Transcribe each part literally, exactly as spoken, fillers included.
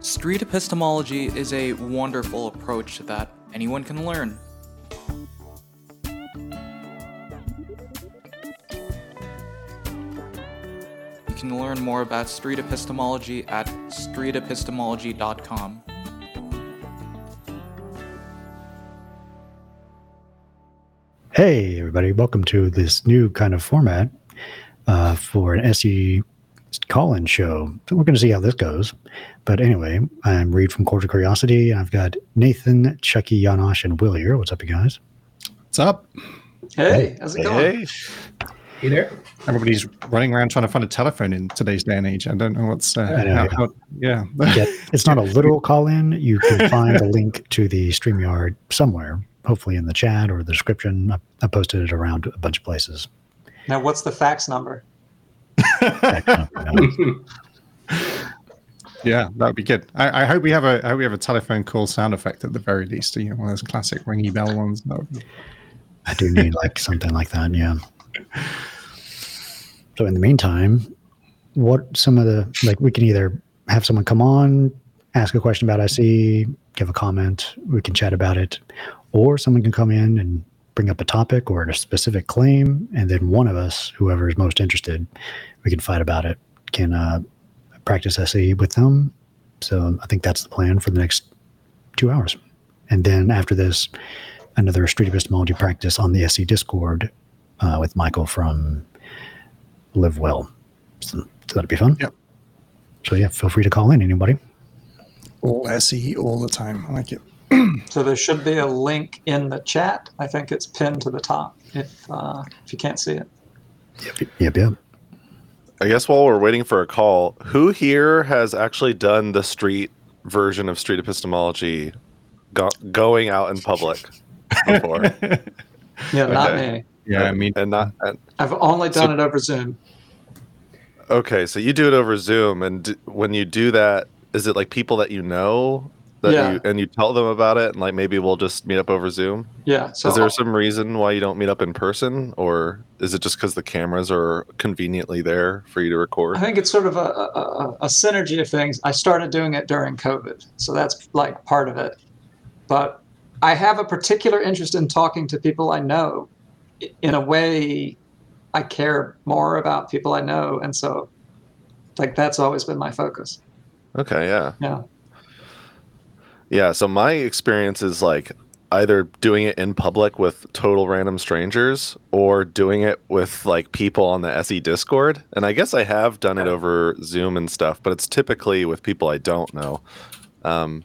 Street epistemology is a wonderful approach that anyone can learn. You can learn more about street epistemology at street epistemology dot com. Hey, everybody. Welcome to this new kind of format uh, for an S E call-in show. So we're going to see how this goes. But anyway, I'm Reid from Cordial Curiosity. I've got Nathan, Chucky, Janosch, and Will here. What's up, you guys? What's up? Hey, hey. How's it going? Hey. Hey there. Everybody's running around trying to find a telephone in today's day and age. I don't know what's... Uh, know, how, yeah. How, yeah. yeah. It's not a literal call-in. You can find a link to the StreamYard somewhere, hopefully in the chat or the description. I, I posted it around a bunch of places. Now, what's the fax number? Fax number. Yeah, that would be good. I, I hope we have a I hope we have a telephone call sound effect at the very least. You know, one of those classic ringy bell ones. Be... I do need like something like that. Yeah. So in the meantime, what some of the like we can either have someone come on, ask a question about I C, give a comment, we can chat about it, or someone can come in and bring up a topic or a specific claim, and then one of us, whoever is most interested, we can fight about it. Can uh, practice S E with them. So I think that's the plan for the next two hours. And then after this, another street epistemology practice on the S E Discord uh, with Michael from Live Well. So, so that'd be fun. Yep. So yeah, feel free to call in, anybody. All S E all the time. I like it. So there should be a link in the chat. I think it's pinned to the top if uh, if you can't see it. Yep, yep, yep. I guess while we're waiting for a call, who here has actually done the street version of street epistemology go- going out in public before? yeah, okay. Not me. Yeah, I mean, and not. And, I've only done so, it over Zoom. Okay, so you do it over Zoom, and d- when you do that, is it like people that you know? That yeah. you, and you tell them about it, and like maybe we'll just meet up over Zoom. Yeah. So is there I'll, some reason why you don't meet up in person, or is it just because the cameras are conveniently there for you to record? I think it's sort of a, a, a synergy of things. I started doing it during COVID, so that's like part of it. But I have a particular interest in talking to people I know. In a way, I care more about people I know, and so like that's always been my focus. Okay. Yeah. Yeah. Yeah, so my experience is like either doing it in public with total random strangers or doing it with like people on the S E Discord. And I guess I have done it over Zoom and stuff, but it's typically with people I don't know. Um,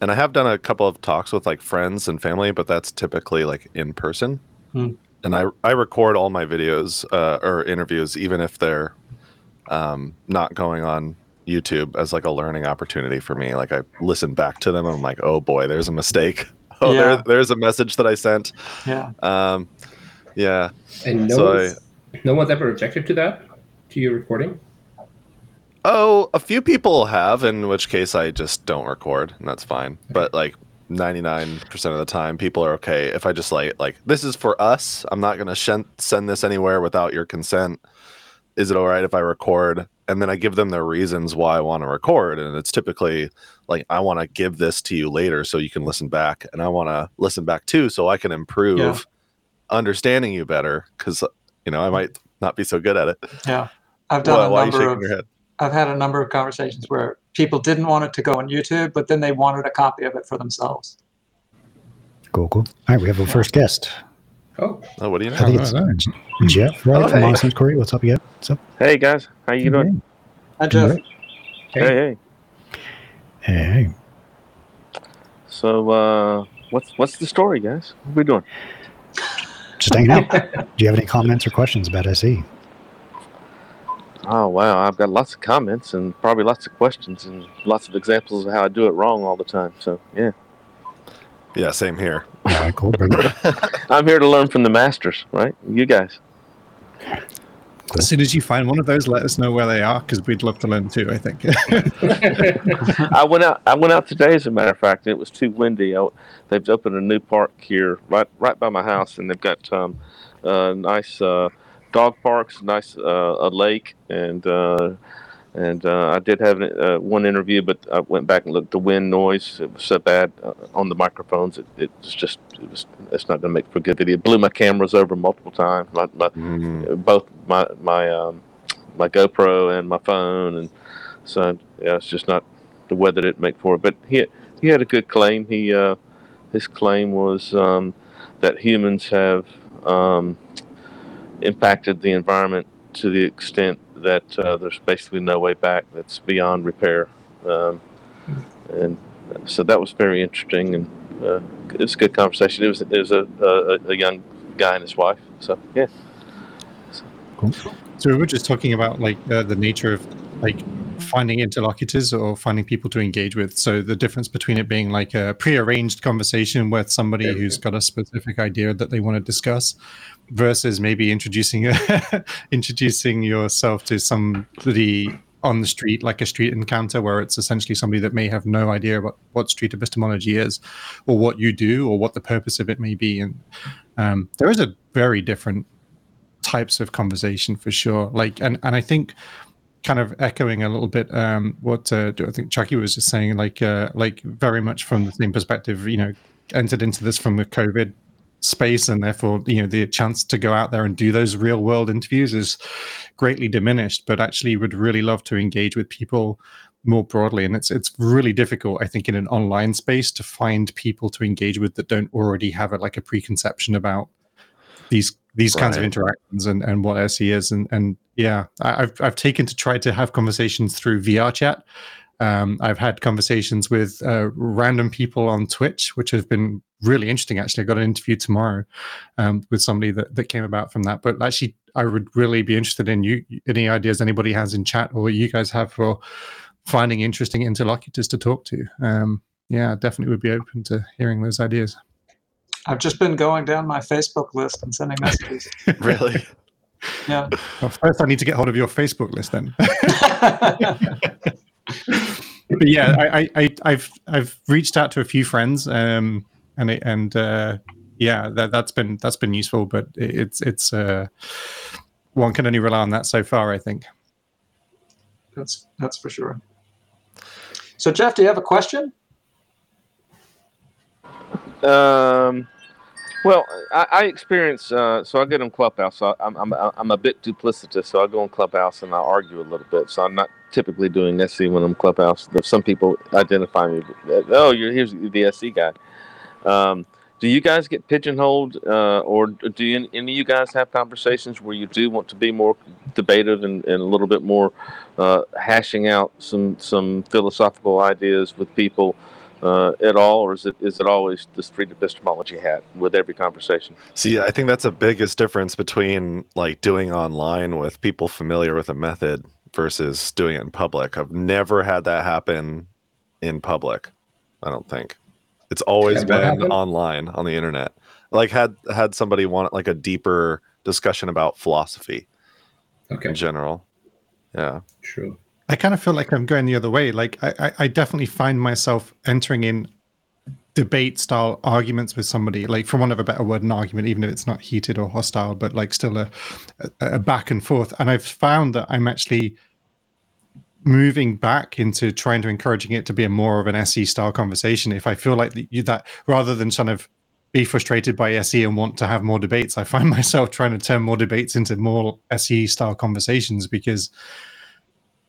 and I have done a couple of talks with like friends and family, but that's typically like in person. Hmm. And I, I record all my videos uh, or interviews, even if they're um, not going on YouTube as like a learning opportunity for me. Like I listen back to them and I'm like, oh boy, there's a mistake. Oh, yeah. there, there's a message that I sent. Yeah. Um, yeah. And no, so one's, I, no one's ever objected to that, to your recording? Oh, a few people have, in which case I just don't record and that's fine. Okay. But like ninety-nine percent of the time people are okay. If I just like, like this is for us, I'm not going to sh- send this anywhere without your consent. Is it all right if I record? And then I give them the reasons why I want to record. And it's typically like, I want to give this to you later so you can listen back. And I want to listen back too, so I can improve yeah. understanding you better. Cause you know, I might not be so good at it. Yeah. I've done why, a number of, I've had a number of conversations where people didn't want it to go on YouTube, but then they wanted a copy of it for themselves. Cool. Cool. All right. We have a first guest. Oh. oh, what do you know? I think it's oh, no. Jeff, right? Oh, from hey. Austin, Corey. What's up, Jeff? What's up? Hey, guys. How you doing? Hey. Hi, Jeff. Right. Hey. hey, hey. Hey. So, uh, what's what's the story, guys? What are we doing? Just hanging out. Do you have any comments or questions about S E? Oh, wow. I've got lots of comments and probably lots of questions and lots of examples of how I do it wrong all the time. So, yeah. Yeah, same here. Right, cool, I'm here to learn from the masters, right? You guys. Cool. As soon as you find one of those, let us know where they are, because we'd love to learn too, I think. I went out I went out today, as a matter of fact, and it was too windy. I, they've opened a new park here right right by my house, and they've got um, uh, nice uh, dog parks, nice uh, a lake, and uh, and uh, I did have an, uh, one interview, but I went back and looked. The wind noise, it was so bad uh, on the microphones, it, it was just, it was, it's not going to make for good video. It blew my cameras over multiple times, my, my, mm. both my my um, my GoPro and my phone, and so yeah, it's just not the weather didn't make for it. But he he had a good claim. He uh, his claim was um, that humans have um, impacted the environment to the extent that uh, there's basically no way back, that's beyond repair, um, and so that was very interesting, and uh, it was a good conversation. It was it was a, a, a young guy and his wife, so yeah. So, cool. So we were just talking about like uh, the nature of like finding interlocutors or finding people to engage with. So the difference between it being like a prearranged conversation with somebody yeah. who's got a specific idea that they want to discuss, versus maybe introducing introducing yourself to somebody on the street, like a street encounter, where it's essentially somebody that may have no idea about what street epistemology is, or what you do, or what the purpose of it may be. And um, there is a very different types of conversation for sure. Like, and and I think, kind of echoing a little bit um, what uh, I think Chucky was just saying, like uh, like very much from the same perspective, you know, entered into this from the COVID space, and therefore, you know, the chance to go out there and do those real world interviews is greatly diminished, but actually would really love to engage with people more broadly. And it's it's really difficult, I think, in an online space to find people to engage with that don't already have a, like a preconception about these these right. kinds of interactions and, and what S E is. And and yeah, I, I've I've taken to try to have conversations through V R chat. Um, I've had conversations with uh, random people on Twitch, which have been really interesting. Actually, I got an interview tomorrow um, with somebody that, that came about from that. But actually, I would really be interested in you any ideas anybody has in chat, or you guys have, for finding interesting interlocutors to talk to. Um, yeah, I definitely would be open to hearing those ideas. I've just been going down my Facebook list and sending messages. Really? Yeah. Well, first, I need to get hold of your Facebook list then. But yeah, I, I, I've I've reached out to a few friends, um, and it, and uh, yeah, that that's been that's been useful. But it, it's it's uh, one can only rely on that so far, I think. That's that's for sure. So, Jeff, do you have a question? Um, well, I, I experience uh, so I get on Clubhouse. So I'm I'm I'm a bit duplicitous, so I go on Clubhouse and I argue a little bit. So I'm not typically doing S E when I'm Clubhouse. Some people identify me as, oh, you're here's the S E guy. Um, do you guys get pigeonholed, uh, or do you, any of you guys have conversations where you do want to be more debative and, and a little bit more uh, hashing out some some philosophical ideas with people uh, at all, or is it is it always the street epistemology hat with every conversation? See, I think that's the biggest difference between like doing online with people familiar with a method versus doing it in public. I've never had that happen in public. I don't think. It's always been online on the internet. Like had had somebody want like a deeper discussion about philosophy. Okay. In general. Yeah. True. I kind of feel like I'm going the other way. Like I, I definitely find myself entering in debate style arguments with somebody, like for want of a better word, an argument, even if it's not heated or hostile, but like still a, a back and forth. And I've found that I'm actually moving back into trying to encouraging it to be a more of an S E style conversation. If I feel like that, that rather than kind of be frustrated by S E and want to have more debates, I find myself trying to turn more debates into more S E style conversations, because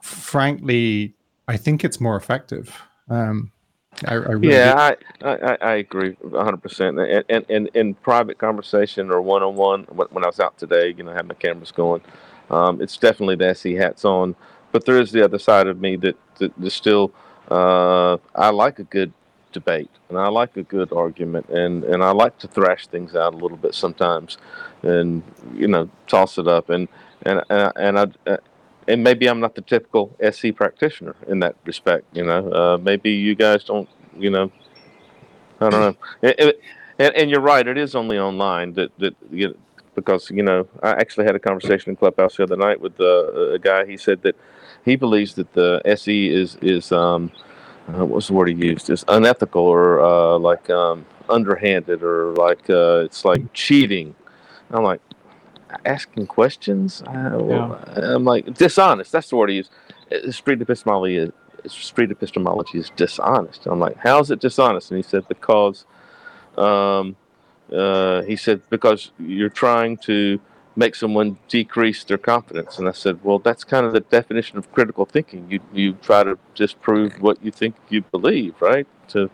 frankly, I think it's more effective. Um, I, I really yeah, I, I, I agree one hundred percent. And, and, and in private conversation or one-on-one, when I was out today, you know, I had my cameras going. Um, it's definitely the S E hats on. But there is the other side of me that, that is still, uh, I like a good debate, and I like a good argument, and, and I like to thrash things out a little bit sometimes and, you know, toss it up. And, and, and, and I... Uh, And maybe I'm not the typical S E practitioner in that respect, you know. Uh, maybe you guys don't, you know. I don't know. And, and, and you're right; it is only online that that you know, because, you know, I actually had a conversation in Clubhouse the other night with uh, a guy. He said that he believes that the S E is, is um, uh, what's the word he used? It's unethical or uh, like um, underhanded or like uh, it's like cheating. And I'm like, asking questions? I, well, yeah. I'm like, dishonest. That's the word he used. Street epistemology is, street epistemology is dishonest. I'm like, how is it dishonest? And he said, because... Um, Uh, he said, because you're trying to make someone decrease their confidence. And I said, well, that's kind of the definition of critical thinking. You you try to just prove what you think you believe, right? So,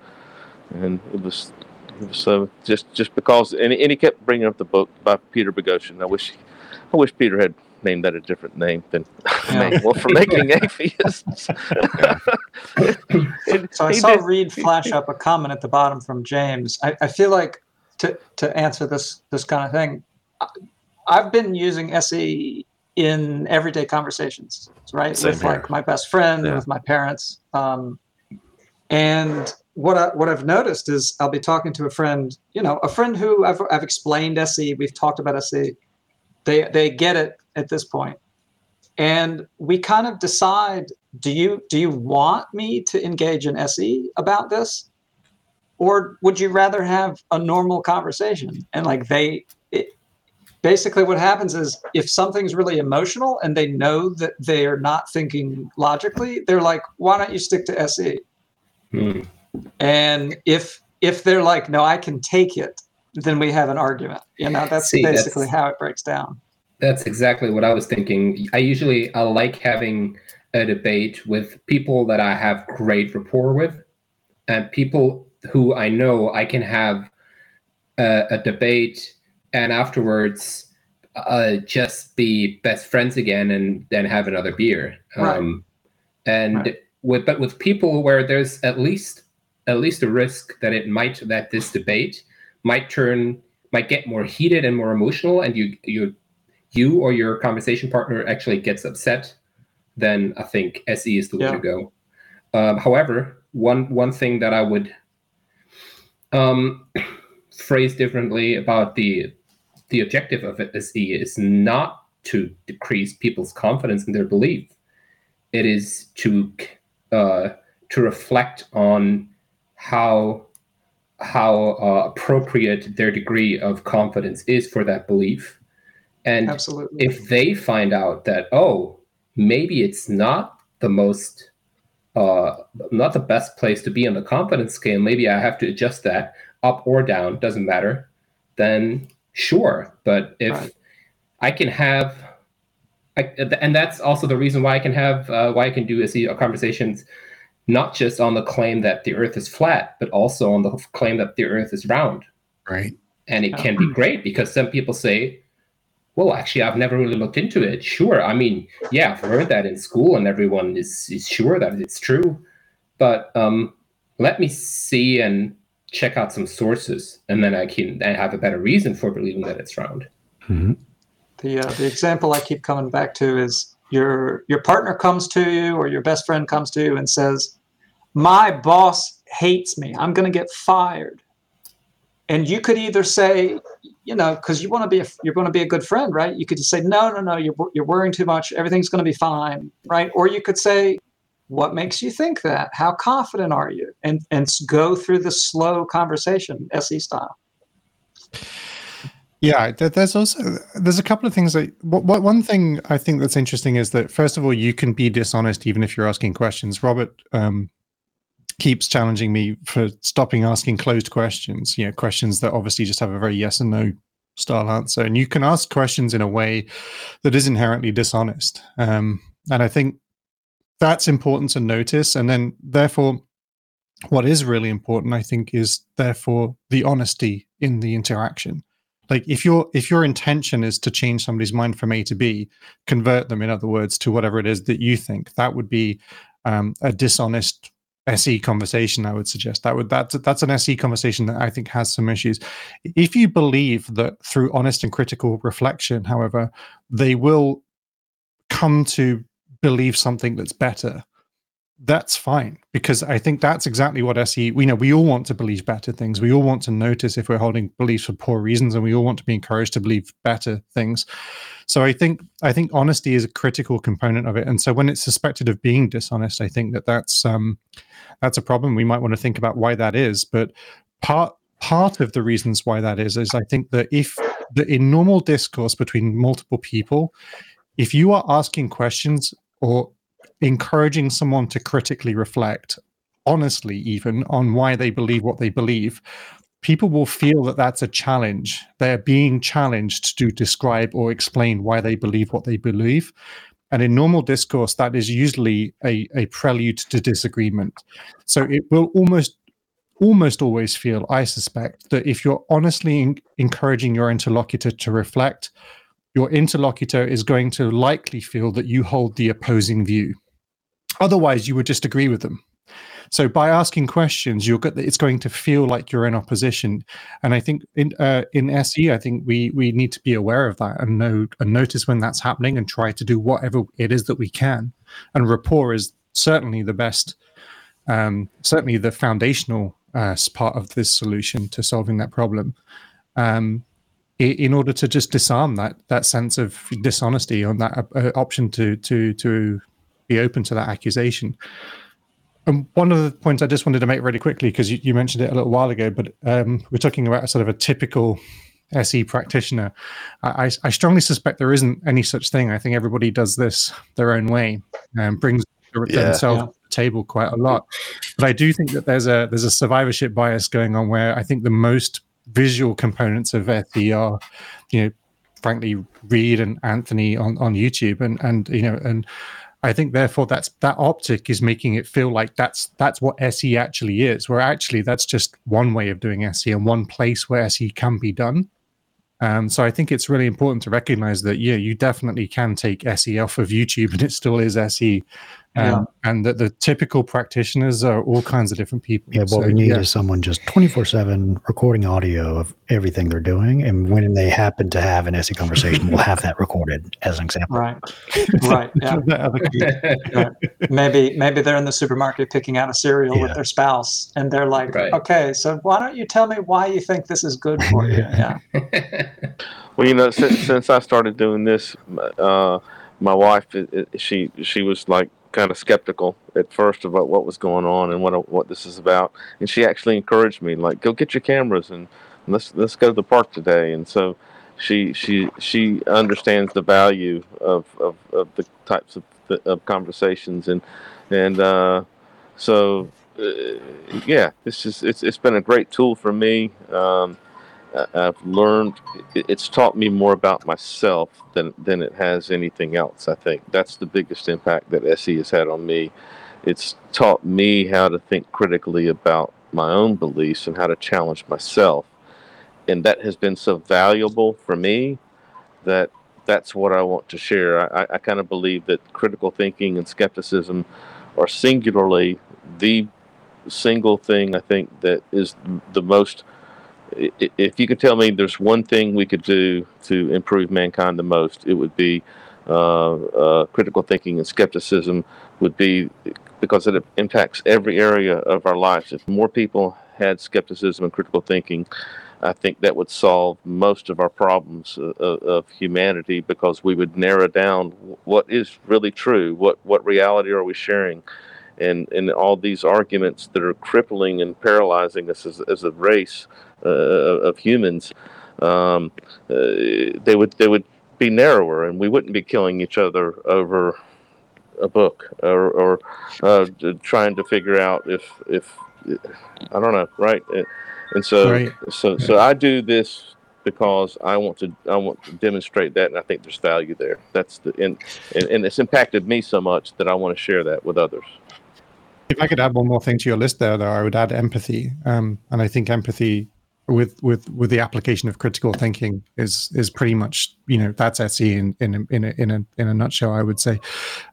and it was, it was so just just because, and, and he kept bringing up the book by Peter Boghossian. I wish, I wish Peter had named that a different name than yeah. well for making atheists. So I saw Reid flash up a comment at the bottom from James. I, I feel like. To, to answer this this kind of thing, I've been using S E in everyday conversations, right? Same with here. Like my best friend, yeah. with my parents, um, and what I, what I've noticed is I'll be talking to a friend, you know, a friend who I've I've explained S E, we've talked about S E, they they get it at this point, and we kind of decide: do you do you want me to engage in S E about this? Or would you rather have a normal conversation? And like they, it, basically what happens is if something's really emotional and they know that they are not thinking logically, they're like, why don't you stick to S E? Hmm. And if if they're like, no, I can take it, then we have an argument. You know, that's See, basically that's, how it breaks down. That's exactly what I was thinking. I usually, I like having a debate with people that I have great rapport with and people who I know I can have uh, a debate and afterwards uh, just be best friends again and then have another beer. Right. Um, and right. with but with people where there's at least at least a risk that it might that this debate might turn might get more heated and more emotional, and you you you or your conversation partner actually gets upset, then I think S E is the yeah. way to go. Um, however, one one thing that I would Um, phrased differently about the the objective of S E is not to decrease people's confidence in their belief. It is to uh, to reflect on how how uh, appropriate their degree of confidence is for that belief, and Absolutely. If they find out that oh maybe it's not the most Uh, not the best place to be on the confidence scale, maybe I have to adjust that up or down, doesn't matter, then sure. But if right. I can have, I, and that's also the reason why I can have, uh, why I can do S E conversations, not just on the claim that the earth is flat, but also on the claim that the earth is round. Right. And it yeah. can be great because some people say, well, actually, I've never really looked into it. Sure. I mean, yeah, I've heard that in school and everyone is, is sure that it's true. But um, let me see and check out some sources, and then I can I have a better reason for believing that it's round. Mm-hmm. The, uh, the example I keep coming back to is your your partner comes to you or your best friend comes to you and says, my boss hates me. I'm going to get fired. And you could either say, you know, because you want to be a, you're going to be a good friend, right? You could just say, no, no, no, you're you're worrying too much. Everything's going to be fine, right? Or you could say, what makes you think that? How confident are you? And and go through the slow conversation, S E style. Yeah, there's also there's a couple of things that what one thing I think that's interesting is that first of all, you can be dishonest even if you're asking questions. Robert Um, keeps challenging me for stopping asking closed questions, you know, questions that obviously just have a very yes and no style answer. And you can ask questions in a way that is inherently dishonest. Um, and I think that's important to notice. And then therefore, what is really important, I think, is therefore the honesty in the interaction. Like if your if your intention is to change somebody's mind from A to B, convert them, in other words, to whatever it is that you think, that would be um, a dishonest S E conversation, I would suggest. That would that's that's an S E conversation that I think has some issues. If you believe that through honest and critical reflection, however, they will come to believe something that's better, that's fine, because I think that's exactly what S E, we know, we all want to believe better things. We all want to notice if we're holding beliefs for poor reasons, and we all want to be encouraged to believe better things. So I think I think honesty is a critical component of it. And so when it's suspected of being dishonest, I think that that's um, that's a problem. We might want to think about why that is. But part part of the reasons why that is is I think that if that in normal discourse between multiple people, if you are asking questions or encouraging someone to critically reflect, honestly even, on why they believe what they believe, people will feel that that's a challenge. They're being challenged to describe or explain why they believe what they believe. And in normal discourse, that is usually a, a prelude to disagreement. So it will almost almost always feel, I suspect, that if you're honestly in- encouraging your interlocutor to reflect, your interlocutor is going to likely feel that you hold the opposing view. Otherwise, you would just agree with them. So by asking questions, you'll get, it's going to feel like you're in opposition. And I think in uh, in S E, I think we we need to be aware of that and know and notice when that's happening and try to do whatever it is that we can. And rapport is certainly the best, um, certainly the foundational uh, part of this solution to solving that problem. Um, in order to just disarm that that sense of dishonesty on that uh, option to to to be open to that accusation. And one of the points I just wanted to make really quickly, because you, you mentioned it a little while ago, but um, we're talking about sort of a typical S E practitioner. I, I strongly suspect there isn't any such thing. I think everybody does this their own way and brings yeah, themselves yeah. to the table quite a lot. But I do think that there's a there's a survivorship bias going on, where I think the most visual components of F D R, you know, frankly, Reid and Anthony on, on YouTube. And, and, you know, and I think therefore that's, that optic is making it feel like that's, that's what S E actually is, where actually that's just one way of doing S E and one place where S E can be done. Um, so I think it's really important to recognize that, yeah, you definitely can take S E off of YouTube and it still is S E. Um, yeah. And that the typical practitioners are all kinds of different people. Yeah, what so, we need yeah. is someone just twenty-four seven recording audio of everything they're doing. And when they happen to have an S E conversation, we'll have that recorded as an example. Right, right. Yeah. yeah. Maybe maybe they're in the supermarket picking out a cereal yeah. with their spouse. And they're like, right. okay, so why don't you tell me why you think this is good for you? Yeah. Well, you know, since, since I started doing this, uh, my wife, it, it, she she was like, kind of skeptical at first about what was going on and what what this is about, and she actually encouraged me, like, go get your cameras and let's let's go to the park today. And so she she she understands the value of of, of the types of, of conversations, and and uh, so uh, yeah, this is it's it's been a great tool for me. Um, I've learned it's taught me more about myself than than it has anything else. I think that's the biggest impact that S E has had on me. It's taught me how to think critically about my own beliefs and how to challenge myself, and that has been so valuable for me that that's what I want to share. I, I kind of believe that critical thinking and skepticism are singularly the single thing I think that is the most. If you could tell me there's one thing we could do to improve mankind the most, it would be uh, uh, critical thinking and skepticism would be, because it impacts every area of our lives. If more people had skepticism and critical thinking, I think that would solve most of our problems of, of humanity, because we would narrow down what is really true, what, what reality are we sharing. And, and all these arguments that are crippling and paralyzing us as, as a race uh, of humans, um, uh, they would they would be narrower, and we wouldn't be killing each other over a book or, or uh, trying to figure out if if I don't know, right? And so right. so so I do this because I want to I want to demonstrate that, and I think there's value there. That's the and and, and it's impacted me so much that I want to share that with others. If I could add one more thing to your list there, though, I would add empathy. Um, and I think empathy with, with, with the application of critical thinking is is pretty much, you know, that's S E in in in a, in a, in a nutshell, I would say.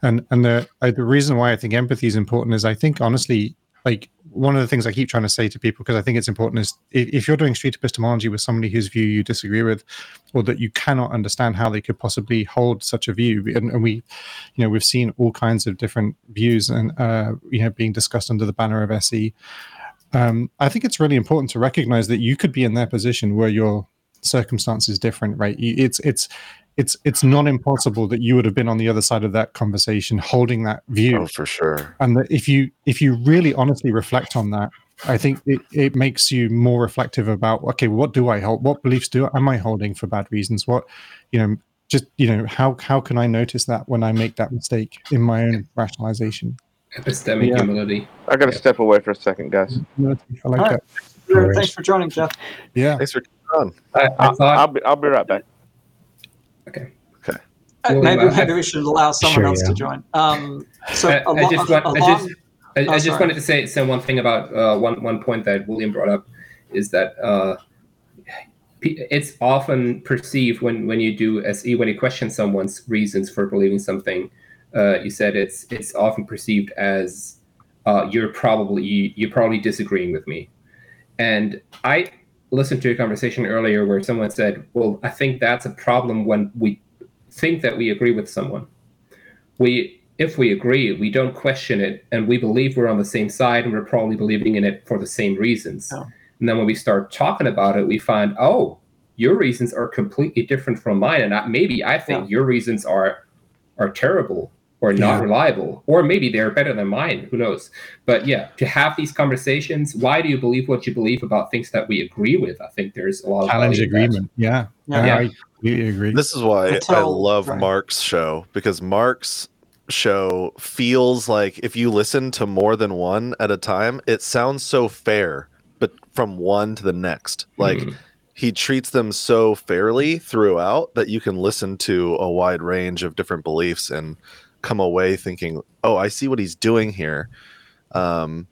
And and the, I, the reason why I think empathy is important is I think, honestly, like one of the things I keep trying to say to people, because I think it's important, is if you're doing street epistemology with somebody whose view you disagree with, or that you cannot understand how they could possibly hold such a view, and, and we, you know, we've seen all kinds of different views and uh, you know being discussed under the banner of S E. Um, I think it's really important to recognize that you could be in their position where your circumstance is different, right? It's it's it's it's not impossible that you would have been on the other side of that conversation, holding that view. Oh, for sure. And that if you if you really honestly reflect on that, I think it, it makes you more reflective about, okay, what do I hold? What beliefs do am I holding for bad reasons? What, you know, just you know, how how can I notice that when I make that mistake in my own rationalization? Epistemic yeah. humility. I got to yeah. step away for a second, guys. I like right. that. Thanks, thanks for joining, Jeff. Yeah. Thanks for coming on. I, I thought... I'll, be, I'll be right back. Okay. Okay. Uh, maybe maybe we should allow someone sure, else yeah. to join. Um, so I, I just, want, long... I just, I, oh, I just wanted to say so one thing about uh, one, one point that William brought up is that uh, it's often perceived when, when you do S E, when you question someone's reasons for believing something, Uh, you said it's it's often perceived as uh, you're probably you, you're probably disagreeing with me, and I listened to a conversation earlier where someone said, "Well, I think that's a problem when we think that we agree with someone. We if we agree, we don't question it, and we believe we're on the same side, and we're probably believing in it for the same reasons. Oh. And then when we start talking about it, we find, oh, your reasons are completely different from mine, and I, maybe I think yeah. your reasons are are terrible." Or not yeah. reliable, or maybe they're better than mine, who knows? But yeah, to have these conversations, why do you believe what you believe about things that we agree with? I think there's a lot of challenge agreement. Yeah. Yeah. yeah, I completely agree. This is why Until, I love right. Mark's show, because Mark's show feels like if you listen to more than one at a time, it sounds so fair, but from one to the next. Like mm. he treats them so fairly throughout that you can listen to a wide range of different beliefs and come away thinking, oh, I see what he's doing here. Um,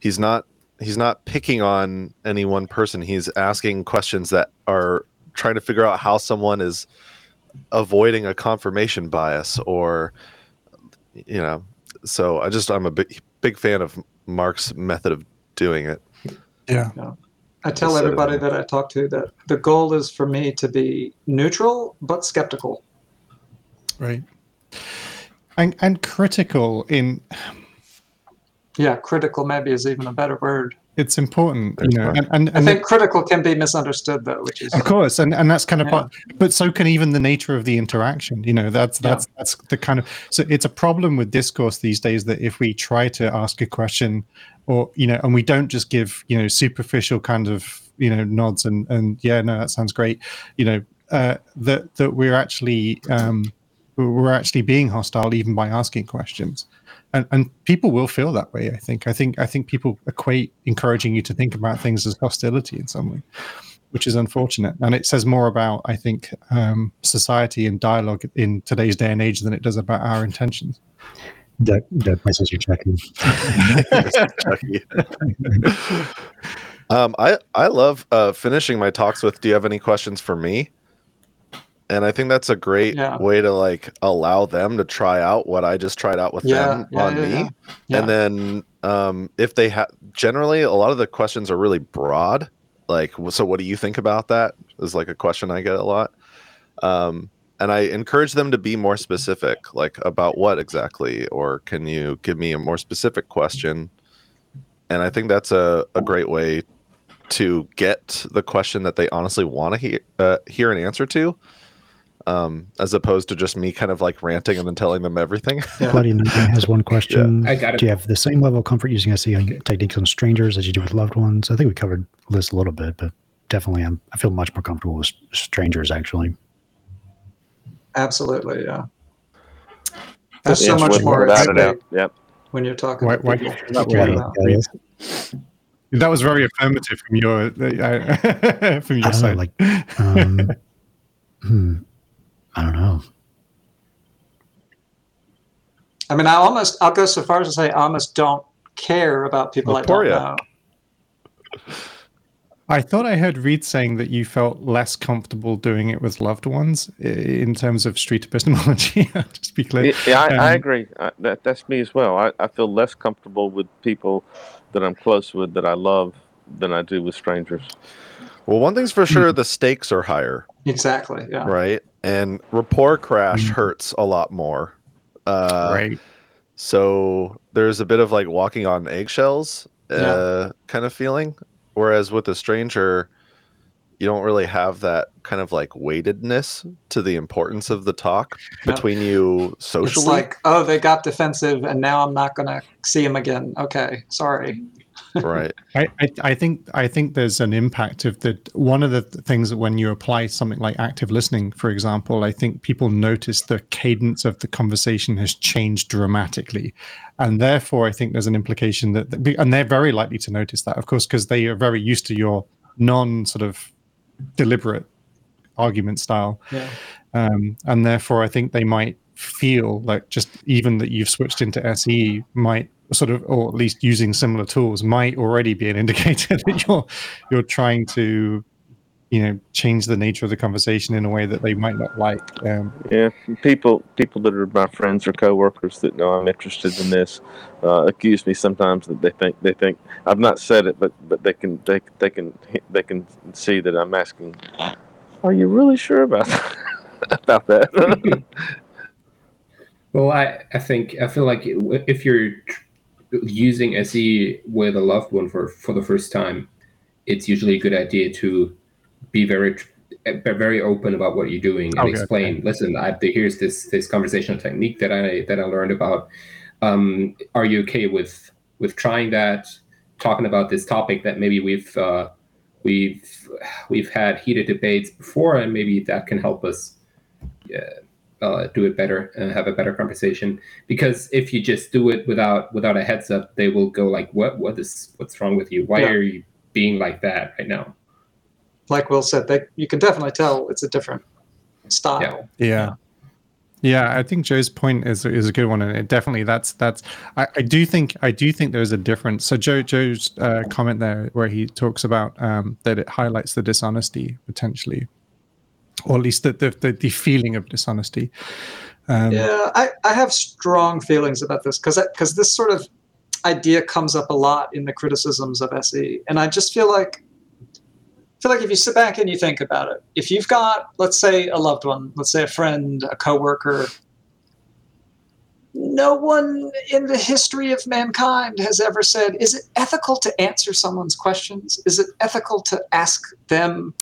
he's not he's not picking on any one person. He's asking questions that are trying to figure out how someone is avoiding a confirmation bias, or you know. So I just I'm a big big fan of Mark's method of doing it. Yeah. yeah. I tell so, everybody that I talk to that the goal is for me to be neutral but skeptical. Right. And, and critical in yeah critical maybe is even a better word. It's important, you know, and, and, and I think it, critical can be misunderstood though, which is of course and, and that's kind of yeah. part, but so can even the nature of the interaction, you know, that's that's yeah. that's the kind of so it's a problem with discourse these days that if we try to ask a question or you know and we don't just give you know superficial kind of you know nods and and yeah no that sounds great, you know, uh, that that we're actually um we're actually being hostile even by asking questions, and and people will feel that way. I think. I think. I think people equate encouraging you to think about things as hostility in some way, which is unfortunate. And it says more about I think um, society and dialogue in today's day and age than it does about our intentions. That that my sister Chucky. um, I I love uh, finishing my talks with. Do you have any questions for me? And I think that's a great yeah. way to like allow them to try out what I just tried out with yeah, them yeah, on yeah, me. Yeah. Yeah. And then um, if they have, generally a lot of the questions are really broad. Like, so what do you think about that is like a question I get a lot. Um, and I encourage them to be more specific, like about what exactly, or can you give me a more specific question? And I think that's a, a great way to get the question that they honestly want to hear, uh, hear an answer to. Um, as opposed to just me kind of like ranting and then telling them everything. Yeah. Claudia has one question. Yeah, I got it. Do you have the same level of comfort using S E on techniques on strangers as you do with loved ones? I think we covered this a little bit, but definitely I'm, I feel much more comfortable with strangers actually. Absolutely, yeah. There's it's so much more about yep. when you're talking why, why, about yeah, that was very affirmative from your uh, from your I side. Know, like, um, hmm. I don't know. I mean, I almost, I'll go so far as to say I almost don't care about people like that. I thought I heard Reid saying that you felt less comfortable doing it with loved ones in terms of street epistemology, just to be clear. Yeah, I, um, I agree. I, that, that's me as well. I, I feel less comfortable with people that I'm close with, that I love, than I do with strangers. Well, one thing's for sure, the stakes are higher. Exactly. Yeah. Right. And rapport crash hurts a lot more. Uh, right. So there's a bit of like walking on eggshells uh, yeah. kind of feeling. Whereas with a stranger, you don't really have that kind of like weightedness to the importance of the talk between yeah. you socially. It's like, oh, they got defensive and now I'm not going to see them again. Okay. Sorry. Right. I, I, I think I think there's an impact of that. One of the things that when you apply something like active listening, for example, I think people notice the cadence of the conversation has changed dramatically. And therefore, I think there's an implication that, and they're very likely to notice that, of course, because they are very used to your non sort of deliberate argument style. Yeah. Um, and therefore, I think they might feel like just even that you've switched into S E might sort of, or at least using similar tools, might already be an indicator that you're you're trying to, you know, change the nature of the conversation in a way that they might not like. Um, yeah, people people that are my friends or coworkers that know I'm interested in this uh, accuse me sometimes that they think they think I've not said it, but but they can they they can they can see that I'm asking, are you really sure about that? about that? Well, I I think I feel like if you're using S E with a loved one for, for the first time, it's usually a good idea to be very very open about what you're doing and okay, explain. Okay. Listen, I, here's this this conversational technique that I that I learned about. Um, are you okay with with trying that? Talking about this topic that maybe we've uh, we've we've had heated debates before, and maybe that can help us uh, uh, do it better and have a better conversation. Because if you just do it without without a heads up, they will go like, "What? What is? What's wrong with you? Why yeah. are you being like that right now?" Like Will said, they, you can definitely tell it's a different style. Yeah. yeah, yeah. I think Joe's point is is a good one, and it definitely that's that's. I, I do think I do think there's a difference. So Joe Joe's uh, comment there, where he talks about um, that it highlights the dishonesty potentially, or at least the the, the, the feeling of dishonesty. Um, yeah, I, I have strong feelings about this because because this sort of idea comes up a lot in the criticisms of S E, and I just feel like. I feel like if you sit back and you think about it, if you've got, let's say, a loved one, let's say a friend, a coworker, no one in the history of mankind has ever said, is it ethical to answer someone's questions? Is it ethical to ask them?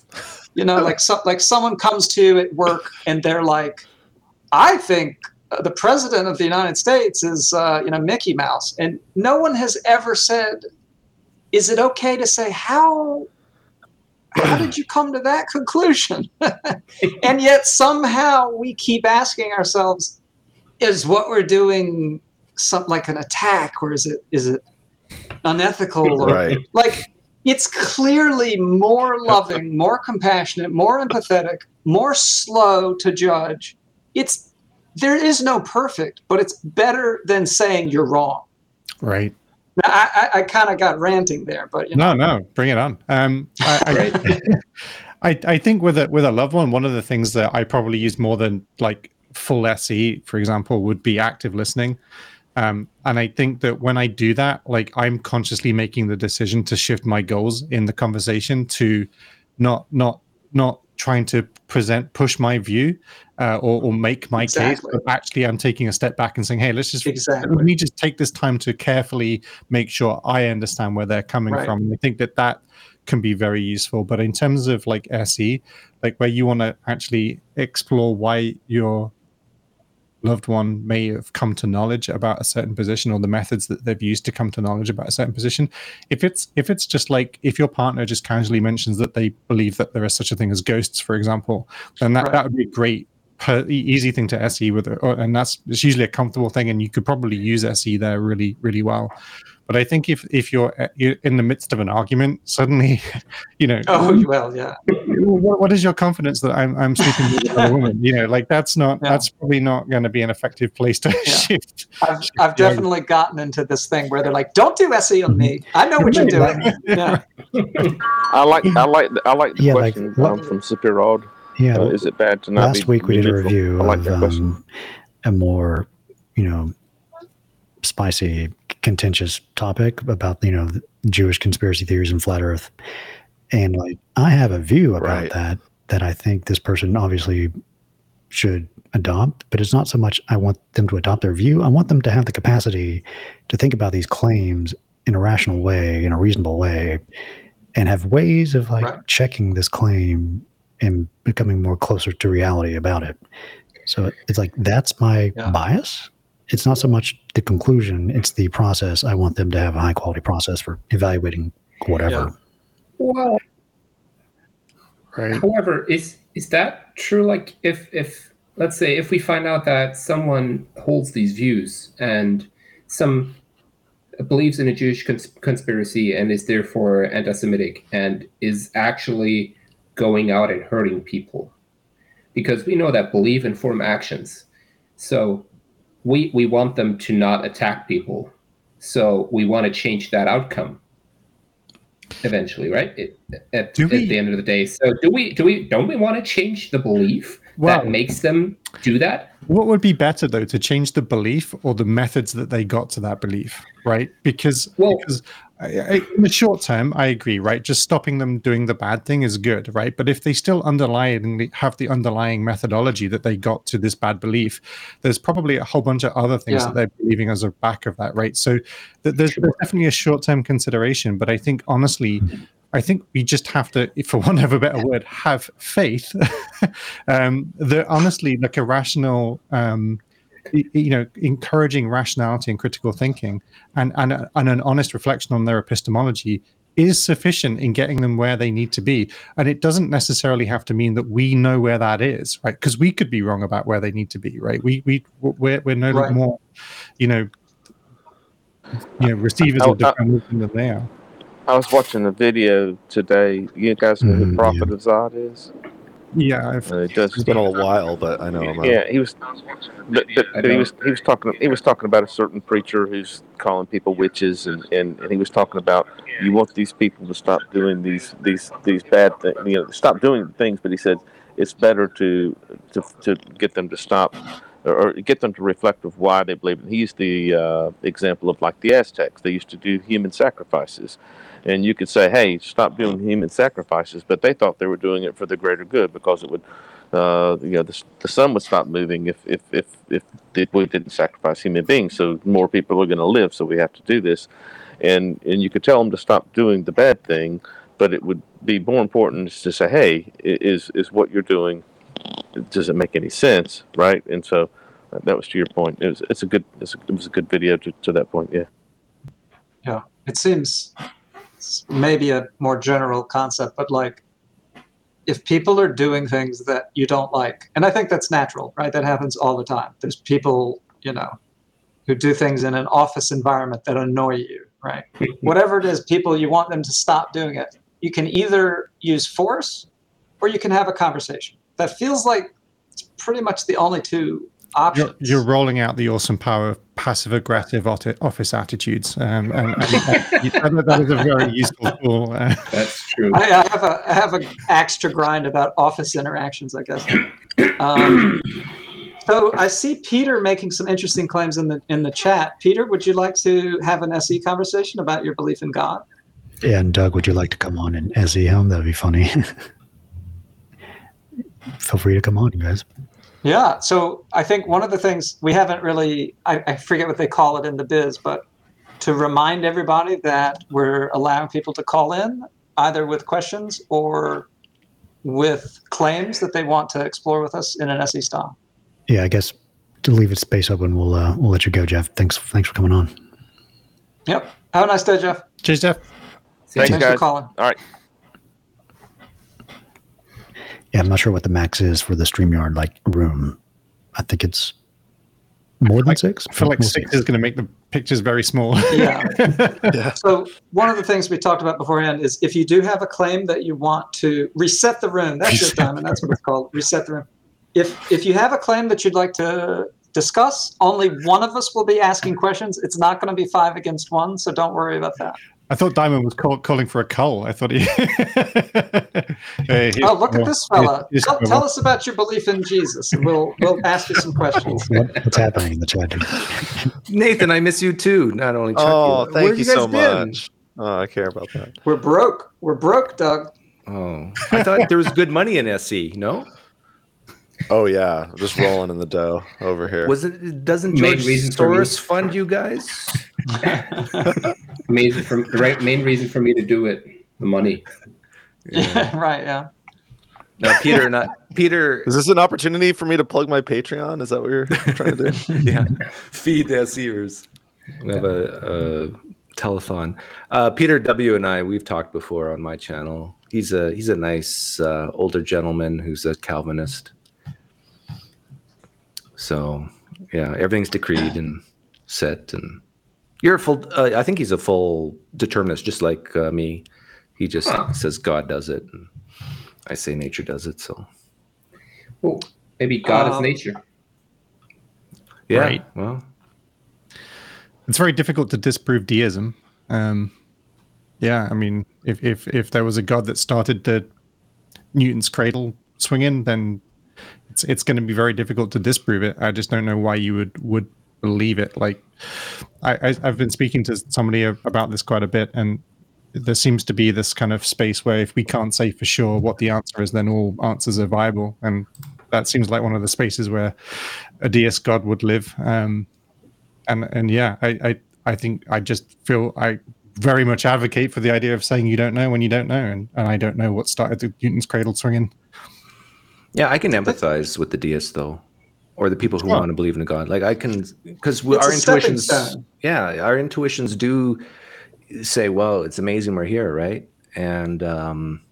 You know, like so, like someone comes to you at work and they're like, I think the president of the United States is, uh, you know, Mickey Mouse. And no one has ever said, is it okay to say how... How did you come to that conclusion? And yet somehow we keep asking ourselves, is what we're doing some, like an attack, or is it is it unethical? Right. Or, like, it's clearly more loving, more compassionate, more empathetic, more slow to judge. It's there is no perfect, but it's better than saying you're wrong. Right. Now, I, I, I kind of got ranting there, but you know. No, no, bring it on. Um, I, I, I, I think with a with a loved one, one of the things that I probably use more than like full S E, for example, would be active listening. Um, and I think that when I do that, like I'm consciously making the decision to shift my goals in the conversation to not not not trying to present, push my view, uh, or, or make my exactly. case, but actually I'm taking a step back and saying, hey, let's just, exactly. let me just take this time to carefully make sure I understand where they're coming right. from. And I think that that can be very useful. But in terms of like S E, like where you want to actually explore why your loved one may have come to knowledge about a certain position or the methods that they've used to come to knowledge about a certain position. If it's if it's just like if your partner just casually mentions that they believe that there is such a thing as ghosts, for example, then that, right. that would be a great, per, easy thing to S E with, or, and that's it's usually a comfortable thing, and you could probably use S E there really, really well. But I think if if you're in the midst of an argument, suddenly, you know, oh well, yeah. What, what is your confidence that I'm I'm sleeping with a woman? You know, like that's not yeah. that's probably not going to be an effective place to yeah. shift. I've shift I've definitely over. gotten into this thing where they're like, "Don't do S E on me. I know what you're doing." Yeah. I like I like I like the yeah, question like, from Sapirod. Yeah, uh, is it bad to not last be week we did a review I like of um, a more you know spicy contentious topic about, you know, Jewish conspiracy theories and flat earth. And like, I have a view about right. that, that I think this person obviously should adopt, but it's not so much I want them to adopt their view. I want them to have the capacity to think about these claims in a rational way, in a reasonable way, and have ways of like right. checking this claim and becoming more closer to reality about it. So it's like, that's my yeah. bias. It's not so much the conclusion, it's the process. I want them to have a high quality process for evaluating whatever. Yeah. Well, right. However, is is that true? Like if, if, let's say, if we find out that someone holds these views and some believes in a Jewish cons- conspiracy and is therefore anti-Semitic and is actually going out and hurting people, because we know that belief inform actions. So we we want them to not attack people. So we want to change that outcome eventually, right? It, at at we, the end of the day. So do we do we don't we want to change the belief well, that makes them do that? What would be better though, to change the belief or the methods that they got to that belief, right? Because well, because I, I, in the short term, I agree, right? Just stopping them doing the bad thing is good, right? But if they still underlie it and have the underlying methodology that they got to this bad belief, there's probably a whole bunch of other things yeah. that they're believing as a back of that, right? So th- there's sure. definitely a short-term consideration, but I think honestly, I think we just have to, for want of a better word, have faith. um, that honestly, like a rational... Um, you know, encouraging rationality and critical thinking and, and, and an honest reflection on their epistemology is sufficient in getting them where they need to be. And it doesn't necessarily have to mean that we know where that is, right? Because we could be wrong about where they need to be, right? We, we, we're, we're no right. more, you know, you know, receivers I, I, of different than they are. I was watching a video today. You guys know mm, who Prophet yeah. of Zod is? Yeah, I've, uh, just, it's been a while, but I know. About yeah, he was, but, but, but he was, he was talking, he was talking about a certain preacher who's calling people witches, and, and, and he was talking about you want these people to stop doing these these these bad things, you know, stop doing things. But he said it's better to to to get them to stop or get them to reflect of why they believe it. He used the uh, example of like the Aztecs; they used to do human sacrifices. And you could say, hey, stop doing human sacrifices, but they thought they were doing it for the greater good because it would, uh, you know, the, the sun would stop moving if if, if if if we didn't sacrifice human beings. So more people are going to live, so we have to do this. And and you could tell them to stop doing the bad thing, but it would be more important to say, hey, is is what you're doing, does it make any sense, right? And so uh, that was to your point. It was it's a good it's a, it was a good video to, to that point. Yeah. Yeah, it seems. Maybe a more general concept, but like if people are doing things that you don't like, and I think that's natural, right? That happens all the time. There's people, you know, who do things in an office environment that annoy you, right? Whatever it is, people, you want them to stop doing it. You can either use force or you can have a conversation. That feels like it's pretty much the only two options. You're, you're rolling out the awesome power of passive-aggressive office attitudes, um, and, and, and that is a very useful tool. Uh, That's true. I, I have a I have an axe to grind about office interactions, I guess. Um, so I see Peter making some interesting claims in the in the chat. Peter, would you like to have an S E conversation about your belief in God? Yeah, and Doug, would you like to come on and S E him? That'd be funny. Feel free to come on, you guys. Yeah, so I think one of the things we haven't really, I, I forget what they call it in the biz, but to remind everybody that we're allowing people to call in either with questions or with claims that they want to explore with us in an S E style. Yeah, I guess to leave it space open, we'll uh, we'll let you go, Jeff. Thanks, thanks for coming on. Yep. Have a nice day, Jeff. Cheers, Jeff. Thanks, thanks guys. For calling. All right. Yeah, I'm not sure what the max is for the StreamYard like room. I think it's more than six. I feel like six is going to make the pictures very small. Yeah. yeah. So one of the things we talked about beforehand is if you do have a claim that you want to reset the room, that's your time, and that's what it's called, reset the room. If if you have a claim that you'd like to discuss, only one of us will be asking questions. It's not going to be five against one, so don't worry about that. I thought Diamond was call- calling for a cull. I thought he... Hey, oh, look at this fella. He's, he's tell, tell us about your belief in Jesus, and we'll we'll ask you some questions. What, what's happening in the chat room? Nathan, I miss you too. Not only Chucky. Oh, thank you, you so been? much. Oh, I care about that. We're broke. We're broke, Doug. Oh, I thought there was good money in S E, no? Oh, yeah. Just rolling in the dough over here. Was it? Doesn't George Soros fund you guys? Amazing for, the right, main reason for me to do it, the money. Yeah. Yeah, right, yeah. Now, Peter, not Peter. Is this an opportunity for me to plug my Patreon? Is that what you're trying to do? Yeah. Feed the S E ers. We have a, a telethon. Uh, Peter W. and I, we've talked before on my channel. He's a he's a nice uh, older gentleman who's a Calvinist. So, yeah, everything's decreed and set. And you're a full. Uh, I think he's a full determinist, just like uh, me. He just huh. says God does it, and I say nature does it. So, well, maybe God um, is nature. Yeah. Right. Well, it's very difficult to disprove deism. Um, yeah, I mean. If if if there was a God that started the Newton's cradle swinging, then it's it's going to be very difficult to disprove it. I just don't know why you would, would believe it. Like, I, I I've been speaking to somebody about this quite a bit, and there seems to be this kind of space where if we can't say for sure what the answer is, then all answers are viable, and that seems like one of the spaces where a deist God would live. Um, and and yeah, I I, I think I just feel I. very much advocate for the idea of saying you don't know when you don't know, and, and I don't know what started the Newton's cradle swinging. Yeah, I can empathize with the deists, though, or the people who well, want to believe in a God. Like I can, because our intuitions, yeah, our intuitions do say, "Well, it's amazing we're here," right? And um,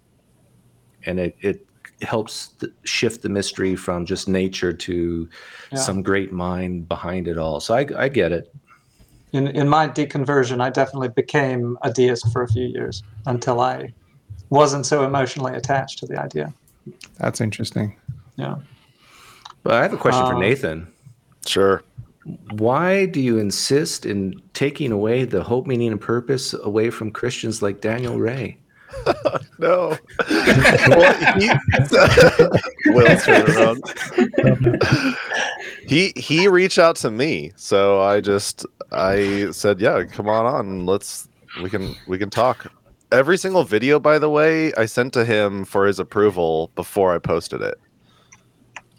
and it it helps th- shift the mystery from just nature to yeah. some great mind behind it all. So I I get it. In in my deconversion, I definitely became a deist for a few years until I wasn't so emotionally attached to the idea. That's interesting. Yeah. Well, I have a question um, for Nathan. Sure. Why do you insist in taking away the hope, meaning, and purpose away from Christians like Daniel Ray? No. Well, he, Will's around. he he reached out to me, so I just I said, yeah, come on on, let's we can we can talk. Every single video, by the way, I sent to him for his approval before I posted it.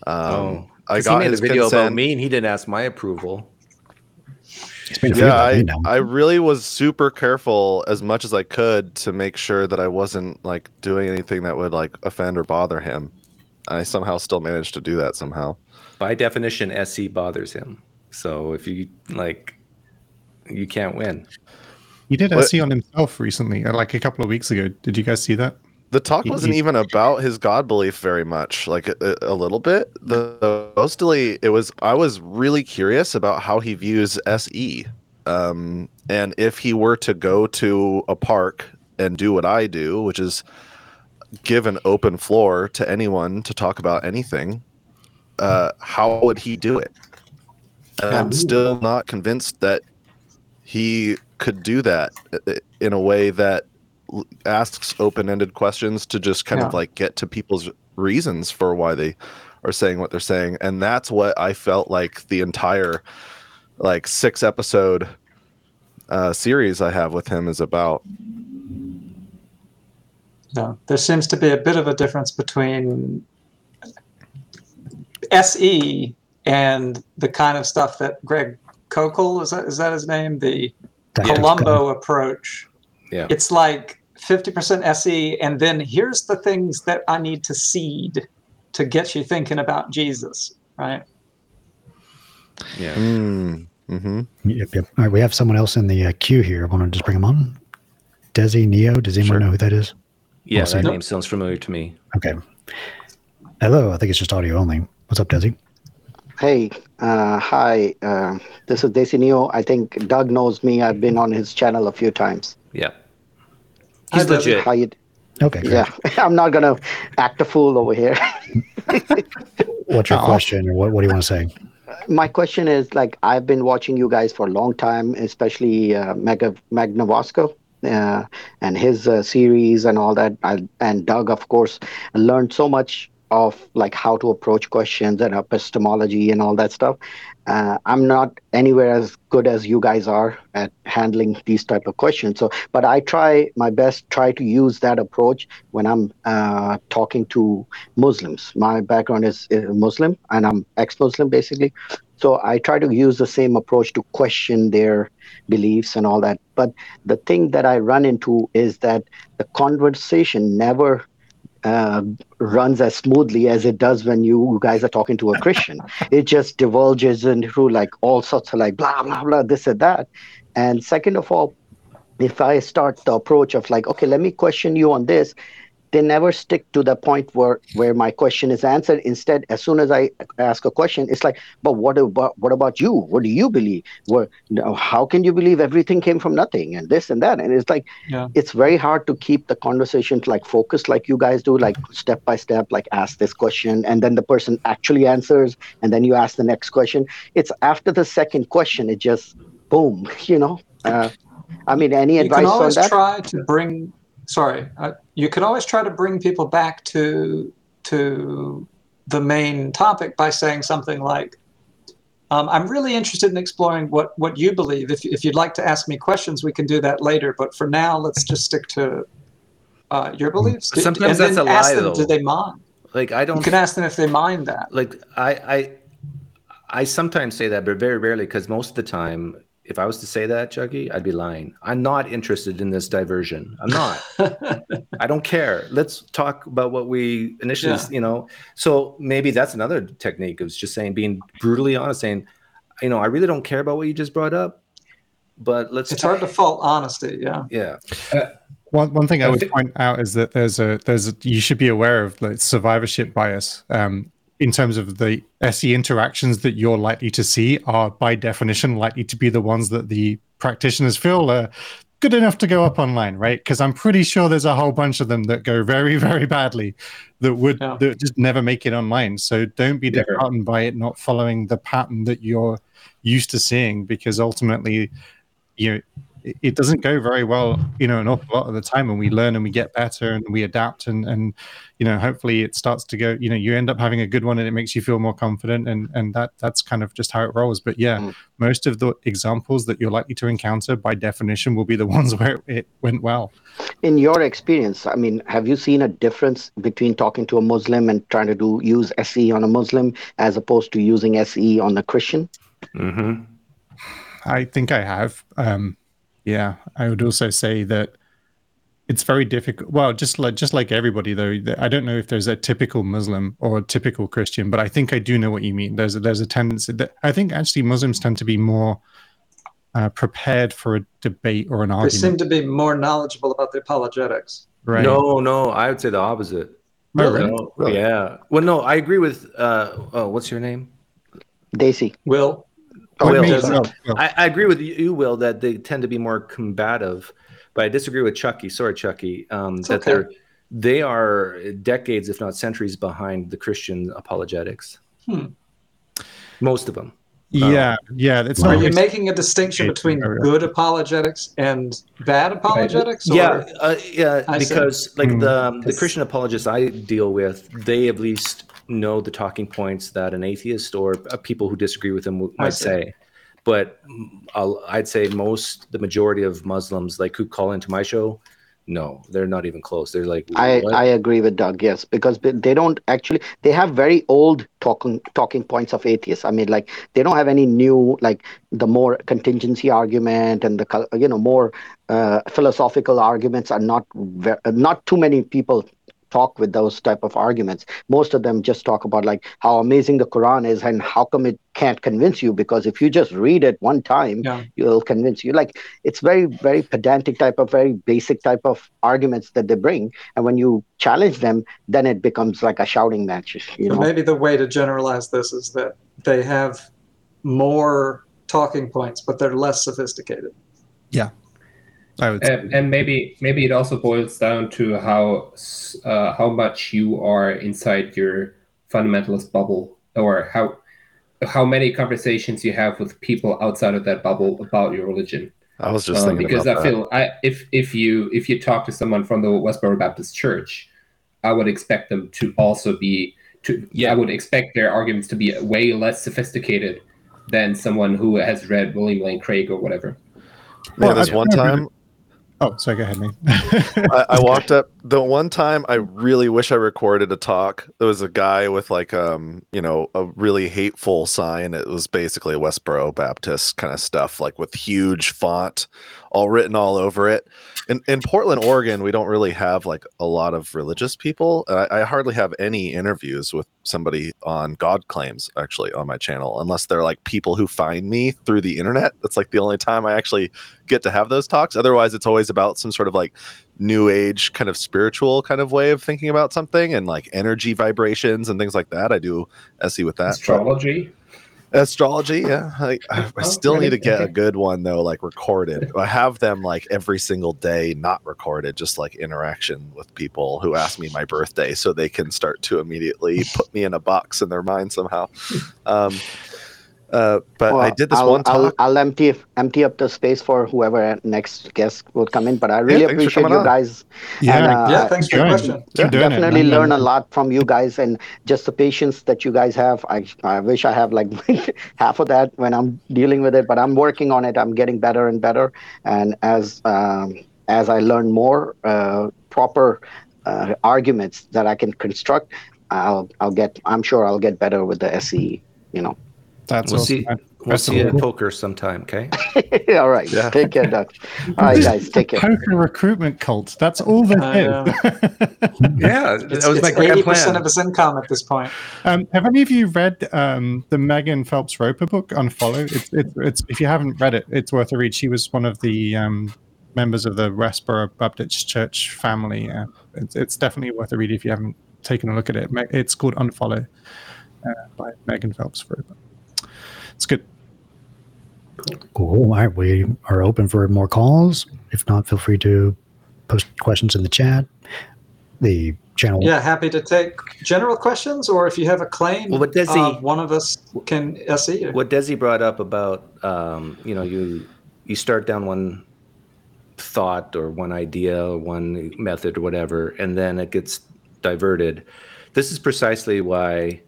Um, oh, I got he made his a video consent. About me, and he didn't ask my approval. Yeah, I, I really was super careful as much as I could to make sure that I wasn't like doing anything that would like offend or bother him. I somehow still managed to do that somehow. By definition, S E bothers him. So if you like, you can't win. He did what? S E on himself recently, like a couple of weeks ago. Did you guys see that? The talk wasn't even about his God belief very much, like a, a little bit. The, the mostly it was, I was really curious about how he views S E. Um, and if he were to go to a park and do what I do, which is give an open floor to anyone to talk about anything, uh, how would he do it? And I'm still not convinced that he could do that in a way that asks open-ended questions to just kind yeah. of like get to people's reasons for why they are saying what they're saying. And that's what I felt like the entire like six episode uh series I have with him is about. No, there seems to be a bit of a difference between S E and the kind of stuff that Greg Kokel is that is that his name the yeah. Columbo yeah. approach. Yeah. It's like fifty percent S E, and then here's the things that I need to seed to get you thinking about Jesus, right? Yeah. Mm. Mm-hmm. Yep, yep. All right, we have someone else in the uh, queue here. I want to just bring him on. Desi Neo, does anyone sure. know who that is? Yeah, that name sounds familiar to me. Okay. Hello, I think it's just audio only. What's up, Desi? Hey, uh, hi. Uh, this is Desi Neo. I think Doug knows me. I've been on his channel a few times. Yeah. He's legit. How you d- okay. Great. Yeah, I'm not gonna act a fool over here. What's your uh, question, or what, what do you want to say? My question is like I've been watching you guys for a long time, especially uh, Mag- Magnavosco. uh, and his uh, series and all that. I, and Doug, of course, learned so much of like how to approach questions and epistemology and all that stuff. Uh, I'm not anywhere as good as you guys are at handling these type of questions. So, but I try my best, try to use that approach when I'm uh, talking to Muslims. My background is Muslim, and I'm ex-Muslim basically. So I try to use the same approach to question their beliefs and all that. But the thing that I run into is that the conversation never Uh, runs as smoothly as it does when you guys are talking to a Christian. It just divulges into like all sorts of like blah, blah, blah, this and that. And second of all, if I start the approach of like, okay, let me question you on this, they never stick to the point where, where my question is answered. Instead, as soon as I ask a question, it's like, but what about, what about you? What do you believe? What, how can you believe everything came from nothing and this and that? And it's like, yeah. It's very hard to keep the conversation like focused like you guys do, like step by step, like ask this question and then the person actually answers and then you ask the next question. It's after the second question, it just, boom, you know? Uh, I mean, any you advice on that? You can always try to bring... Sorry, uh, you can always try to bring people back to to the main topic by saying something like, um, I'm really interested in exploring what, what you believe. If, if you'd like to ask me questions, we can do that later. But for now, let's just stick to uh, your beliefs. Sometimes that's a lie, though. Do they mind? Like, I don't... You can ask them if they mind that. Like, I, I, I sometimes say that, but very rarely, because most of the time... If I was to say that, Chucky, I'd be lying. I'm not interested in this diversion. I'm not. I don't care. Let's talk about what we initially, yeah. you know. So maybe that's another technique of just saying, being brutally honest, saying, you know, I really don't care about what you just brought up, but let's. It's hard to fault honesty. Yeah. Yeah. Uh, one one thing I would point out is that there's a there's a, you should be aware of like survivorship bias. Um, in terms of the S E interactions that you're likely to see are by definition likely to be the ones that the practitioners feel are good enough to go up online, right? Because I'm pretty sure there's a whole bunch of them that go very, very badly that would yeah. that just never make it online. So don't be yeah. disheartened by it not following the pattern that you're used to seeing, because ultimately, you know, it doesn't go very well, you know, an awful lot of the time, and we learn and we get better and we adapt and, and, you know, hopefully it starts to go, you know, you end up having a good one and it makes you feel more confident, and, and that that's kind of just how it rolls. But yeah, mm. most of the examples that you're likely to encounter by definition will be the ones where it went well. In your experience, I mean, have you seen a difference between talking to a Muslim and trying to do use S E on a Muslim as opposed to using S E on a Christian? Mm-hmm. I think I have. Um, Yeah, I would also say that it's very difficult. Well, just like just like everybody, though, I don't know if there's a typical Muslim or a typical Christian, but I think I do know what you mean. There's a, there's a tendency that I think actually Muslims tend to be more uh, prepared for a debate or an argument. They seem to be more knowledgeable about the apologetics. Right. No, no, I would say the opposite. Oh, really? No, really? Yeah. Well, no, I agree with. Uh, oh, what's your name? Daisy. Will. Will, no, no. I, I agree with you, Will, that they tend to be more combative, but I disagree with Chucky. Sorry, Chucky, um, that okay. they're they are decades, if not centuries, behind the Christian apologetics. Hmm. Most of them. Yeah, um, yeah. It's well, not, are you it's, making a distinction between good apologetics and bad apologetics? Or? Yeah, uh, yeah. I because see. like mm. the um, the Christian apologists I deal with, they at least. know the talking points that an atheist or people who disagree with them might I say, but I'll, I'd say most, the majority of Muslims like who call into my show, no, they're not even close. They're like I, I agree with Doug, yes, because they don't actually they have very old talking talking points of atheists. I mean, like they don't have any new like the more contingency argument and the you know more uh, philosophical arguments are not very, not too many people. Talk with those type of arguments. Most of them just talk about like how amazing the Quran is and how come it can't convince you, because if you just read it one time, yeah. you'll convince you. Like it's very, very pedantic type of, very basic type of arguments that they bring. And when you challenge them, then it becomes like a shouting match. You know? Maybe the way to generalize this is that they have more talking points, but they're less sophisticated. Yeah. And, and maybe maybe it also boils down to how uh, how much you are inside your fundamentalist bubble, or how how many conversations you have with people outside of that bubble about your religion. I was just um, thinking because about I feel that. I, if if you if you talk to someone from the Westboro Baptist Church, I would expect them to also be to. Yeah. I would expect their arguments to be way less sophisticated than someone who has read William Lane Craig or whatever. Well, yeah, there's I, one time. Oh, sorry. Go ahead, man. I, I walked up the one time. I really wish I recorded a talk. There was a guy with like um, you know, a really hateful sign. It was basically Westboro Baptist kind of stuff, like with huge font, all written all over it. In in Portland, Oregon, we don't really have like a lot of religious people. I, I hardly have any interviews with somebody on God claims actually on my channel, unless they're like people who find me through the internet. That's like the only time I actually get to have those talks. Otherwise, it's always about some sort of like new age kind of spiritual kind of way of thinking about something and like energy vibrations and things like that. I do S E with that. Astrology. Astrology, yeah. I, I still need to get a good one though, like recorded. I have them like every single day, not recorded, just like interaction with people who ask me my birthday, so they can start to immediately put me in a box in their mind somehow. Um, uh, but well, I did this I'll, one talk. I'll, I'll empty if, empty up the space for whoever next guest will come in. But I really yeah, appreciate you on. guys. Yeah, and, uh, yeah thanks for your question. Yeah, definitely it. learn a lot from you guys, and just the patience that you guys have. I I wish I have like half of that when I'm dealing with it, but I'm working on it. I'm getting better and better, and as um, as I learn more uh, proper uh, arguments that I can construct, I'll I'll get. I'm sure I'll get better with the S E. You know. That's we'll see, we'll see you at poker sometime, okay? All right. Yeah. Take care, Doug. All right, guys. Take care. Poker recruitment cults. That's all they uh, do. Yeah. It's, that was it's my eighty percent plan. Of his income at this point. Um, have any of you read um, the Megan Phelps-Roper book, Unfollow? It's, it's, it's, if you haven't read it, it's worth a read. She was one of the um, members of the Westboro Baptist Church family. Uh, it's, it's definitely worth a read if you haven't taken a look at it. It's called Unfollow uh, by Megan Phelps-Roper. It's good. Cool. All right. We are open for more calls. If not, feel free to post questions in the chat. The channel. Yeah, happy to take general questions, or if you have a claim, well, what Desi, uh, one of us can S E you. What Desi brought up about, um, you know, you you start down one thought or one idea or one method or whatever, and then it gets diverted. This is precisely why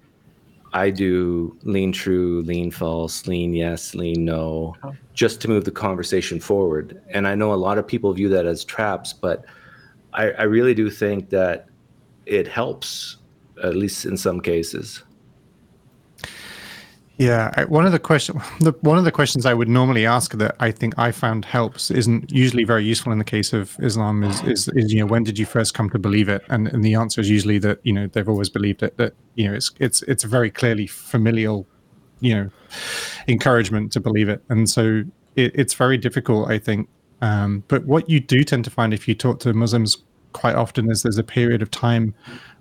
I do lean true, lean false, lean yes, lean no, just to move the conversation forward. And I know a lot of people view that as traps, but I, I really do think that it helps, at least in some cases. Yeah, I, one of the question, the, one of the questions I would normally ask that I think I found helps isn't usually very useful in the case of Islam is, is, is you know, when did you first come to believe it? And, and the answer is usually that, you know, they've always believed it, that, you know, it's it's it's a very clearly familial, you know, encouragement to believe it. And so it, it's very difficult, I think. Um, but what you do tend to find if you talk to Muslims quite often is there's a period of time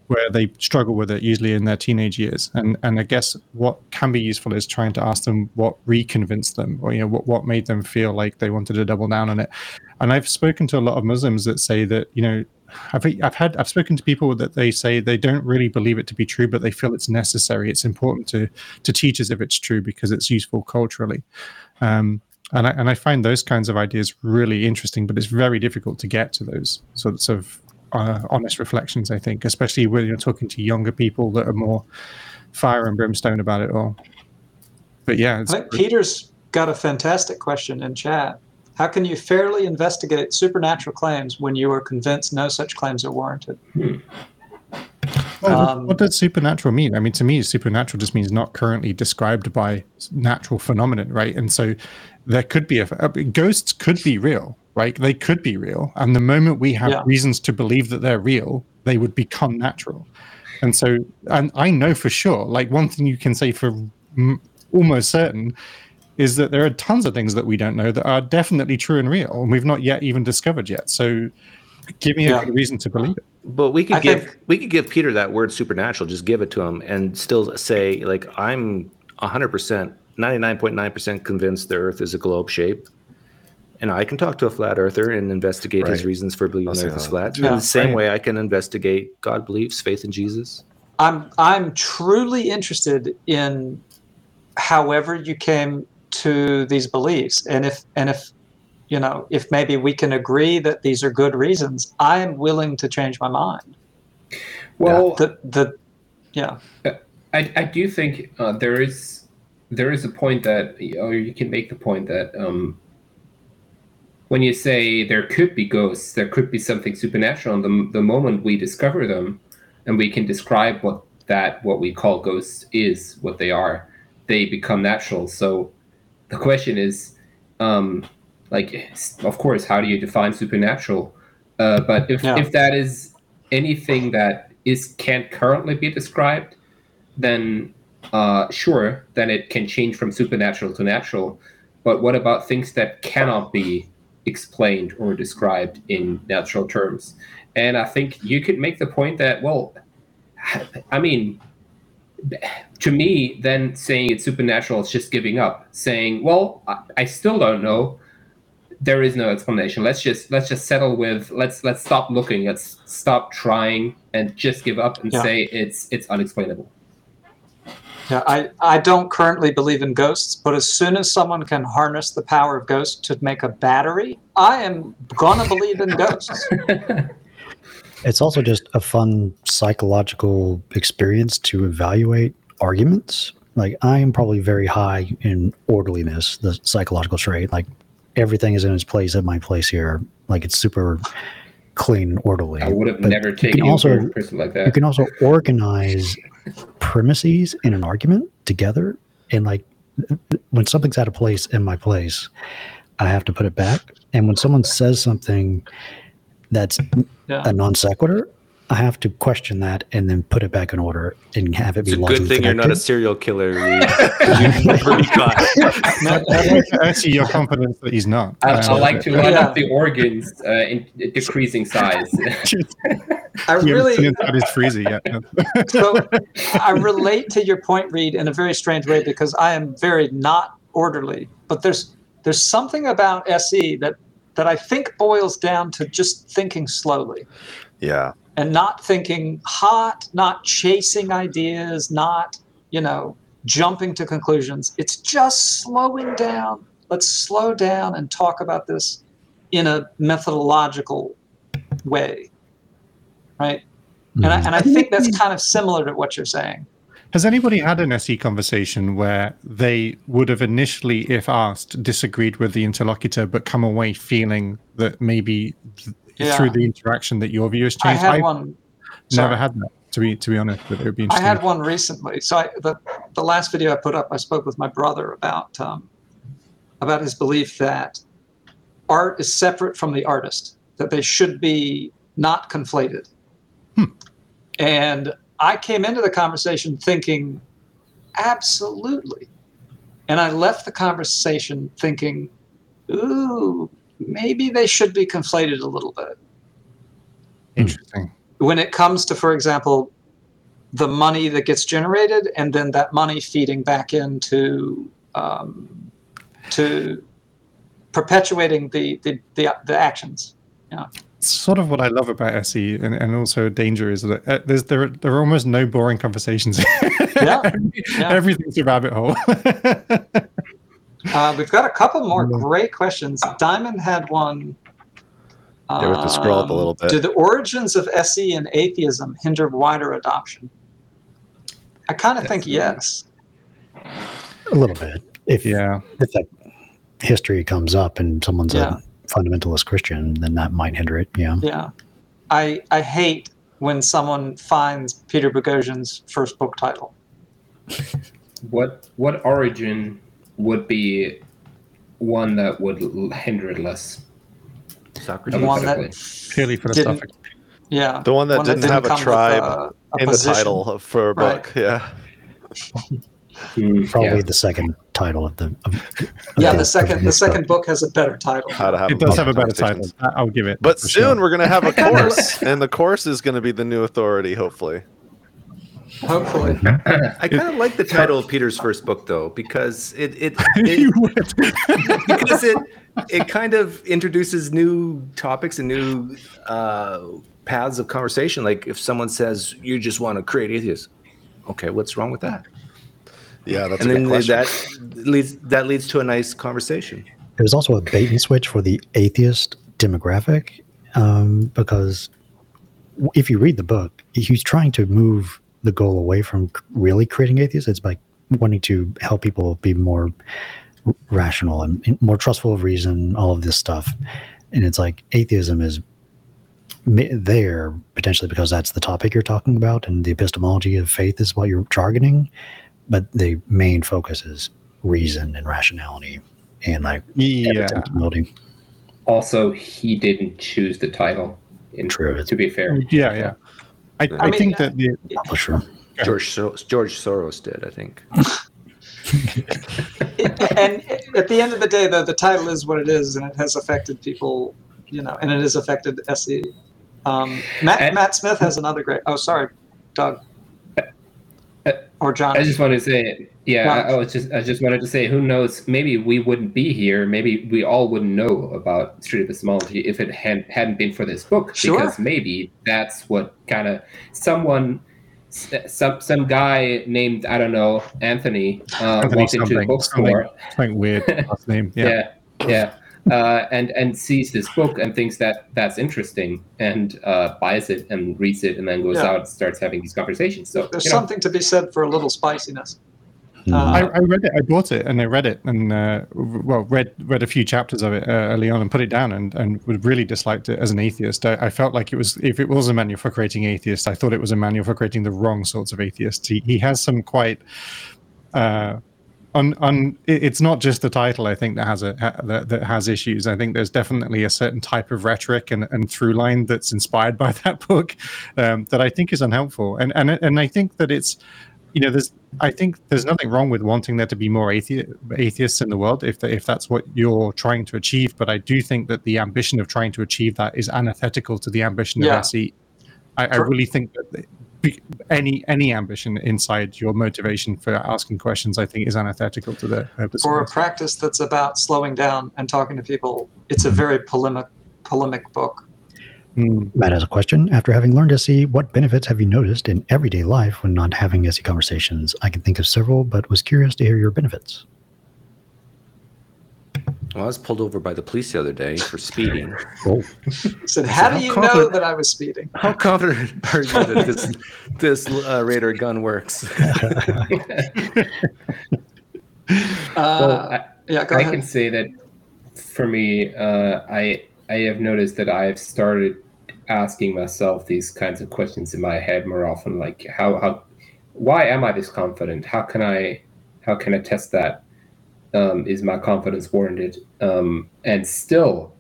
where they struggle with it, usually in their teenage years, and and I guess what can be useful is trying to ask them what reconvinced them, or you know what what made them feel like they wanted to double down on it. And I've spoken to a lot of Muslims that say that you know I've I've had I've spoken to people that they say they don't really believe it to be true, but they feel it's necessary. It's important to to teach as if it's true because it's useful culturally. Um, and I and I find those kinds of ideas really interesting, but it's very difficult to get to those sorts of Uh, honest reflections, I think, especially when you're talking to younger people that are more fire and brimstone about it all. But yeah, it's I think pretty- Peter's got a fantastic question in chat. How can you fairly investigate supernatural claims when you are convinced no such claims are warranted? Hmm. Well, um, what does supernatural mean? I mean, to me, supernatural just means not currently described by natural phenomenon, right? And so there could be a, a ghosts could be real. Right, they could be real, and the moment we have yeah. reasons to believe that they're real, they would become natural. And so, and I know for sure, like one thing you can say for m- almost certain is that there are tons of things that we don't know that are definitely true and real, and we've not yet even discovered yet. So, give me yeah. a good reason to believe it. But we could I give think- we could give Peter that word supernatural, just give it to him, and still say like I'm one hundred percent, ninety-nine point nine percent convinced the Earth is a globe shape. And I can talk to a flat earther and investigate right. his reasons for believing the earth is flat. Yeah. In the same right. way I can investigate God beliefs, faith in Jesus. I'm I'm truly interested in however you came to these beliefs. And if and if you know, if maybe we can agree that these are good reasons, I am willing to change my mind. Well, yeah, the, the, yeah. I, I do think uh, there is there is a point that, or you can make the point that um, when you say there could be ghosts, there could be something supernatural, and the, the moment we discover them and we can describe what that, what we call ghosts is, what they are, they become natural. So the question is, um, like, of course, how do you define supernatural? Uh, but if, yeah. if that is anything that is can't currently be described, then uh, sure, then it can change from supernatural to natural. But what about things that cannot be explained or described in natural terms? And I think you could make the point that, well, I mean, to me, then saying it's supernatural is just giving up. Saying, well, I, I still don't know. There is no explanation. Let's just let's just settle with let's let's stop looking. Let's stop trying and just give up and yeah. say it's it's unexplainable. Yeah, I, I don't currently believe in ghosts, but as soon as someone can harness the power of ghosts to make a battery, I am gonna believe in ghosts. It's also just a fun psychological experience to evaluate arguments. Like, I am probably very high in orderliness, the psychological trait. Like, everything is in its place at my place here. Like, it's super clean and orderly. I would have but never taken you also, a person like that. You can also organize premises in an argument together. And like, when something's out of place in my place, I have to put it back. And when someone says something that's yeah. a non sequitur, I have to question that and then put it back in order and have it be logically connected. It's a good thing you're not a serial killer. You'd never be caught. I see your confidence that he's not. I, I like to line up the organs uh, in decreasing size. I really that is freezing. Yeah. So I relate to your point, Reid, in a very strange way, because I am very not orderly. But there's there's something about S E that that I think boils down to just thinking slowly. Yeah. And not thinking hot, not chasing ideas, not, you know, jumping to conclusions. It's just slowing down. Let's slow down and talk about this in a methodological way, right? Mm-hmm. And I, and I think that's kind of similar to what you're saying. Has anybody had an S E conversation where they would have initially, if asked, disagreed with the interlocutor, but come away feeling that maybe th- Yeah. through the interaction that your view has changed? I had I've one. Sorry. Never had that, to be to be honest, but it would be interesting. I had one recently. So I, the the last video I put up, I spoke with my brother about um, about his belief that art is separate from the artist, that they should be not conflated. Hmm. And I came into the conversation thinking, absolutely. And I left the conversation thinking, ooh, maybe they should be conflated a little bit. Interesting. When it comes to, for example, the money that gets generated and then that money feeding back into um, to perpetuating the the, the, the actions. Yeah. Sort of what I love about S E and, and also danger is that uh, there's there there are almost no boring conversations. Yeah. Yeah. Everything's a rabbit hole. Uh, we've got a couple more great questions. Diamond had one. Um, yeah, we have to scroll up a little bit. Do the origins of S E and atheism hinder wider adoption? I kind of think yes. A little bit. If, yeah. if that history comes up and someone's yeah. a fundamentalist Christian, then that might hinder it. Yeah. Yeah. I, I hate when someone finds Peter Boghossian's first book title. What What origin would be one that would hinder it less? Socrates. The one that purely philosophic. Yeah. The one that, one didn't, that didn't have a tribe a, a in position. The title of, for a book. Right. Yeah. Probably yeah. the second title of the. Of, yeah, of the, the second. The second book. book has a better title. How to have it does have a better title. I'll give it. But soon sure. we're going to have a course, and the course is going to be the new authority, hopefully. Hopefully. I kind of like the title of Peter's first book, though, because it it, it because it it kind of introduces new topics and new uh, paths of conversation. Like if someone says, "You just want to create atheists," okay, what's wrong with that? Yeah, that's and a good then question. that leads that leads to a nice conversation. It was also a bait and switch for the atheist demographic, um, because if you read the book, he's trying to move the goal away from really creating atheists. It's by wanting to help people be more rational and more trustful of reason, all of this stuff. And it's like atheism is there potentially because that's the topic you're talking about and the epistemology of faith is what you're targeting. But the main focus is reason and rationality and like yeah. Also, he didn't choose the title. In, True. To be fair. Yeah, yeah. I, I, I mean, think that the publisher, George Sor- George Soros did, I think. And at the end of the day, though, the title is what it is, and it has affected people, you know, and it has affected S E. Um, Matt and, Matt Smith has another great. Oh, sorry, Doug. Or John. I just want to say, yeah. I, I was just, I just wanted to say, who knows? Maybe we wouldn't be here. Maybe we all wouldn't know about street epistemology if it had, hadn't been for this book. Sure. Because maybe that's what kind of someone, some some guy named I don't know Anthony, uh, Anthony walked into a bookstore. Something weird last name. Yeah, yeah, yeah. Uh, and and sees this book and thinks that that's interesting and uh, buys it and reads it and then goes yeah. out and starts having these conversations. So there's you know, something to be said for a little spiciness. Uh, I, I read it. I bought it, and I read it, and uh, well, read read a few chapters of it uh, early on, and put it down, and and really disliked it as an atheist. I, I felt like it was, if it was a manual for creating atheists, I thought it was a manual for creating the wrong sorts of atheists. He he has some quite, uh, on on. It's not just the title, I think, that has a ha, that, that has issues. I think there's definitely a certain type of rhetoric and, and through line that's inspired by that book, um, that I think is unhelpful, and and and I think that it's. You know, there's. I think there's nothing wrong with wanting there to be more athe- atheists in the world if the, if that's what you're trying to achieve. But I do think that the ambition of trying to achieve that is antithetical to the ambition yeah. of S E. I, I really think that any any ambition inside your motivation for asking questions, I think, is antithetical to the purpose. For a practice that's about slowing down and talking to people, it's a very polemic polemic book. Matt has a question. After having learned S E, what benefits have you noticed in everyday life when not having S E conversations? I can think of several, but was curious to hear your benefits. Well, I was pulled over by the police the other day for speeding. Oh. Said, how so do you know that I was speeding? How confident are you that this, this uh, radar gun works? uh, well, I, yeah, go I ahead. can say that for me, uh, I... I have noticed that I've started asking myself these kinds of questions in my head more often, like how, how why am I this confident? How can I how can I test that? Um, is my confidence warranted? Um, and still,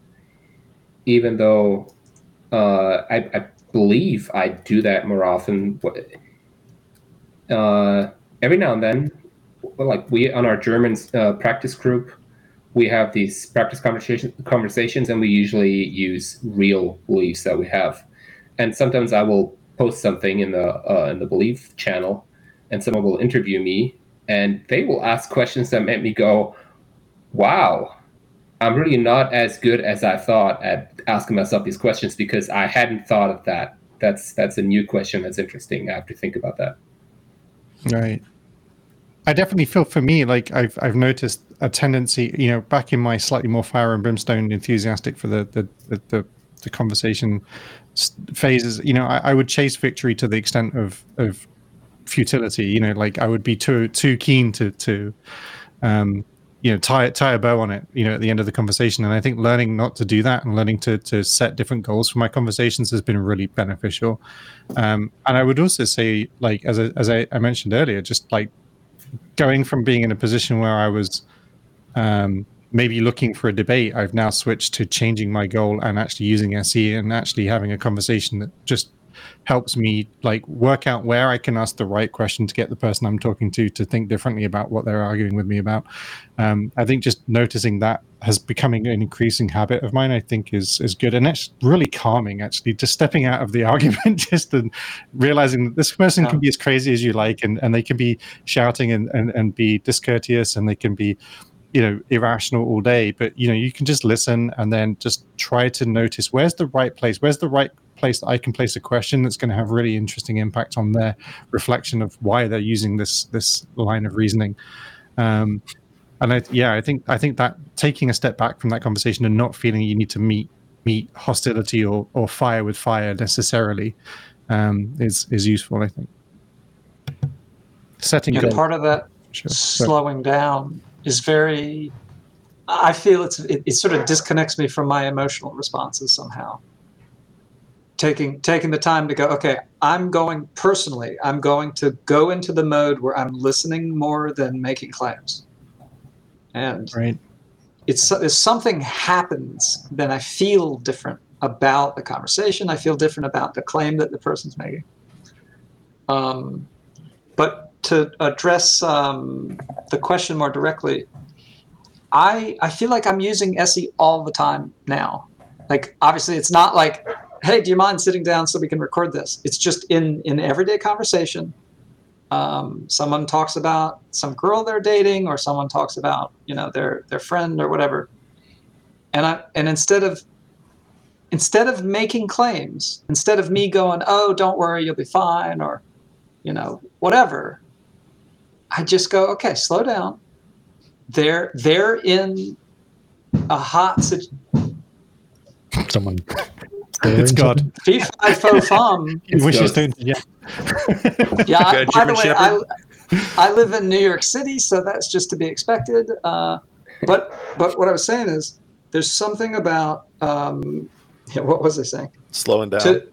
even though uh, I, I believe I do that more often, uh, every now and then, like we on our German uh, practice group, we have these practice conversation, conversations and we usually use real beliefs that we have. And sometimes I will post something in the uh, in the belief channel and someone will interview me and they will ask questions that make me go, wow, I'm really not as good as I thought at asking myself these questions because I hadn't thought of that. That's that's a new question that's interesting. I have to think about that. Right. I definitely feel for me, like I've I've noticed a tendency, you know, back in my slightly more fire and brimstone enthusiastic for the the the, the, the conversation phases, you know, I, I would chase victory to the extent of, of futility, you know, like I would be too too keen to to um, you know, tie tie a bow on it, you know, at the end of the conversation. And I think learning not to do that and learning to to set different goals for my conversations has been really beneficial. Um, and I would also say, like as I, as I, I mentioned earlier, just like going from being in a position where I was um, maybe looking for a debate, I've now switched to changing my goal and actually using S E and actually having a conversation that just helps me like work out where I can ask the right question to get the person I'm talking to to think differently about what they're arguing with me about. Um, I think just noticing that has becoming an increasing habit of mine, I think is is good. And it's really calming, actually, just stepping out of the argument just and realizing that this person yeah. can be as crazy as you like and, and they can be shouting and, and, and be discourteous and they can be, you know, irrational all day. But, you know, you can just listen and then just try to notice where's the right place, where's the right place that I can place a question that's going to have really interesting impact on their reflection of why they're using this this line of reasoning. Um, And I, yeah, I think I think that taking a step back from that conversation and not feeling you need to meet meet hostility or, or fire with fire necessarily um, is is useful, I think. Setting and part of that sure. slowing down is very. I feel it's it, it sort of disconnects me from my emotional responses somehow. Taking taking the time to go, okay, I'm going personally, I'm going to go into the mode where I'm listening more than making claims. And right. it's if something happens, then I feel different about the conversation. I feel different about the claim that the person's making. Um, but to address um, the question more directly, I, I feel like I'm using S E all the time now. Like, obviously, it's not like, hey, do you mind sitting down so we can record this? It's just in, in everyday conversation. Um, someone talks about some girl they're dating, or someone talks about, you know, their their friend or whatever. And I and instead of instead of making claims, instead of me going, oh, don't worry, you'll be fine, or, you know, whatever, I just go, okay, slow down. They're they're in a hot situation. Someone. It's God. Fifi fo fum. Wishes yeah. Yeah. I, by the way, I, I live in New York City, so that's just to be expected. Uh, but but what I was saying is, there's something about um, yeah, what was I saying? Slowing down. To,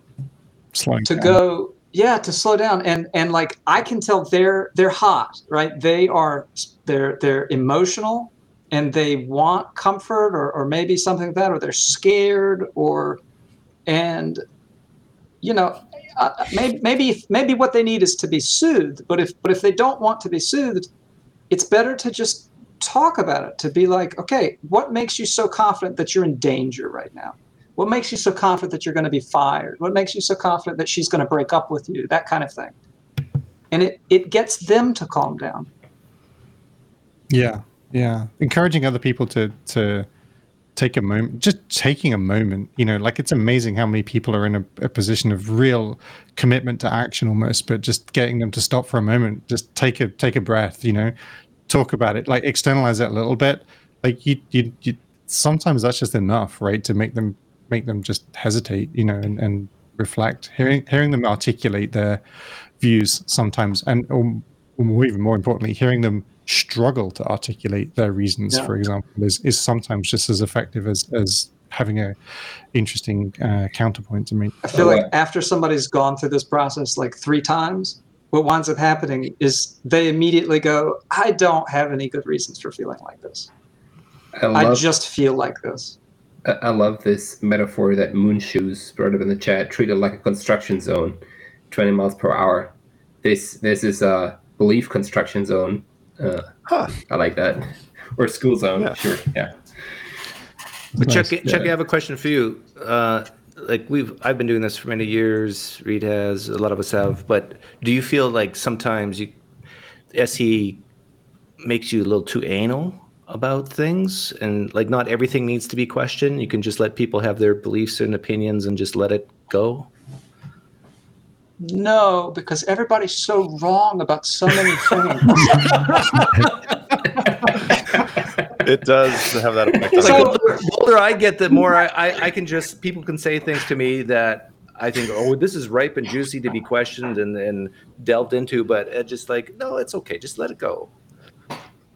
Slowing to down. go, yeah, to slow down, and and like I can tell they're they're hot, right? They are they're they're emotional, and they want comfort or or maybe something like that, or they're scared or. And, you know, uh, maybe, maybe maybe what they need is to be soothed. But if but if they don't want to be soothed, it's better to just talk about it, to be like, okay, what makes you so confident that you're in danger right now? What makes you so confident that you're going to be fired? What makes you so confident that she's going to break up with you? That kind of thing. And it, it gets them to calm down. Yeah, yeah. Encouraging other people to to... take a moment, just taking a moment, you know, like it's amazing how many people are in a, a position of real commitment to action almost, but just getting them to stop for a moment, just take a, take a breath, you know, talk about it, like externalize it a little bit. Like you, you, you sometimes that's just enough, right? To make them, make them just hesitate, you know, and, and reflect, hearing, hearing them articulate their views sometimes. And or, or even more importantly, hearing them struggle to articulate their reasons, yeah. for example, is, is sometimes just as effective as, as having a interesting uh, counterpoint to me. I feel like after somebody's gone through this process like three times, what winds up happening is they immediately go, I don't have any good reasons for feeling like this. I, love, I just feel like this. I love this metaphor that Moonshoes brought up in the chat, treated like a construction zone, twenty miles per hour. This, this is a belief construction zone. Uh, huh. I like that. Or school zone, yeah. sure. Yeah. But nice. Chuck, yeah. Chuck, I have a question for you. Uh, like we've, I've been doing this for many years. Reid has. A lot of us have. But do you feel like sometimes you, S E, makes you a little too anal about things, and like not everything needs to be questioned? You can just let people have their beliefs and opinions and just let it go. No, because everybody's so wrong about so many things. It does have that effect. It's like, the older I get, the more I, I, I can just, people can say things to me that I think, oh, this is ripe and juicy to be questioned and, and delved into, but it's just like, no, it's okay. Just let it go.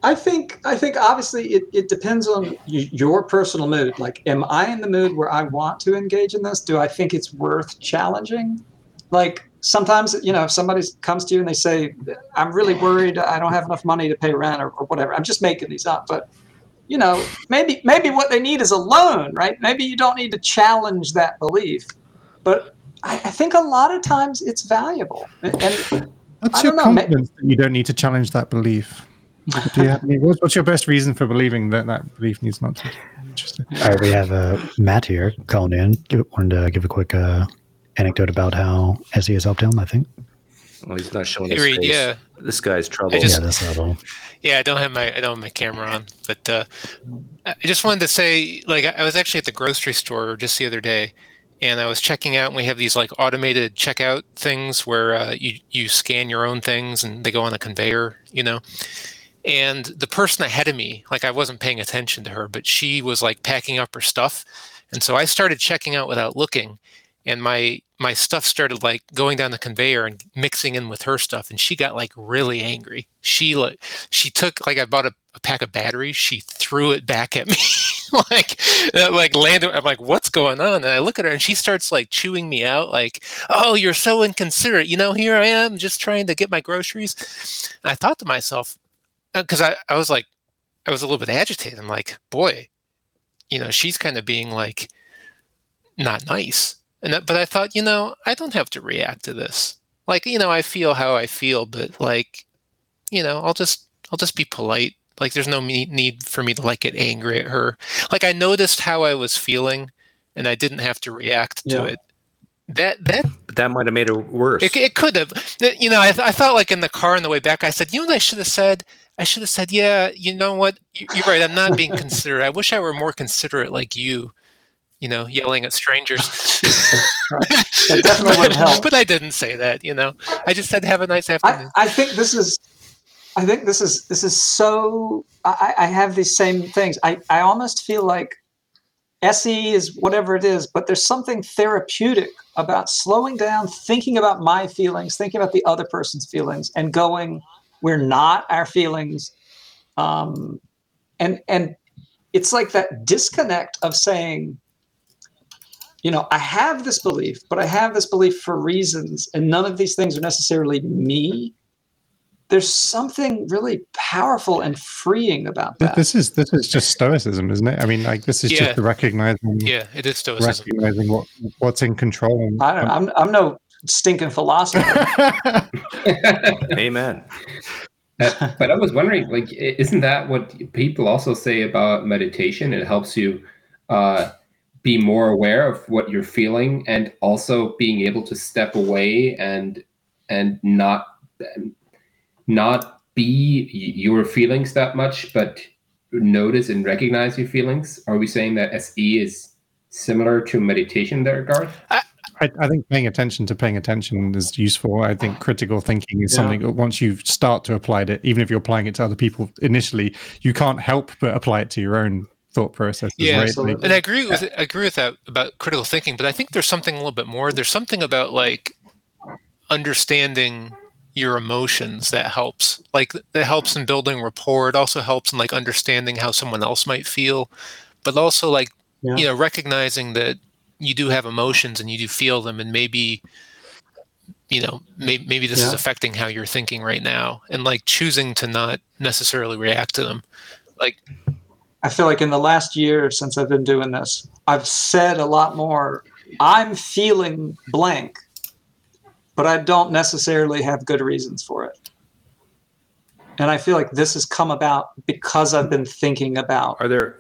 I think, I think obviously it, it depends on your personal mood. Like, am I in the mood where I want to engage in this? Do I think it's worth challenging? Like, sometimes, you know, if somebody comes to you and they say, I'm really worried, I don't have enough money to pay rent or, or whatever. I'm just making these up. But, you know, maybe maybe what they need is a loan, right? Maybe you don't need to challenge that belief. But I, I think a lot of times it's valuable. And what's your know, confidence maybe, that you don't need to challenge that belief? Do you have any, what's your best reason for believing that that belief needs not to? Interesting. All right, we have uh, Matt here calling in. Wanted to give a quick... Uh, anecdote about how S E has helped him, I think. Well, he's not showing his Reid, face. Yeah. This guy's trouble. Just, yeah, that's trouble. Yeah, I don't have my I don't have my camera on, but uh, I just wanted to say, like, I was actually at the grocery store just the other day, and I was checking out, and we have these like automated checkout things where uh, you you scan your own things, and they go on a conveyor, you know. And the person ahead of me, like I wasn't paying attention to her, but she was like packing up her stuff. And so I started checking out without looking, and my my stuff started like going down the conveyor and mixing in with her stuff. And she got like really angry. She like she took like I bought a, a pack of batteries. She threw it back at me, like like landed. I'm like, what's going on? And I look at her and she starts like chewing me out, like, oh, you're so inconsiderate. You know, here I am just trying to get my groceries. And I thought to myself, because I, I was like, I was a little bit agitated. I'm like, boy, you know, she's kind of being like not nice. And that, but I thought, you know, I don't have to react to this. Like, you know, I feel how I feel, but like, you know, I'll just, I'll just be polite. Like, there's no me- need for me to like get angry at her. Like, I noticed how I was feeling, and I didn't have to react yeah. to it. That that that might have made it worse. It, it could have. You know, I I thought like in the car on the way back, I said, you know what I should have said. I should have said, yeah, you know what? You're right. I'm not being considerate. I wish I were more considerate like you, you know, yelling at strangers. That definitely would help. But I didn't say that, you know. I just said, have a nice afternoon. I, I think this is, I think this is, this is so, I, I have these same things. I, I almost feel like S E is whatever it is, but there's something therapeutic about slowing down, thinking about my feelings, thinking about the other person's feelings, and going, we're not our feelings. Um, and and it's like that disconnect of saying, you know, I have this belief, but I have this belief for reasons, and none of these things are necessarily me. There's something really powerful and freeing about that. This is this is just stoicism, isn't it? I mean, like this is yeah. just recognizing. Yeah, it is stoicism. Recognizing what, what's in control. I don't know. I'm, I'm no stinking philosopher. Amen. Uh, but I was wondering, like, isn't that what people also say about meditation? It helps you uh, be more aware of what you're feeling, and also being able to step away and and not. not be your feelings that much, but notice and recognize your feelings. Are we saying that S E is similar to meditation there, Garth? I, I, I think paying attention to paying attention is useful. I think critical thinking is yeah. something that once you start to apply it, even if you're applying it to other people initially, you can't help but apply it to your own thought process. Yeah, absolutely. And I agree with, I agree with that about critical thinking, but I think there's something a little bit more. There's something about like understanding your emotions that helps, like that helps in building rapport. It also helps in like understanding how someone else might feel, but also like, yeah. you know, recognizing that you do have emotions and you do feel them. And maybe, you know, maybe, maybe this yeah. is affecting how you're thinking right now, and like choosing to not necessarily react to them. Like, I feel like in the last year since I've been doing this, I've said a lot more, I'm feeling blank, but I don't necessarily have good reasons for it. And I feel like this has come about because I've been thinking about. Are there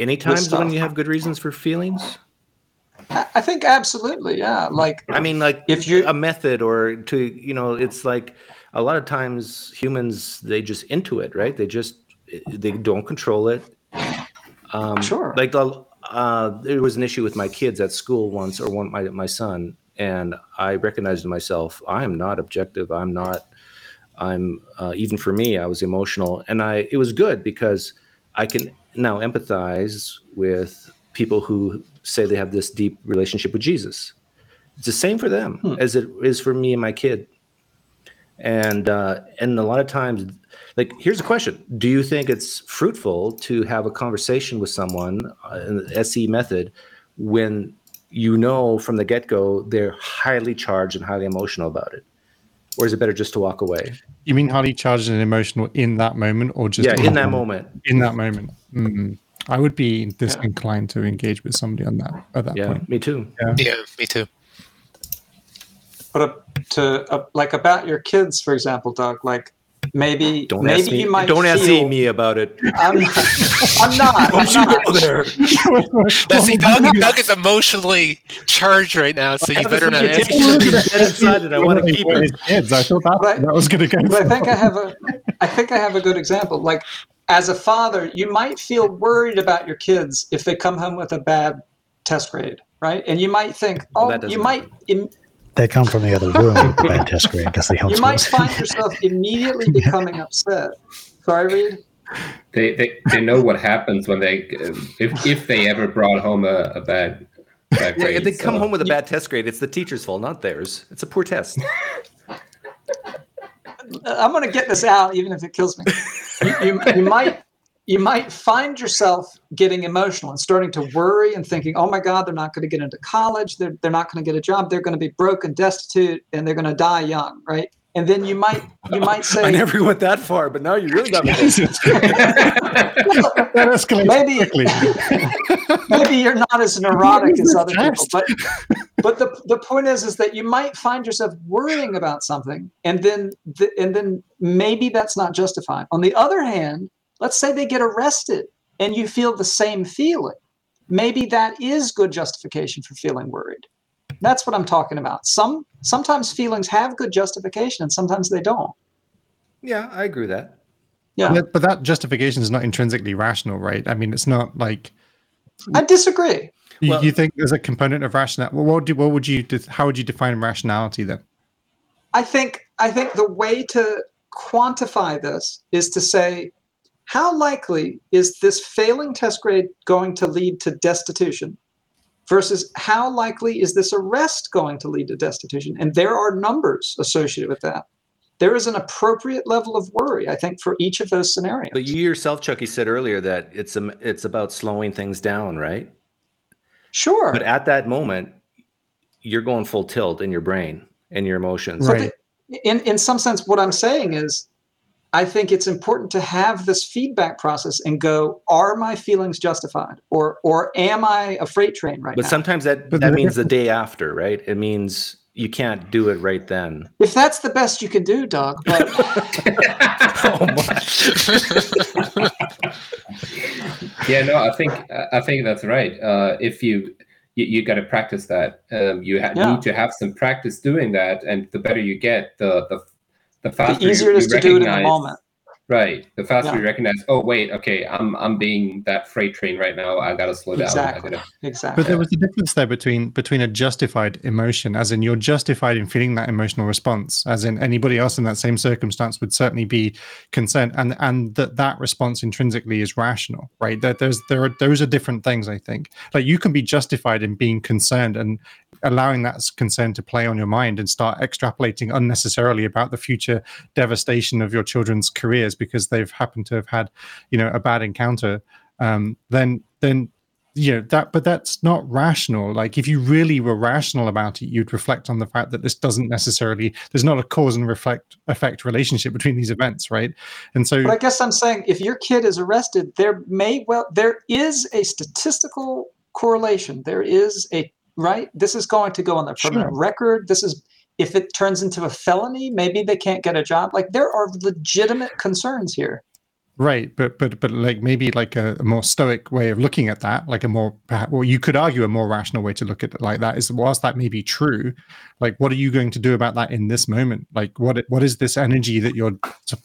any times when you have good reasons for feelings? I think absolutely, yeah. Like I mean, like if you're a method or to, you know, it's like a lot of times humans, they just intuit, right? They just, they don't control it. Um, sure. Like the, uh, there was an issue with my kids at school once, or one my my son. And I recognized in myself, I'm not objective. I'm not, I'm, uh, even for me, I was emotional. And I, it was good because I can now empathize with people who say they have this deep relationship with Jesus. It's the same for them hmm. as it is for me and my kid. And, uh, and a lot of times, like, here's a question. Do you think it's fruitful to have a conversation with someone uh, in the S E method when you know from the get-go they're highly charged and highly emotional about it? Or is it better just to walk away? You mean highly charged and emotional in that moment, or just yeah, in, in that moment? In that moment. Mm-hmm. I would be disinclined yeah. to engage with somebody on that at that yeah, point. Me too. Yeah. yeah, me too. But uh, to uh, like about your kids, for example, Doug, like maybe don't maybe ask me, you might don't feel, ask me about it. I'm not. I'm not. I'm not. Go there. See, Doug, Doug is emotionally charged right now, so you better not ask. I want to keep his kids. I thought that was going to go. But I think I have a. I think I have a good example. Like, as a father, you might feel worried about your kids if they come home with a bad test grade, right? And you might think, oh, well, you might. They come from the other room with the bad test grade. That's the help. You might find yourself immediately becoming upset. Sorry, Reid. They, they they know what happens when they if if they ever brought home a, a bad, bad grade. Yeah, if they so. come home with a bad test grade, it's the teacher's fault, not theirs. It's a poor test. I'm gonna get this out, even if it kills me. You, you, you might you might find yourself getting emotional and starting to worry and thinking, "Oh my God, they're not going to get into college. They're they're not going to get a job. They're going to be broke and destitute, and they're going to die young." Right. And then you might you might say, "I never went that far, but now you really got me." That escalates maybe, quickly. Maybe you're not as neurotic as other people, but but the the point is is that you might find yourself worrying about something, and then th- and then maybe that's not justified. On the other hand, let's say they get arrested, and you feel the same feeling. Maybe that is good justification for feeling worried. That's what I'm talking about. Some sometimes feelings have good justification, and sometimes they don't. Yeah, I agree with that. Yeah, but, but that justification is not intrinsically rational, right? I mean, it's not like. I disagree. You, well, you think there's a component of rationality? Well, what do what would you? How would you define rationality then? I think I think the way to quantify this is to say, how likely is this failing test grade going to lead to destitution? Versus how likely is this arrest going to lead to destitution? And there are numbers associated with that. There is an appropriate level of worry, I think, for each of those scenarios. But you yourself, Chucky, said earlier that it's um, it's about slowing things down, right? Sure. But at that moment, you're going full tilt in your brain and your emotions. Right. The, in, in some sense, what I'm saying is, I think it's important to have this feedback process and go, are my feelings justified? Or or am I a freight train right but now? But sometimes that, that means the day after, right? It means you can't do it right then. If that's the best you can do, Doug. But... oh my. Yeah, no, I think I think that's right. Uh, if you you, you got to practice that. Um, you ha- yeah. need to have some practice doing that, and the better you get, the the The faster the easier it is to do it in the moment. Right. The faster yeah. you recognize, oh wait, okay, I'm I'm being that freight train right now. I gotta slow down. Exactly. exactly. But there was a difference there between between a justified emotion, as in you're justified in feeling that emotional response, as in anybody else in that same circumstance would certainly be concerned, and and that that response intrinsically is rational, right? That there's there are those are different things, I think. Like you can be justified in being concerned and allowing that concern to play on your mind and start extrapolating unnecessarily about the future devastation of your children's careers because they've happened to have had, you know, a bad encounter. Um, then, then, you know, that, but that's not rational. Like if you really were rational about it, you'd reflect on the fact that this doesn't necessarily, there's not a cause and reflect effect relationship between these events. Right. And so but I guess I'm saying if your kid is arrested, there may, well, there is a statistical correlation. There is a, Right. This is going to go on their permanent sure. record. This is if it turns into a felony, maybe they can't get a job. Like there are legitimate concerns here. Right. But but but like maybe like a, a more stoic way of looking at that, like a more perhaps, well, you could argue a more rational way to look at it like that is whilst that may be true, like what are you going to do about that in this moment? Like what what is this energy that you're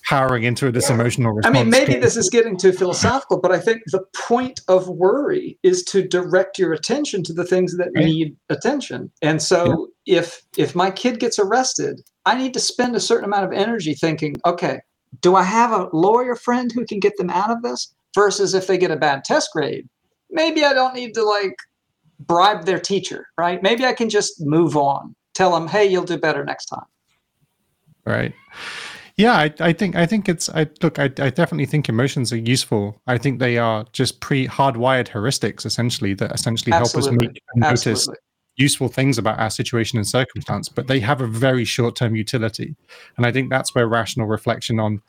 powering into this emotional response? I mean, maybe to? This is getting too philosophical, but I think the point of worry is to direct your attention to the things that right. need attention. And so yeah. if if my kid gets arrested, I need to spend a certain amount of energy thinking, okay, do I have a lawyer friend who can get them out of this? Versus if they get a bad test grade, maybe I don't need to like bribe their teacher, right? Maybe I can just move on. Tell them, hey, you'll do better next time. Right. Yeah, I, I think I think it's I look, I, I definitely think emotions are useful. I think they are just pre hardwired heuristics essentially that essentially Absolutely. help us make and notice Absolutely. useful things about our situation and circumstance, but they have a very short-term utility. And I think that's where rational reflection on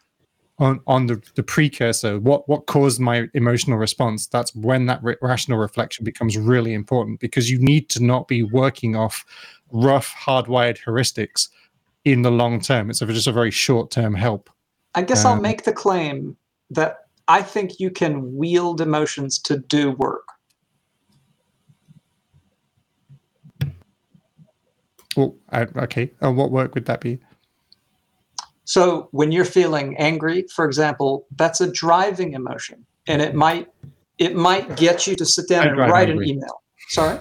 on on the, the precursor, what what caused my emotional response, that's when that re- rational reflection becomes really important, because you need to not be working off rough, hardwired heuristics in the long term. It's just a very short-term help. I guess um, I'll make the claim that I think you can wield emotions to do work. Well, I, okay. Uh, what work would that be? So when you're feeling angry, for example, that's a driving emotion, and it might it might get you to sit down Don't and write angry. an email. Sorry?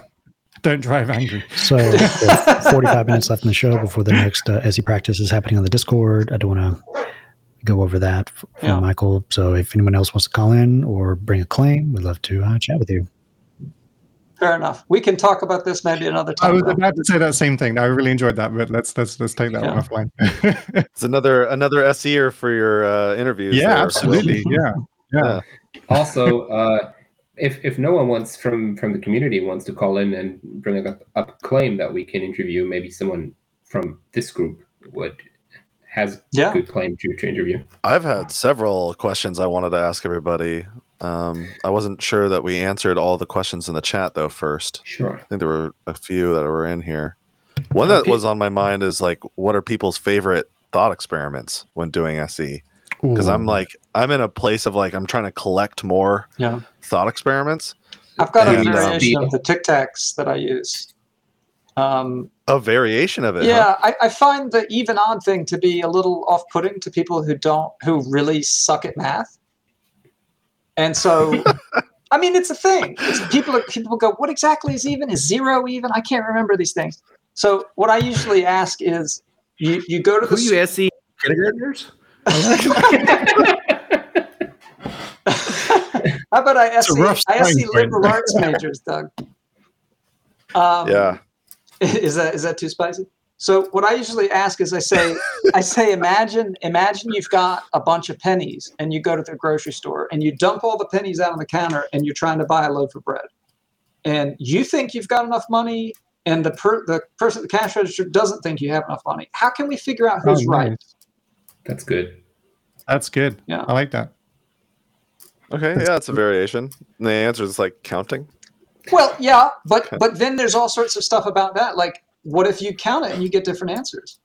Don't drive angry. So forty-five minutes left in the show before the next uh, S E practice is happening on the Discord. I don't want to go over that from yeah. Michael. So if anyone else wants to call in or bring a claim, we'd love to uh, chat with you. Fair enough. We can talk about this maybe another time. I was about to say that same thing. I really enjoyed that, but let's let's let's take that yeah. one offline. It's another another S E R for your uh, interviews. Yeah, there. Absolutely. yeah. yeah. yeah. Also, uh, if if no one wants from from the community wants to call in and bring up, up a claim that we can interview, maybe someone from this group would has yeah. a good claim to, to interview. I've had several questions I wanted to ask everybody. Um, I wasn't sure that we answered all the questions in the chat though first. Sure. I think there were a few that were in here. One that was on my mind is like, what are people's favorite thought experiments when doing S E? Because I'm like, I'm in a place of like, I'm trying to collect more yeah. thought experiments. I've got and, a variation um, of the Tic Tacs that I use. Um, a variation of it. Yeah, huh? I, I find the even odd thing to be a little off-putting to people who don't, who really suck at math. And so, I mean, it's a thing. It's, people people go, what exactly is even? Is zero even? I can't remember these things. So what I usually ask is, you, you go to the... Who sp- you S E kindergartners? How about I S E liberal arts majors, Doug? Um, yeah. Is that is that too spicy? So what I usually ask is I say, I say, imagine, imagine you've got a bunch of pennies and you go to the grocery store and you dump all the pennies out on the counter and you're trying to buy a loaf of bread and you think you've got enough money and the per, the person at the cash register doesn't think you have enough money. How can we figure out who's oh, nice. right? That's good. That's good. Yeah. I like that. Okay. That's yeah. It's a variation. And the answer is like counting. Well, yeah, but, but then there's all sorts of stuff about that. Like, what if you count it and you get different answers?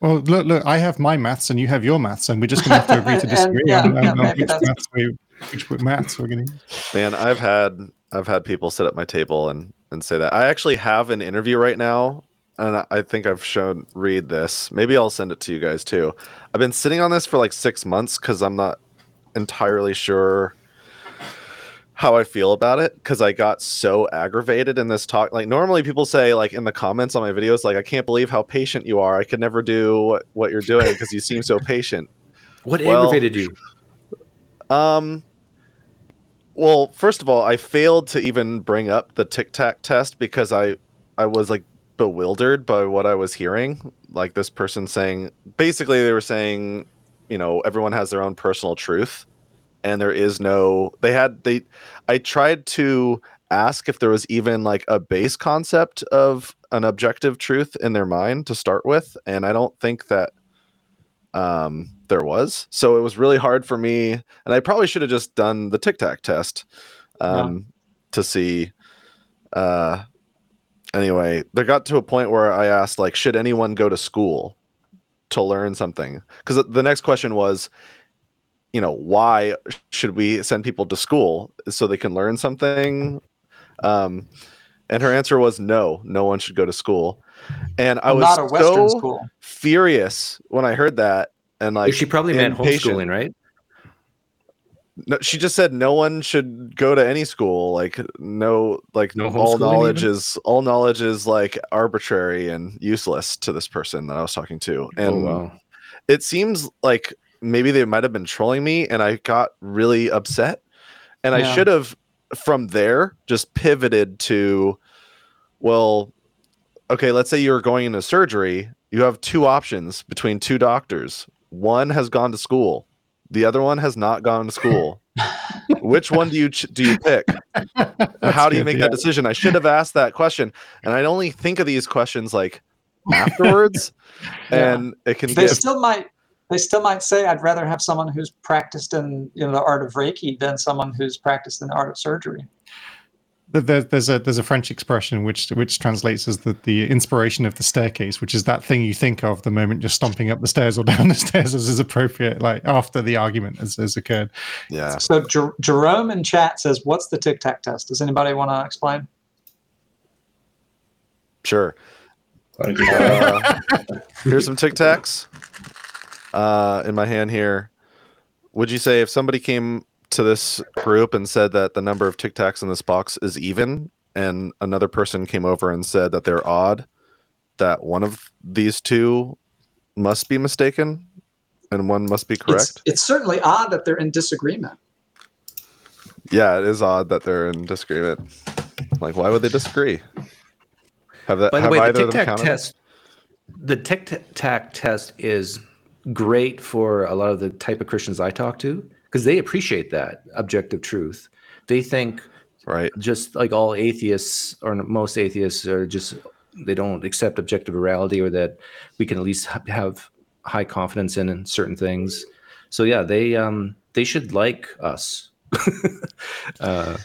Well, look, look, I have my maths and you have your maths, and we're just going to have to agree to disagree yeah, on, yeah, on which, maths we, which maths we're going to use. Man, I've had I've had people sit at my table and, and say that. I actually have an interview right now, and I think I've shown Reid this. Maybe I'll send it to you guys too. I've been sitting on this for like six months because I'm not entirely sure how I feel about it, because I got so aggravated in this talk. Like, normally people say, like, in the comments on my videos, like, I can't believe how patient you are. I could never do what, what you're doing because you seem so patient. What well, aggravated you? Um. Well, first of all, I failed to even bring up the Tic Tac test because I, I was, like, bewildered by what I was hearing. Like, this person saying, basically they were saying, you know, everyone has their own personal truth. And there is no, they had, they, I tried to ask if there was even like a base concept of an objective truth in their mind to start with. And I don't think that um, there was. So it was really hard for me. And I probably should have just done the Tic Tac test um, yeah. to see. Uh, anyway, there got to a point where I asked, like, should anyone go to school to learn something? Because the next question was, you know, why should we send people to school so they can learn something? Um, and her answer was no, no one should go to school. And I was so school. furious when I heard that. And like, she probably meant homeschooling, right? No, she just said no one should go to any school. Like no, like no all knowledge even? is all knowledge is like arbitrary and useless to this person that I was talking to. And oh, wow. It seems like maybe they might have been trolling me, and I got really upset. And yeah. I should have, from there, just pivoted to, well, okay, let's say you're going into surgery. You have two options between two doctors. One has gone to school. The other one has not gone to school. Which one do you ch- do you pick? How do you make yeah. that decision? I should have asked that question. And I only think of these questions like afterwards, yeah. and it can they get... still might. They still might say, I'd rather have someone who's practiced in you know, the art of Reiki than someone who's practiced in the art of surgery. There, there's a there's a French expression which which translates as the, the inspiration of the staircase, which is that thing you think of the moment you're stomping up the stairs or down the stairs as is appropriate, like after the argument has, has occurred. Yeah. So Jer- Jerome in chat says, what's the Tic Tac test? Does anybody want to explain? Sure. Uh, here's some Tic Tacs. Uh, in my hand here, would you say if somebody came to this group and said that the number of Tic Tacs in this box is even, and another person came over and said that they're odd, that one of these two must be mistaken? and one must be correct? It's, it's certainly odd that they're in disagreement. Yeah, it is odd that they're in disagreement. Like, why would they disagree? Have that, By the have way, either the Tic Tac test, the Tic Tac test is great for a lot of the type of Christians I talk to because they appreciate that objective truth. They think, right, just like all atheists or most atheists are just, they don't accept objective morality or that we can at least have high confidence in, in certain things. So yeah, they um they should like us. uh,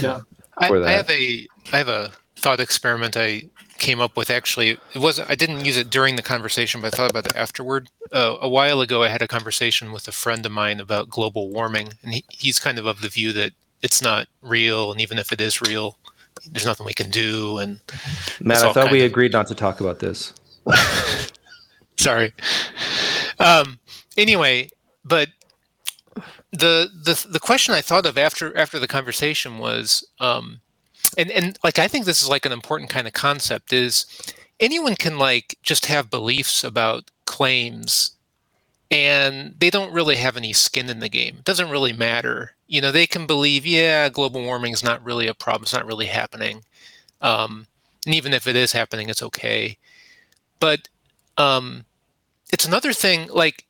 yeah, I, I have a I have a thought experiment I came up with. Actually, it was I didn't use it during the conversation, but I thought about it afterward. Uh, a while ago, I had a conversation with a friend of mine about global warming, and he, he's kind of of the view that it's not real, and even if it is real, there's nothing we can do. And Matt, I thought we of... agreed not to talk about this. Sorry. Um, anyway, but the the the question I thought of after after the conversation was, um, and and like I think this is like an important kind of concept is anyone can like just have beliefs about claims, and they don't really have any skin in the game. It doesn't really matter. You know, they can believe, yeah, global warming is not really a problem. It's not really happening. Um, and even if it is happening, it's okay. But um, it's another thing, like,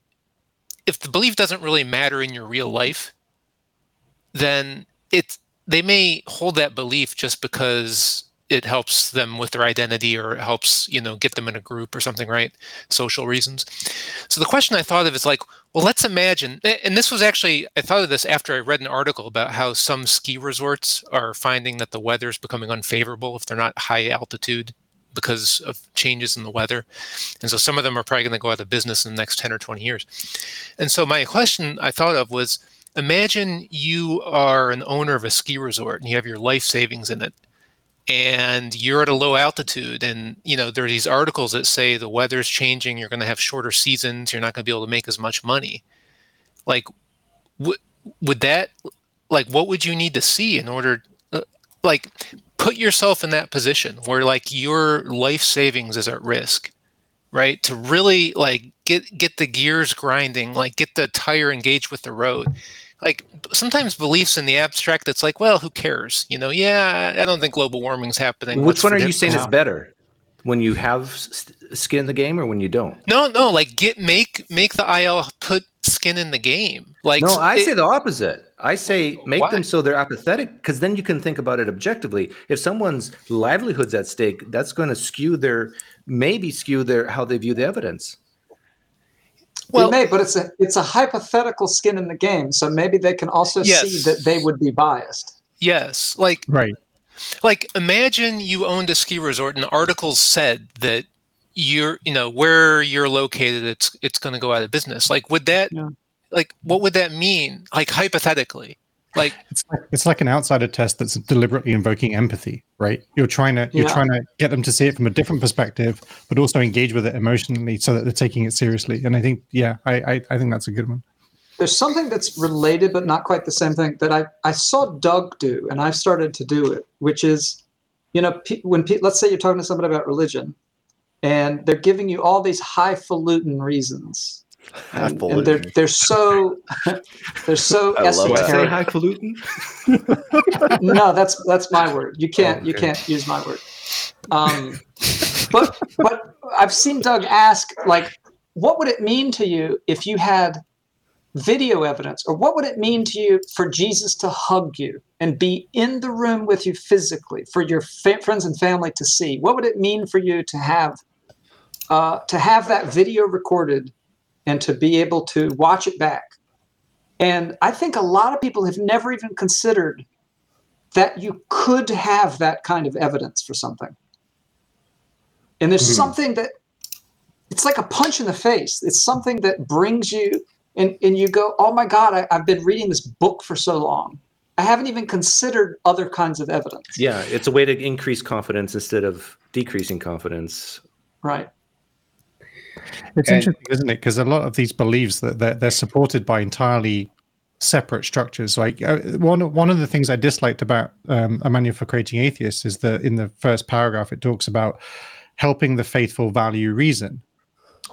if the belief doesn't really matter in your real life, then it, they may hold that belief just because it helps them with their identity or it helps, you know, get them in a group or something, right? Social reasons. So the question I thought of is like, well, let's imagine, and this was actually, I thought of this after I read an article about how some ski resorts are finding that the weather is becoming unfavorable if they're not high altitude because of changes in the weather. And so some of them are probably going to go out of business in the next ten or twenty years. And so my question I thought of was, imagine you are an owner of a ski resort and you have your life savings in it. And you're at a low altitude, and you know there are these articles that say the weather's changing. You're going to have shorter seasons. You're not going to be able to make as much money. Like, w- would that, like, what would you need to see in order, uh, like, put yourself in that position where like your life savings is at risk, right? To really like get get the gears grinding, like get the tire engaged with the road. Like sometimes beliefs in the abstract, it's like, well, who cares? You know, yeah, I don't think global warming's happening. Which Let's one are you saying now. Is better, when you have skin in the game or when you don't? No, no, like get make make the I L put skin in the game. Like no, I it, say the opposite. I say make why? them so they're apathetic, because then you can think about it objectively. If someone's livelihood's at stake, that's going to skew their maybe skew their how they view the evidence. Well, it may, but it's a it's a hypothetical skin in the game, so maybe they can also yes. see that they would be biased. Yes, like right, like imagine you owned a ski resort, and articles said that you're, you know, where you're located, it's it's going to go out of business. Like, would that, yeah. like, what would that mean? Like hypothetically, like it's like, it's like an outsider test that's deliberately invoking empathy, right? You're trying to you're yeah. trying to get them to see it from a different perspective, but also engage with it emotionally so that they're taking it seriously. And I think, yeah, I I, I think that's a good one. There's something that's related but not quite the same thing that I, I saw Doug do, and I've started to do it, which is, you know, when pe- let's say you're talking to somebody about religion, and they're giving you all these highfalutin reasons. And, and they're they're so they're so I esoteric. Highfalutin? No, that's that's my word. You can't oh, okay. you can't use my word. Um, but but I've seen Doug ask, like, what would it mean to you if you had video evidence, or what would it mean to you for Jesus to hug you and be in the room with you physically for your fa- friends and family to see? What would it mean for you to have uh, to have that video recorded? And to be able to watch it back. And I think a lot of people have never even considered that you could have that kind of evidence for something. And there's mm-hmm. something that, it's like a punch in the face. It's something that brings you, and, and you go, oh my God, I, I've been reading this book for so long. I haven't even considered other kinds of evidence. Yeah, it's a way to increase confidence instead of decreasing confidence. Right. It's and, interesting, isn't it? Because a lot of these beliefs that they're, they're supported by entirely separate structures. Like uh, one one of the things I disliked about um, A Manual for Creating Atheists is that in the first paragraph it talks about helping the faithful value reason,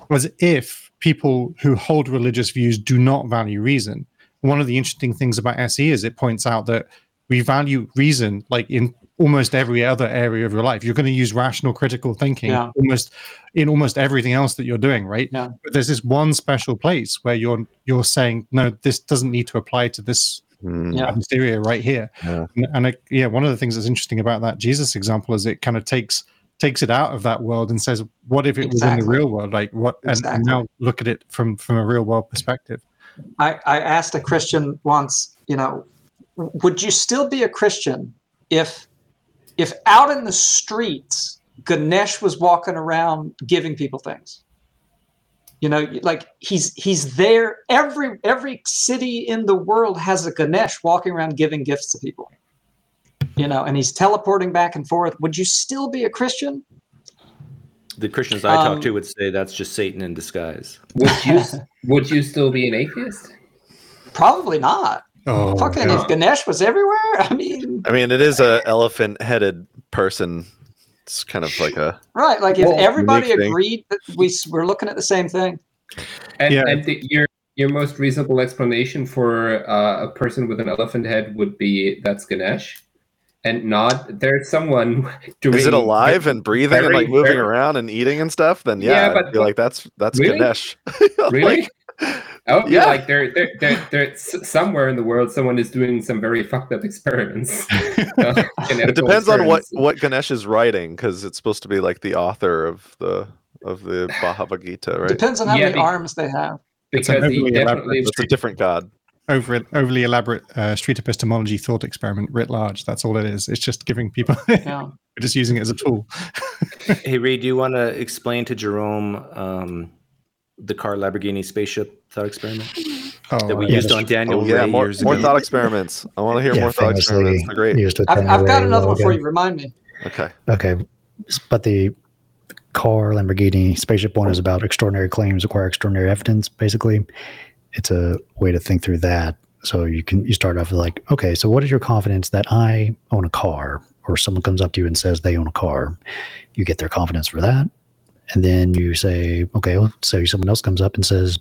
as if people who hold religious views do not value reason. One of the interesting things about S E is it points out that we value reason like in almost every other area of your life. You're going to use rational critical thinking yeah. almost in almost everything else that you're doing, right? Yeah. But there's this one special place where you're you're saying, no, this doesn't need to apply to this mm. yeah. area right here. Yeah. And, and it, yeah, one of the things that's interesting about that Jesus example is it kind of takes takes it out of that world and says, what if it exactly. was in the real world? Like what? And, exactly. and now look at it from, from a real world perspective. I, I asked a Christian once, you know, would you still be a Christian if if out in the streets Ganesh was walking around giving people things? You know, like he's he's there. Every every city in the world has a Ganesh walking around giving gifts to people. You know, and he's teleporting back and forth. Would you still be a Christian? The Christians I um, talk to would say that's just Satan in disguise. Would you would you still be an atheist? Probably not. Oh, fucking God. If Ganesh was everywhere, I mean, I mean, it is a elephant-headed person. It's kind of like a right. Like if well, everybody agreed thing. that we we're looking at the same thing. And, yeah. and the, your your most reasonable explanation for uh, a person with an elephant head would be that's Ganesh, and not there's someone doing. Is it alive and breathing very, and like moving very, around and eating and stuff? Then yeah, yeah but I'd be like that's that's really? Ganesh. Really. Oh yeah, like they're, they're, they're, they're somewhere in the world, someone is doing some very fucked up experiments. uh, it depends experiments. on what, what Ganesh is writing, because it's supposed to be like the author of the of the Bhagavad Gita, right? Depends on how yeah, many be, arms they have. Because it's, overly definitely it's a different god. Over, overly elaborate uh, street epistemology thought experiment writ large. That's all it is. It's just giving people. Yeah. We're just using it as a tool. Hey, Reid, do you want to explain to Jerome? Um, The car Lamborghini spaceship thought experiment oh, that we yeah, used on Daniel oh, Ray yeah, more, years more ago. More thought experiments. I want to hear yeah, more thought experiments. They're great. I've, I've got Ray another one for you. Remind me. Okay. Okay. But the car Lamborghini spaceship one is about extraordinary claims require extraordinary evidence. Basically, it's a way to think through that. So you can you start off with like, okay, so what is your confidence that I own a car, or someone comes up to you and says they own a car? You get their confidence for that. And then you say, okay, well, so someone else comes up and says,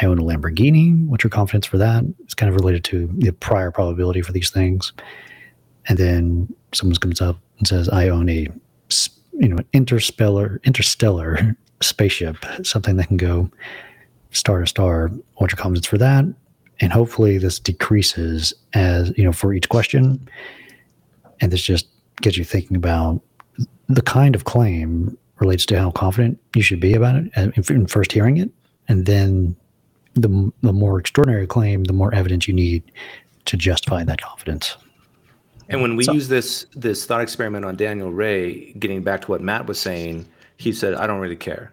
I own a Lamborghini. What's your confidence for that? It's kind of related to the prior probability for these things. And then someone comes up and says, I own a, you know, an interstellar, interstellar spaceship, something that can go star to star. What's your confidence for that? And hopefully this decreases as, you know, for each question. And this just gets you thinking about the kind of claim relates to how confident you should be about it in first hearing it. And then the the more extraordinary claim, the more evidence you need to justify that confidence. And when we so, use this this thought experiment on Daniel Ray, getting back to what Matt was saying, he said, I don't really care.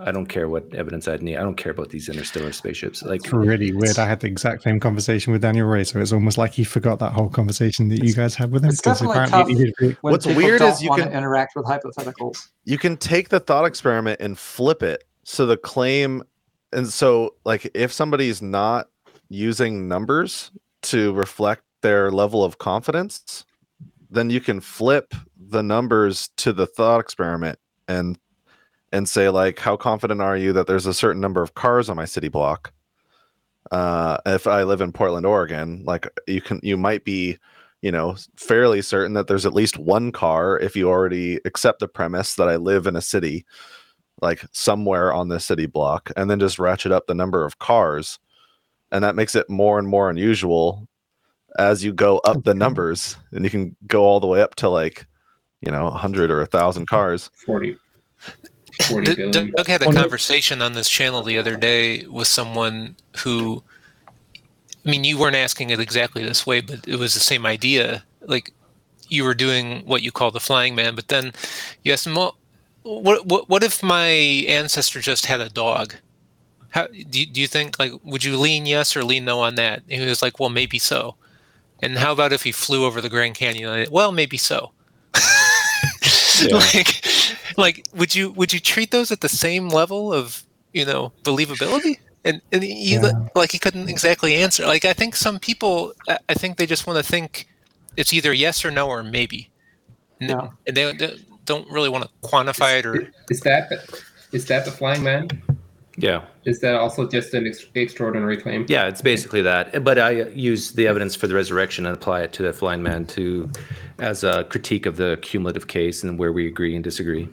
I don't care what evidence I'd need. I don't care about these interstellar spaceships. Like, it's really weird. I had the exact same conversation with Daniel Ray, so it's almost like he forgot that whole conversation that you guys had with him. It's definitely he did. What's weird is you can interact with hypotheticals. You can take the thought experiment and flip it. So the claim, and so like if somebody's not using numbers to reflect their level of confidence, then you can flip the numbers to the thought experiment and. and say, like, how confident are you that there's a certain number of cars on my city block? Uh, if I live in Portland, Oregon, like, you can, you might be, you know, fairly certain that there's at least one car if you already accept the premise that I live in a city, like, somewhere on the city block, and then just ratchet up the number of cars. And that makes it more and more unusual as you go up the numbers, and you can go all the way up to, like, you know, one hundred or one thousand cars. forty Doug had a conversation on this channel the other day with someone who, I mean, you weren't asking it exactly this way, but it was the same idea. Like, you were doing what you call the flying man, but then you asked him, well, what, what, what if my ancestor just had a dog? How do you, do you think, like, would you lean yes or lean no on that? And he was like, well, maybe so. And how about if he flew over the Grand Canyon? Well, maybe so. Yeah. Like, like, would you would you treat those at the same level of, you know, believability? And and he, yeah. like he couldn't exactly answer. Like, I think some people, I think they just want to think it's either yes or no or maybe, and yeah. they, they don't really want to quantify is, it. Or is that the, is that the flying man? Yeah. Is that also just an ex- extraordinary claim? Yeah, it's basically that. But I use the evidence for the resurrection and apply it to the flying man to, as a critique of the cumulative case and where we agree and disagree.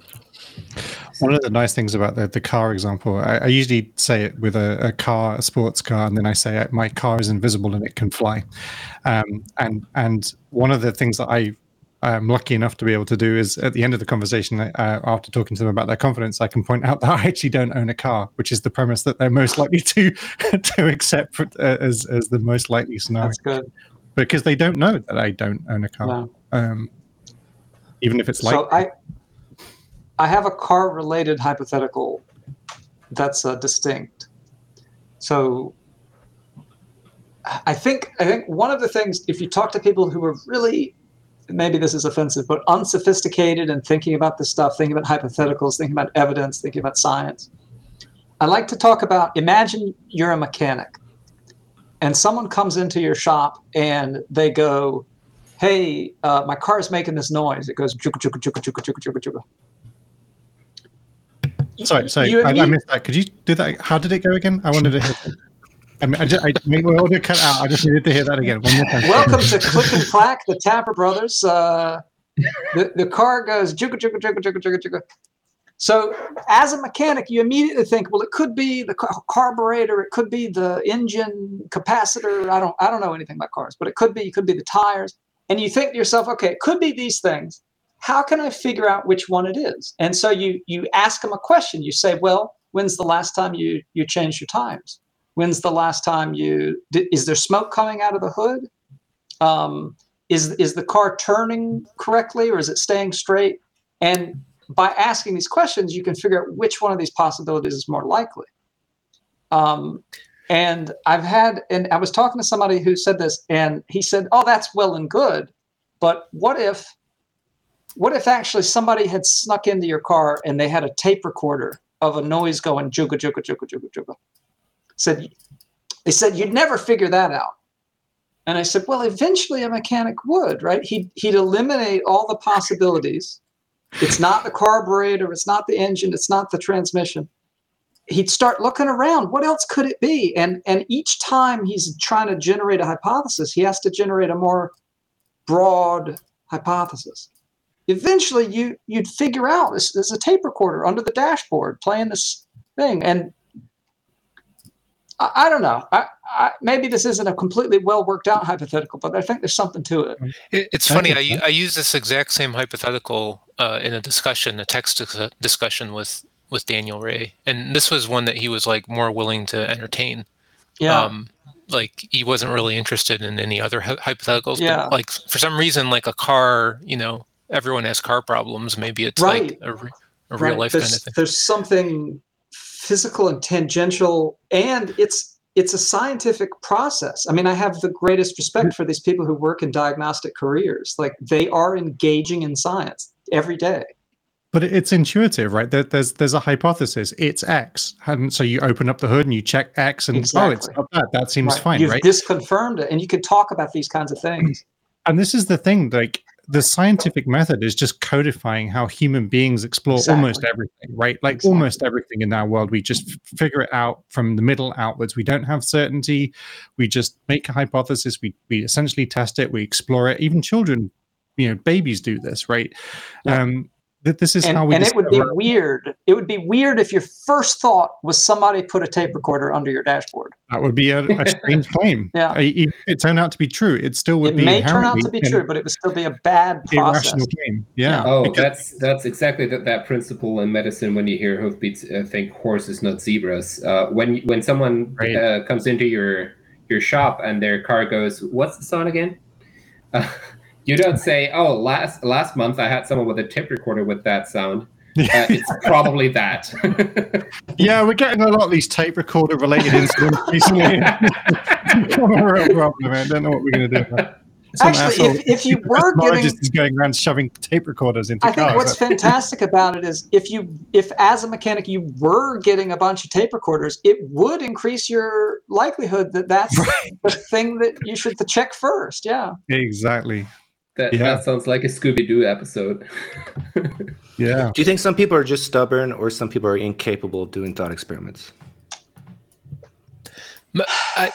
One of the nice things about the, the car example, I, I usually say it with a, a car, a sports car, and then I say my car is invisible and it can fly. Um, and and one of the things that I I'm lucky enough to be able to do is at the end of the conversation, uh, after talking to them about their confidence, I can point out that I actually don't own a car, which is the premise that they're most likely to to accept uh, as as the most likely scenario. That's good. Because they don't know that I don't own a car, no. um, even if it's like. So I, I have a car-related hypothetical that's uh, distinct. So I think I think one of the things, if you talk to people who are really, maybe this is offensive, but unsophisticated and thinking about this stuff, thinking about hypotheticals, thinking about evidence, thinking about science. I like to talk about, imagine you're a mechanic and someone comes into your shop and they go, hey, uh, my car is making this noise. It goes, chugga, chugga, chugga, chugga, chugga, chugga, chugga. Sorry, sorry, you, I, you, I missed that. Could you do that? How did it go again? I wanted to hear that. I mean, I just, I made my audio cut out. I just needed to hear that again. One more time. Welcome to Click and Clack, the Tapper Brothers. Uh, the, the car goes jugga, jugga, jugga, jugga, jugga, jugga. So as a mechanic, you immediately think, well, it could be the car- carburetor. It could be the engine capacitor. I don't I don't know anything about cars, but it could be. It could be the tires. And you think to yourself, okay, it could be these things. How can I figure out which one it is? And so you you ask them a question. You say, well, when's the last time you, you changed your tires? When's the last time you, is there smoke coming out of the hood? Um, is is the car turning correctly or is it staying straight? And by asking these questions, you can figure out which one of these possibilities is more likely. Um, and I've had, and I was talking to somebody who said this and he said, oh, that's well and good, but what if, what if actually somebody had snuck into your car and they had a tape recorder of a noise going jugga, jugga, jugga, jugga, jugga. Said, they said, you'd never figure that out. And I said, well, eventually a mechanic would, right? He'd, he'd eliminate all the possibilities. It's not the carburetor. It's not the engine. It's not the transmission. He'd start looking around. What else could it be? And, and each time he's trying to generate a hypothesis, he has to generate a more broad hypothesis. Eventually, you, you'd figure out this, there's a tape recorder under the dashboard playing this thing. And I don't know. I, I, maybe this isn't a completely well-worked-out hypothetical, but I think there's something to it. it it's funny. I, I use this exact same hypothetical uh, in a discussion, a text discussion with, with Daniel Ray, and this was one that he was like more willing to entertain. Yeah. Um, like he wasn't really interested in any other hy- hypotheticals. Yeah. But, like for some reason, like a car. You know, everyone has car problems. Maybe it's right. like a, re- a real right. life there's, kind of thing. There's something physical and tangential, and it's it's a scientific process. I mean, I have the greatest respect for these people who work in diagnostic careers. Like, they are engaging in science every day. But it's intuitive, right? There, there's there's a hypothesis. It's X. And so you open up the hood and you check X, and exactly. oh, it's not bad. That seems right. fine, You've right? You've disconfirmed it, and you can talk about these kinds of things. And this is the thing, like, the scientific method is just codifying how human beings explore exactly. almost everything, right? Like exactly. almost everything in our world. We just f- figure it out from the middle outwards. We don't have certainty. We just make a hypothesis. We we essentially test it. We explore it. Even children, you know, babies do this, right? Yeah. Um, that this is and, how we. And it would be it. weird. It would be weird if your first thought was somebody put a tape recorder under your dashboard. That would be a, a strange claim. Yeah, I, if it turned out to be true, it still would it be. It may turn out to be true, but it would still be a bad process. Irrational claim. Yeah. Oh, because that's that's exactly that that principle in medicine. When you hear hoofbeats, uh, think horses, not zebras. Uh, when when someone right. uh, comes into your your shop and their car goes, "What's the song again?" Uh, You don't say, oh, last last month I had someone with a tape recorder with that sound. Uh, it's probably that. Yeah, we're getting a lot of these tape recorder-related incidents recently. It's not a real problem, man. I don't know what we're going to do about it. Some Actually, if, if you were getting, is going around shoving tape recorders into I cars. I think what's fantastic about it is if you, if as a mechanic you were getting a bunch of tape recorders, it would increase your likelihood that that's right. the thing that you should check first. Yeah, exactly. That, yeah. that sounds like a Scooby-Doo episode. Yeah. Do you think some people are just stubborn or some people are incapable of doing thought experiments? I,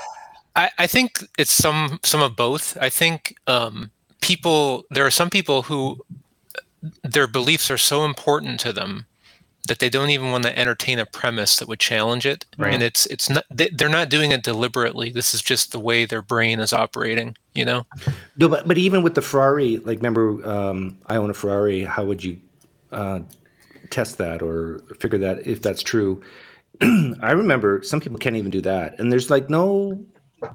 I think it's some some of both. I think um, people, there are some people who their beliefs are so important to them that they don't even want to entertain a premise that would challenge it. Right. And it's it's not they, they're not doing it deliberately. This is just the way their brain is operating, you know? No, but, but even with the Ferrari, like remember, um, I own a Ferrari. How would you uh, test that or figure that if that's true? I remember some people can't even do that. And there's like no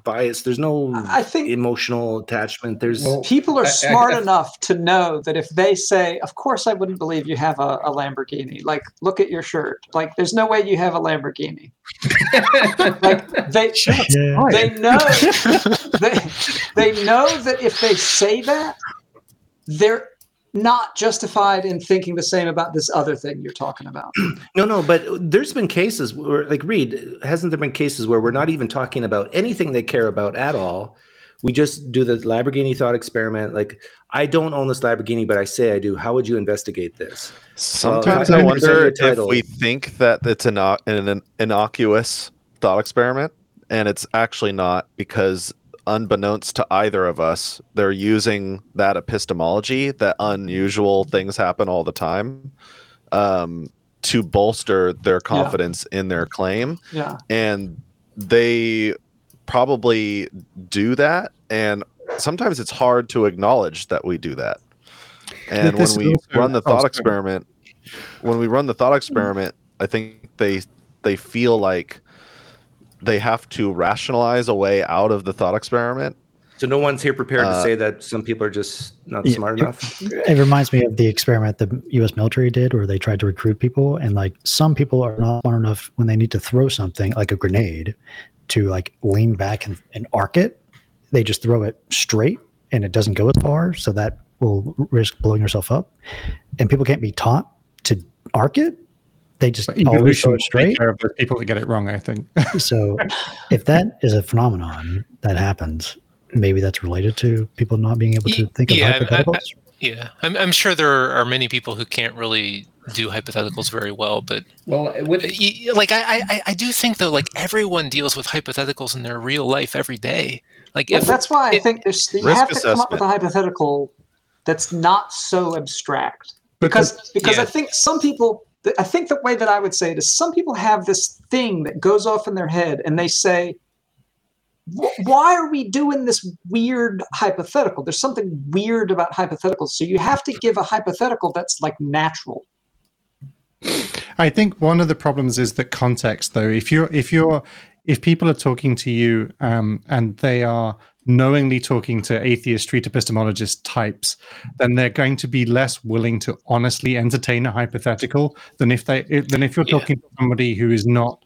bias. There's no I think emotional attachment. There's well, people are I, smart I, I, enough to know that if they say, of course, I wouldn't believe you have a, a Lamborghini. Like, look at your shirt. Like, there's no way you have a Lamborghini. Like they, yeah. they know, they, they know that if they say that, they're not justified in thinking the same about this other thing you're talking about. No, no, but there's been cases where, like Reid, hasn't there been cases where we're not even talking about anything they care about at all? We just do the Lamborghini thought experiment. Like, I don't own this Lamborghini, but I say I do. How would you investigate this? Sometimes uh, I, I wonder if we think that it's an, an innocuous thought experiment, and it's actually not, because unbeknownst to either of us, they're using that epistemology, that unusual things happen all the time, um, to bolster their confidence yeah. in their claim. Yeah. And they probably do that. And sometimes it's hard to acknowledge that we do that. And when we run the thought experiment, when we run the thought experiment, I think they they feel like they have to rationalize a way out of the thought experiment. So no one's here prepared uh, to say that some people are just not yeah, smart enough. It reminds me of the experiment the U S military did where they tried to recruit people. And like some people are not smart enough when they need to throw something like a grenade to like lean back and, and arc it. They just throw it straight and it doesn't go as far. So that will risk blowing yourself up, and people can't be taught to arc it. They just always show it straight. People that get it wrong, I think. So if that is a phenomenon that happens, maybe that's related to people not being able to think yeah, of hypotheticals. I, I, yeah, I'm, I'm sure there are many people who can't really do hypotheticals very well, but well, would, like I, I, I do think though, like everyone deals with hypotheticals in their real life every day. Like if, well, that's why it, I think there's you have to assessment. Come up with a hypothetical that's not so abstract, because because, because yeah. I think some people. I think the way that I would say it is some people have this thing that goes off in their head and they say, why are we doing this weird hypothetical? There's something weird about hypotheticals. So you have to give a hypothetical that's like natural. I think one of the problems is the context though. If you're, if you're, if people are talking to you um, and they are knowingly talking to atheist street epistemologist types, then they're going to be less willing to honestly entertain a hypothetical than if they than if you're talking yeah. to somebody who is not,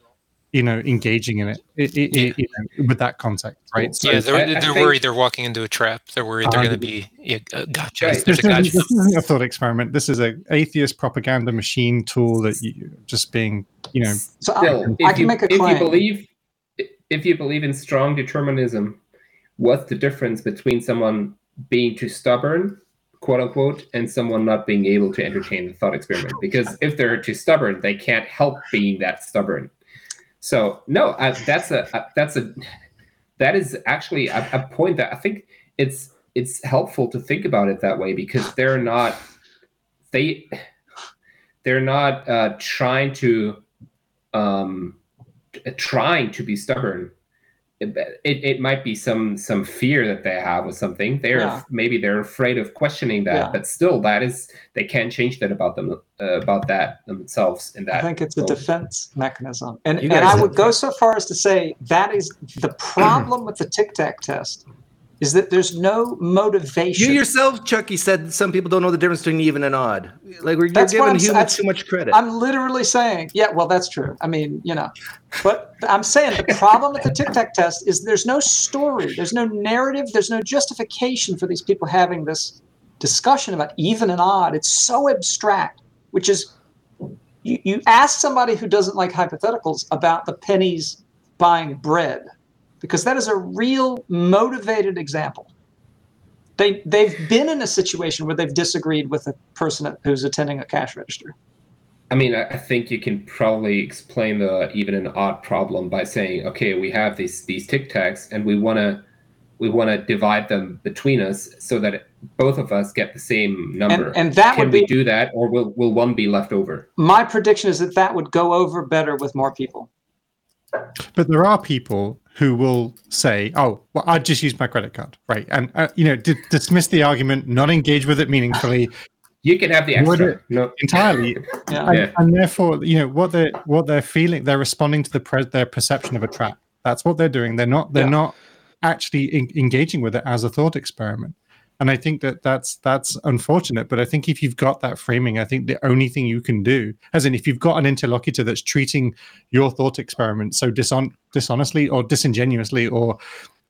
you know, engaging in it, it, it, yeah. it you know, with that context, right? So yeah, they're, I, they're I worried think, they're walking into a trap. They're worried they're um, going to be yeah, uh, gotcha. Right. There's this, a gotcha. This isn't a thought experiment. This is an atheist propaganda machine tool that you just being, you know. So um, I can you, make a claim. If you believe, if you believe in strong determinism, what's the difference between someone being too stubborn, quote unquote, and someone not being able to entertain the thought experiment? Because if they're too stubborn, they can't help being that stubborn. So no, I, that's a, I, that's a, that is actually a, a point that I think it's, it's helpful to think about it that way, because they're not, they, they're not uh, trying to, um, trying to be stubborn. It, it it might be some some fear that they have or something. They're yeah. maybe they're afraid of questioning that, yeah. but still, that is they can't change that about them uh, about that themselves. In that, I think it's so, a defense mechanism, and and I would go so far as to say that is the problem with the Tic Tac test, is that there's no motivation. You yourself, Chucky, said some people don't know the difference between even and odd. Like we're you're giving humans too much credit. I'm literally saying, yeah, well, that's true. I mean, you know, but I'm saying the problem with the Tic Tac test is there's no story, there's no narrative, there's no justification for these people having this discussion about even and odd. It's so abstract, which is you, you ask somebody who doesn't like hypotheticals about the pennies buying bread, because that is a real motivated example. They, they've been in a situation where they've disagreed with a person who's attending a cash register. I mean, I think you can probably explain the, even an odd problem by saying, okay, we have these these Tic Tacs, and we want to we want to divide them between us so that both of us get the same number. And, and that can would be, we do that, or will will one be left over? My prediction is that that would go over better with more people. But there are people who will say, "Oh, well, I just use my credit card, right?" And uh, you know, d- dismiss the argument, not engage with it meaningfully. You can have the extra no. entirely, yeah. And, yeah. and therefore, you know what they're what they're feeling. They're responding to the pre- their perception of a trap. That's what they're doing. They're not. They're yeah. not actually in- engaging with it as a thought experiment. And I think that that's that's unfortunate. But I think if you've got that framing, I think the only thing you can do, as in if you've got an interlocutor that's treating your thought experiment so dishon- dishonestly or disingenuously or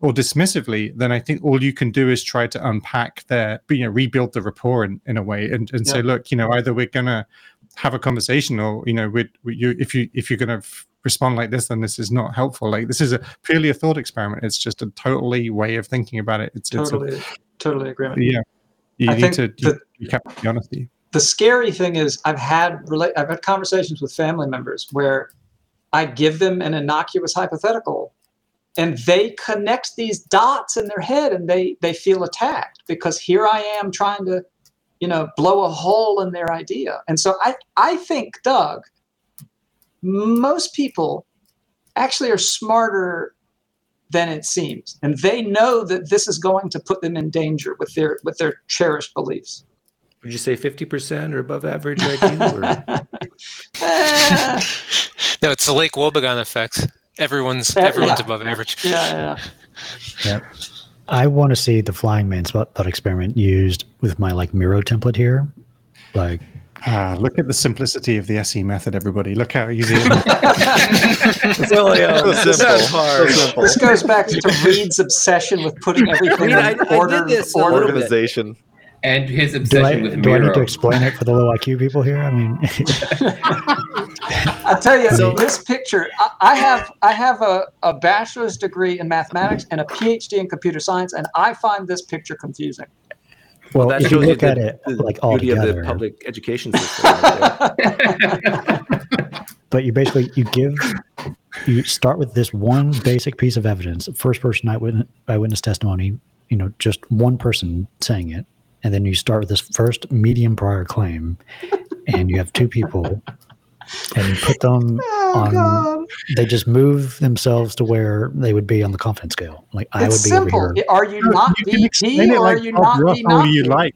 or dismissively, then I think all you can do is try to unpack their, you know, rebuild the rapport in, in a way, and, and yeah. say, look, you know, either we're gonna have a conversation, or you know, we, we, you, if you if you're gonna f- respond like this, then this is not helpful. Like this is a purely a thought experiment. It's just a totally way of thinking about it. It's totally. It's a, Totally agree. Yeah, you I need to the, you kept the honesty. The scary thing is, I've had rela- I've had conversations with family members where I give them an innocuous hypothetical, and they connect these dots in their head, and they they feel attacked because here I am trying to, you know, blow a hole in their idea. And so I I think, Doug, most people actually are smarter than it seems, and they know that this is going to put them in danger with their with their cherished beliefs. Would you say fifty percent or above average I Q? No, it's the Lake Wobegon effect. Everyone's everyone's yeah. above average. Yeah, yeah. Yep. I want to see the flying man spot thought experiment used with my like Miro template here. Like, ah, look at the simplicity of the S E method, everybody. Look how easy it is. It's really uh, so simple. Hard. So simple. This goes back to Reid's obsession with putting everything I mean, in I, order. I did this order organization. And his obsession I, with Miro. Do I need to explain it for the low I Q people here? I mean, I'll tell you, so, this picture, I, I have I have a, a bachelor's degree in mathematics and a P H D in computer science, and I find this picture confusing. Well, well, that if shows you look at it the, like all together, the public education system. Right there. But you basically you give you start with this one basic piece of evidence, first person eyewitness, eyewitness testimony, you know, just one person saying it, and then you start with this first medium prior claim, and you have two people, and you put them oh, on. God. They just move themselves to where they would be on the confidence scale. Like it's I would be simple. Over here. Are you not V P or are you not V P? How do you like?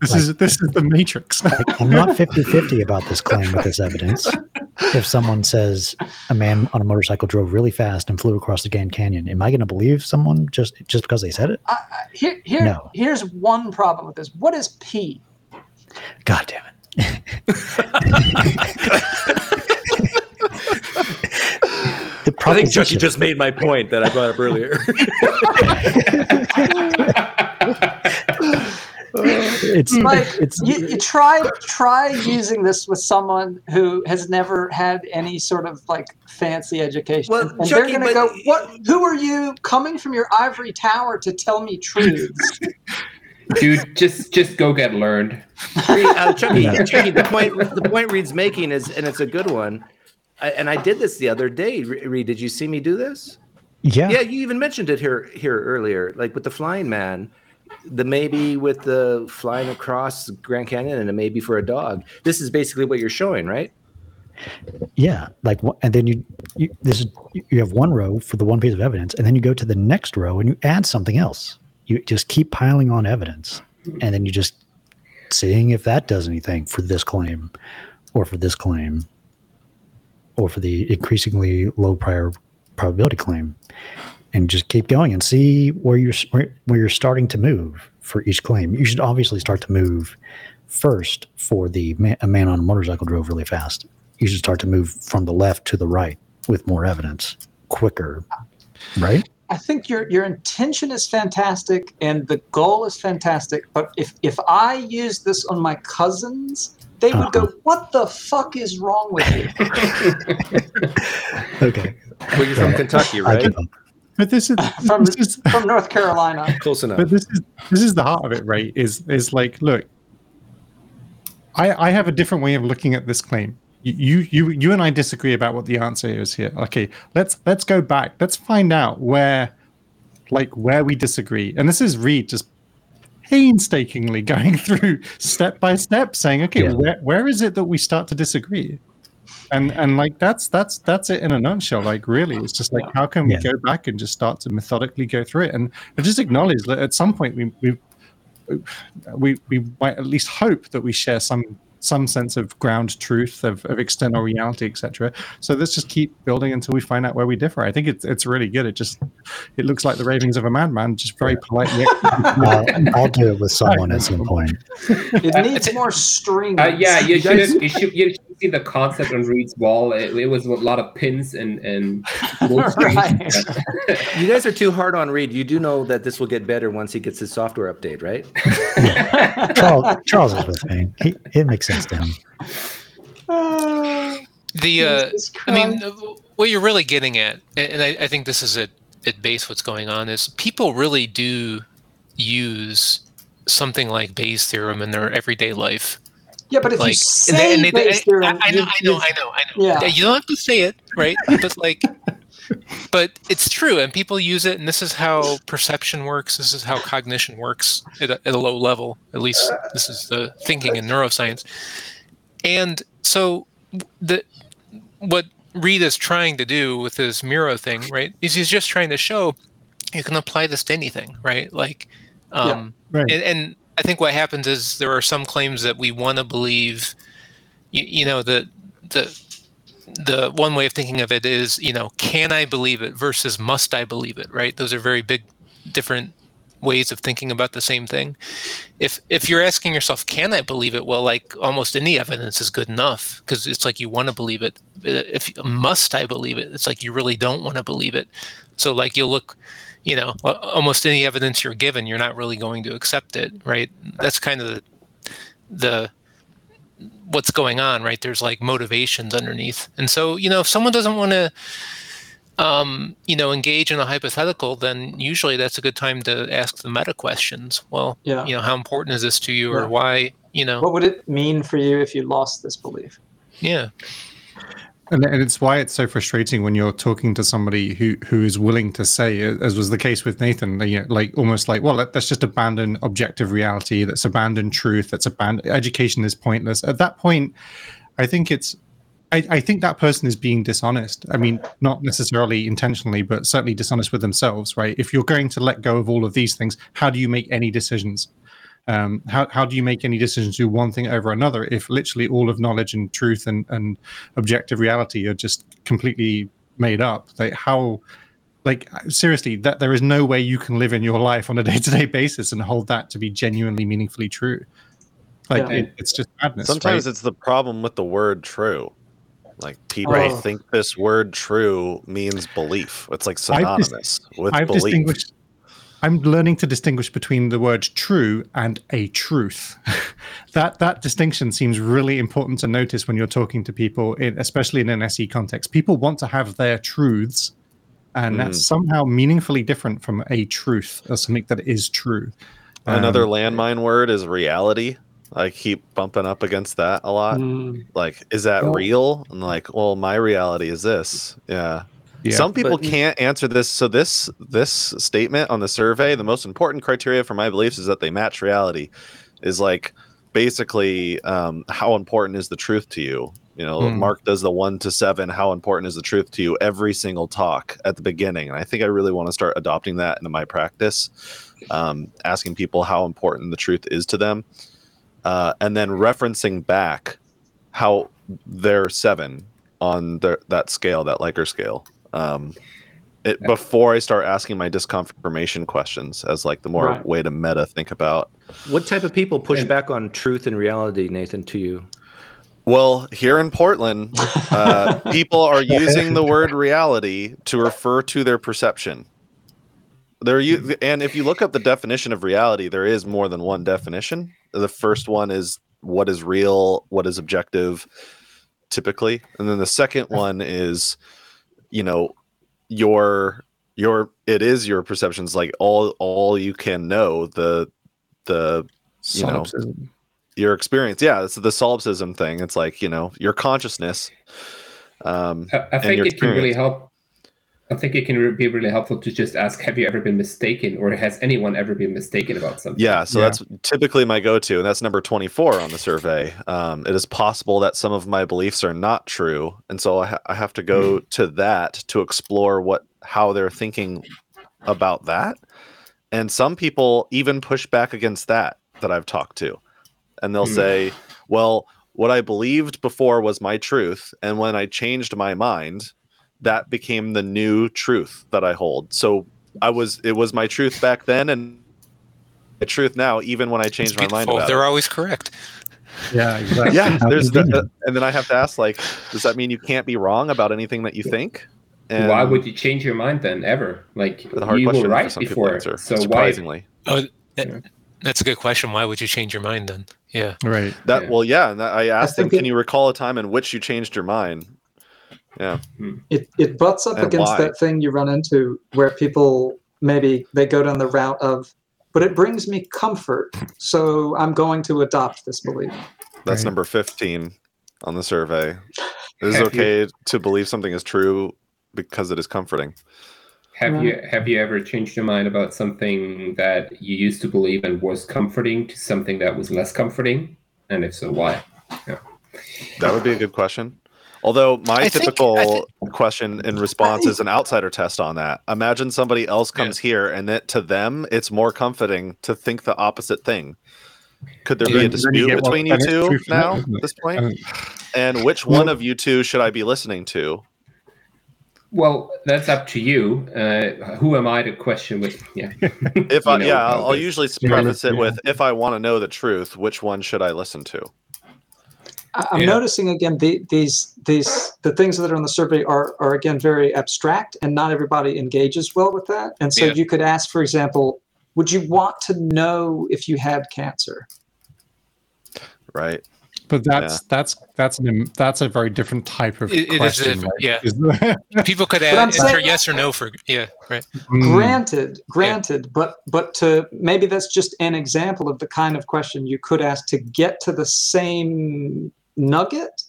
This like, is this is the matrix. Like, I'm not fifty-fifty about this claim with this evidence. If someone says a man on a motorcycle drove really fast and flew across the Grand Canyon, am I going to believe someone just just because they said it? Uh, here, here, no. Here's one problem with this. What is P? God damn it. I think Chucky just made my point that I brought up earlier. It's like it's, you, you try try using this with someone who has never had any sort of like fancy education, well, and Chucky, they're going to go, "What? Who are you coming from your ivory tower to tell me truths?" Dude, just just go get learned. Uh, Chucky, yeah. Chucky, the point the point Reid's making is, and it's a good one. I, and I did this the other day. Reid, did you see me do this? Yeah. Yeah, you even mentioned it here here earlier, like with the flying man, the maybe with the flying across Grand Canyon and a maybe for a dog. This is basically what you're showing, right? Yeah, like, and then you, you this is you have one row for the one piece of evidence, and then you go to the next row and you add something else. You just keep piling on evidence, and then you just seeing if that does anything for this claim, or for this claim, or for the increasingly low prior probability claim, and just keep going and see where you're where, where you're starting to move for each claim. You should obviously start to move first for the man, a man on a motorcycle drove really fast. You should start to move from the left to the right with more evidence quicker, right? I think your your intention is fantastic and the goal is fantastic, but if if I use this on my cousins, they would uh-huh. go, "What the fuck is wrong with you?" Okay. Well, you're from Kentucky, right? But this is from this is, from North Carolina. Close enough. But this is this is the heart of it, right? Is is like, look, I I have a different way of looking at this claim. you you you and I disagree about what the answer is here. Okay, let's let's go back. Let's find out where, like, where we disagree. And this is Reid just painstakingly going through step by step, saying, okay, yeah. where where is it that we start to disagree? And and like that's that's that's it in a nutshell. Like, really, it's just like, how can we yeah. go back and just start to methodically go through it, and just acknowledge that at some point we we we we might at least hope that we share some some sense of ground truth of, of external reality, et cetera. So let's just keep building until we find out where we differ. I think it's it's really good. It just it looks like the ravings of a madman, just very politely. I'll, I'll do it with someone at some point. It needs more strings. Uh, yeah, you should you should you should see the concept on Reid's wall. It, it was a lot of pins and and. Right. You guys are too hard on Reid. You do know that this will get better once he gets his software update, right? Yeah. Charles, Charles is with me. He, it makes sense. Down. Uh, the uh, I mean, what you're really getting at, and I, I think this is at, at base what's going on, is people really do use something like Bayes' theorem in their everyday life. Yeah, but if like, you say and they, and they, Bayes' theorem, I, I, know, I know, I know, I know. Yeah. You don't have to say it, right? But like, but it's true, and people use it, and this is how perception works. This is how cognition works at a, at a low level. At least this is the thinking in neuroscience. And so, the what Reid is trying to do with this Miro thing, right, is he's just trying to show you can apply this to anything, right? Like, um, yeah, right. And, and I think what happens is there are some claims that we want to believe. You, you know, the the. The one way of thinking of it is, you know, can I believe it versus must I believe it, right? Those are very big, different ways of thinking about the same thing. If if you're asking yourself, can I believe it? Well, like almost any evidence is good enough because it's like you want to believe it. If must I believe it? It's like you really don't want to believe it. So like you'll look, you know, almost any evidence you're given, you're not really going to accept it, right? That's kind of the... the what's going on, right? There's like motivations underneath. And so, you know, if someone doesn't want to, um, you know, engage in a hypothetical, then usually that's a good time to ask the meta questions. Well, yeah. you know, how important is this to you or yeah. why, you know? What would it mean for you if you lost this belief? Yeah. And, and it's why it's so frustrating when you're talking to somebody who, who is willing to say, as was the case with Nathan, you know, like almost like, well, let, let's just abandon objective reality. Let's abandon truth. Let's abandon education is pointless. At that point, I think it's, I, I think that person is being dishonest. I mean, not necessarily intentionally, but certainly dishonest with themselves, right? If you're going to let go of all of these things, how do you make any decisions? Um, how how do you make any decisions to do one thing over another if literally all of knowledge and truth and, and objective reality are just completely made up? Like how, like seriously, that there is no way you can live in your life on a day-to-day basis and hold that to be genuinely meaningfully true. Like yeah. it, it's just madness. Sometimes right? It's the problem with the word "true." Like people oh. think this word "true" means belief. It's like synonymous I've dis- with I've belief. Distinguished- I'm learning to distinguish between the word "true" and a truth. that that distinction seems really important to notice when you're talking to people, in, especially in an S E context. People want to have their truths, and mm. that's somehow meaningfully different from a truth or something that is true. Um, Another landmine word is reality. I keep bumping up against that a lot. Mm. Like, is that oh. real? And like, well, my reality is this. Yeah. Yeah, some people but, can't answer this. So this this statement on the survey, the most important criteria for my beliefs is that they match reality, is like basically um, how important is the truth to you? You know, hmm. Mark does the one to seven. How important is the truth to you? Every single talk at the beginning. And I think I really want to start adopting that into my practice, um, asking people how important the truth is to them. Uh, and then referencing back how they're seven on the, that scale, that Likert scale. Um, it, before I start asking my disconfirmation questions as like the more right. way to meta think about. What type of people push and, back on truth and reality, Nathan, to you? Well, here in Portland, uh, people are using the word reality to refer to their perception. There, you and if you look up the definition of reality, there is more than one definition. The first one is what is real, what is objective, typically, and then the second one is, you know, your your it is your perceptions, like all all you can know, the the you Solipsism. know your experience. Yeah, it's the solipsism thing. It's like, you know, your consciousness. Um, I, I think it experience. can really help. I think it can be really helpful to just ask, have you ever been mistaken, or has anyone ever been mistaken about something? Yeah, so yeah. that's typically my go-to, and that's number twenty-four on the survey. Um, it is possible that some of my beliefs are not true, and so I, ha- I have to go mm. to that to explore what how they're thinking about that. And some people even push back against that that I've talked to, and they'll mm. say, well, what I believed before was my truth, and when I changed my mind, that became the new truth that I hold. So I was, it was my truth back then and the truth now, even when I changed my mind about They're it. Always correct. Yeah, exactly. Yeah, there's the, and then I have to ask, like, does that mean you can't be wrong about anything that you think? And why would you change your mind then ever? Like, you were right before. So surprisingly. Why? Oh, that, that's a good question. Why would you change your mind then? Yeah. Right. That yeah. Well, yeah. And I asked him, can you recall a time in which you changed your mind? Yeah, it it butts up and against why? that thing you run into where people maybe they go down the route of, but it brings me comfort, so I'm going to adopt this belief. That's right. Number fifteen on the survey. It is have okay you, to believe something is true because it is comforting. Have yeah. you have you ever changed your mind about something that you used to believe and was comforting to something that was less comforting? And if so, why? Yeah. That would be a good question. Although my I typical think, think, question and response I, is an outsider test on that. Imagine somebody else comes yeah. here and it, to them, it's more comforting to think the opposite thing. Could there be a dispute you between you two now at this point? Um, and which one well, of you two should I be listening to? Well, that's up to you. Uh, who am I to question with? Yeah, if I, you know, yeah, I'll, I'll usually preface it with, if I want to know the truth, which one should I listen to? I'm yeah. noticing again the, these these the things that are on the survey are are again very abstract, and not everybody engages well with that. And so yeah. you could ask, for example, would you want to know if you had cancer? Right. But that's yeah. that's that's an, that's a very different type of it, question. It is right? Yeah. People could add answer yes or no for yeah. Right. Granted, granted, yeah. but but to maybe that's just an example of the kind of question you could ask to get to the same nugget,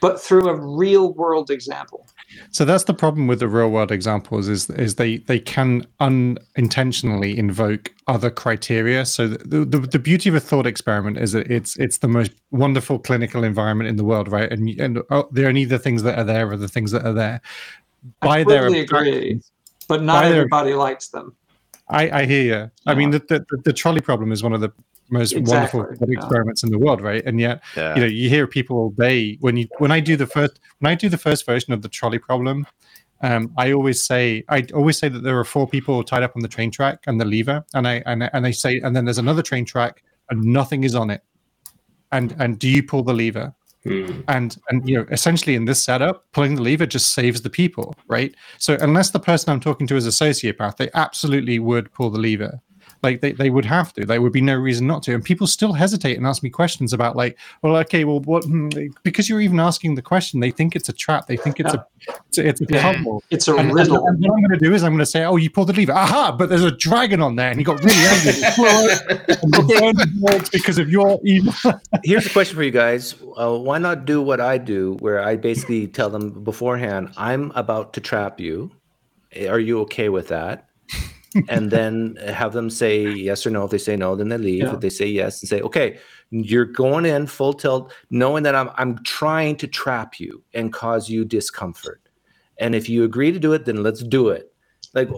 but through a real world example. So that's the problem with the real world examples is is they they can unintentionally invoke other criteria. So the, the the beauty of a thought experiment is that it's it's the most wonderful clinical environment in the world, right? And and oh, the only the things that are there are the things that are there. By I totally agree, but not everybody their, likes them. I, I hear you. Yeah. I mean, the, the the trolley problem is one of the most exactly. wonderful yeah. experiments in the world, right? And yet yeah. you know, you hear people all day when you when I do the first when I do the first version of the trolley problem, um I always say I always say that there are four people tied up on the train track and the lever, and I and and I say, and then there's another train track and nothing is on it, and and do you pull the lever? Hmm. And and you know, essentially in this setup, pulling the lever just saves the people, right? So unless the person I'm talking to is a sociopath, they absolutely would pull the lever. Like they, they would have to. There would be no reason not to. And people still hesitate and ask me questions about, like, well, okay, well, what? Because you're even asking the question, they think it's a trap. They think it's yeah. a it's a, it's a yeah. puzzle. It's a and, riddle. And what I'm going to do is I'm going to say, oh, you pulled the lever. Aha! But there's a dragon on there, and you got really angry. And you burned words because of your evil. Here's a question for you guys: uh, why not do what I do, where I basically tell them beforehand, I'm about to trap you. Are you okay with that? And then have them say yes or no. If they say no, then they leave. Yeah. If they say yes, and say, okay, you're going in full tilt, knowing that I'm I'm trying to trap you and cause you discomfort. And if you agree to do it, then let's do it. Like,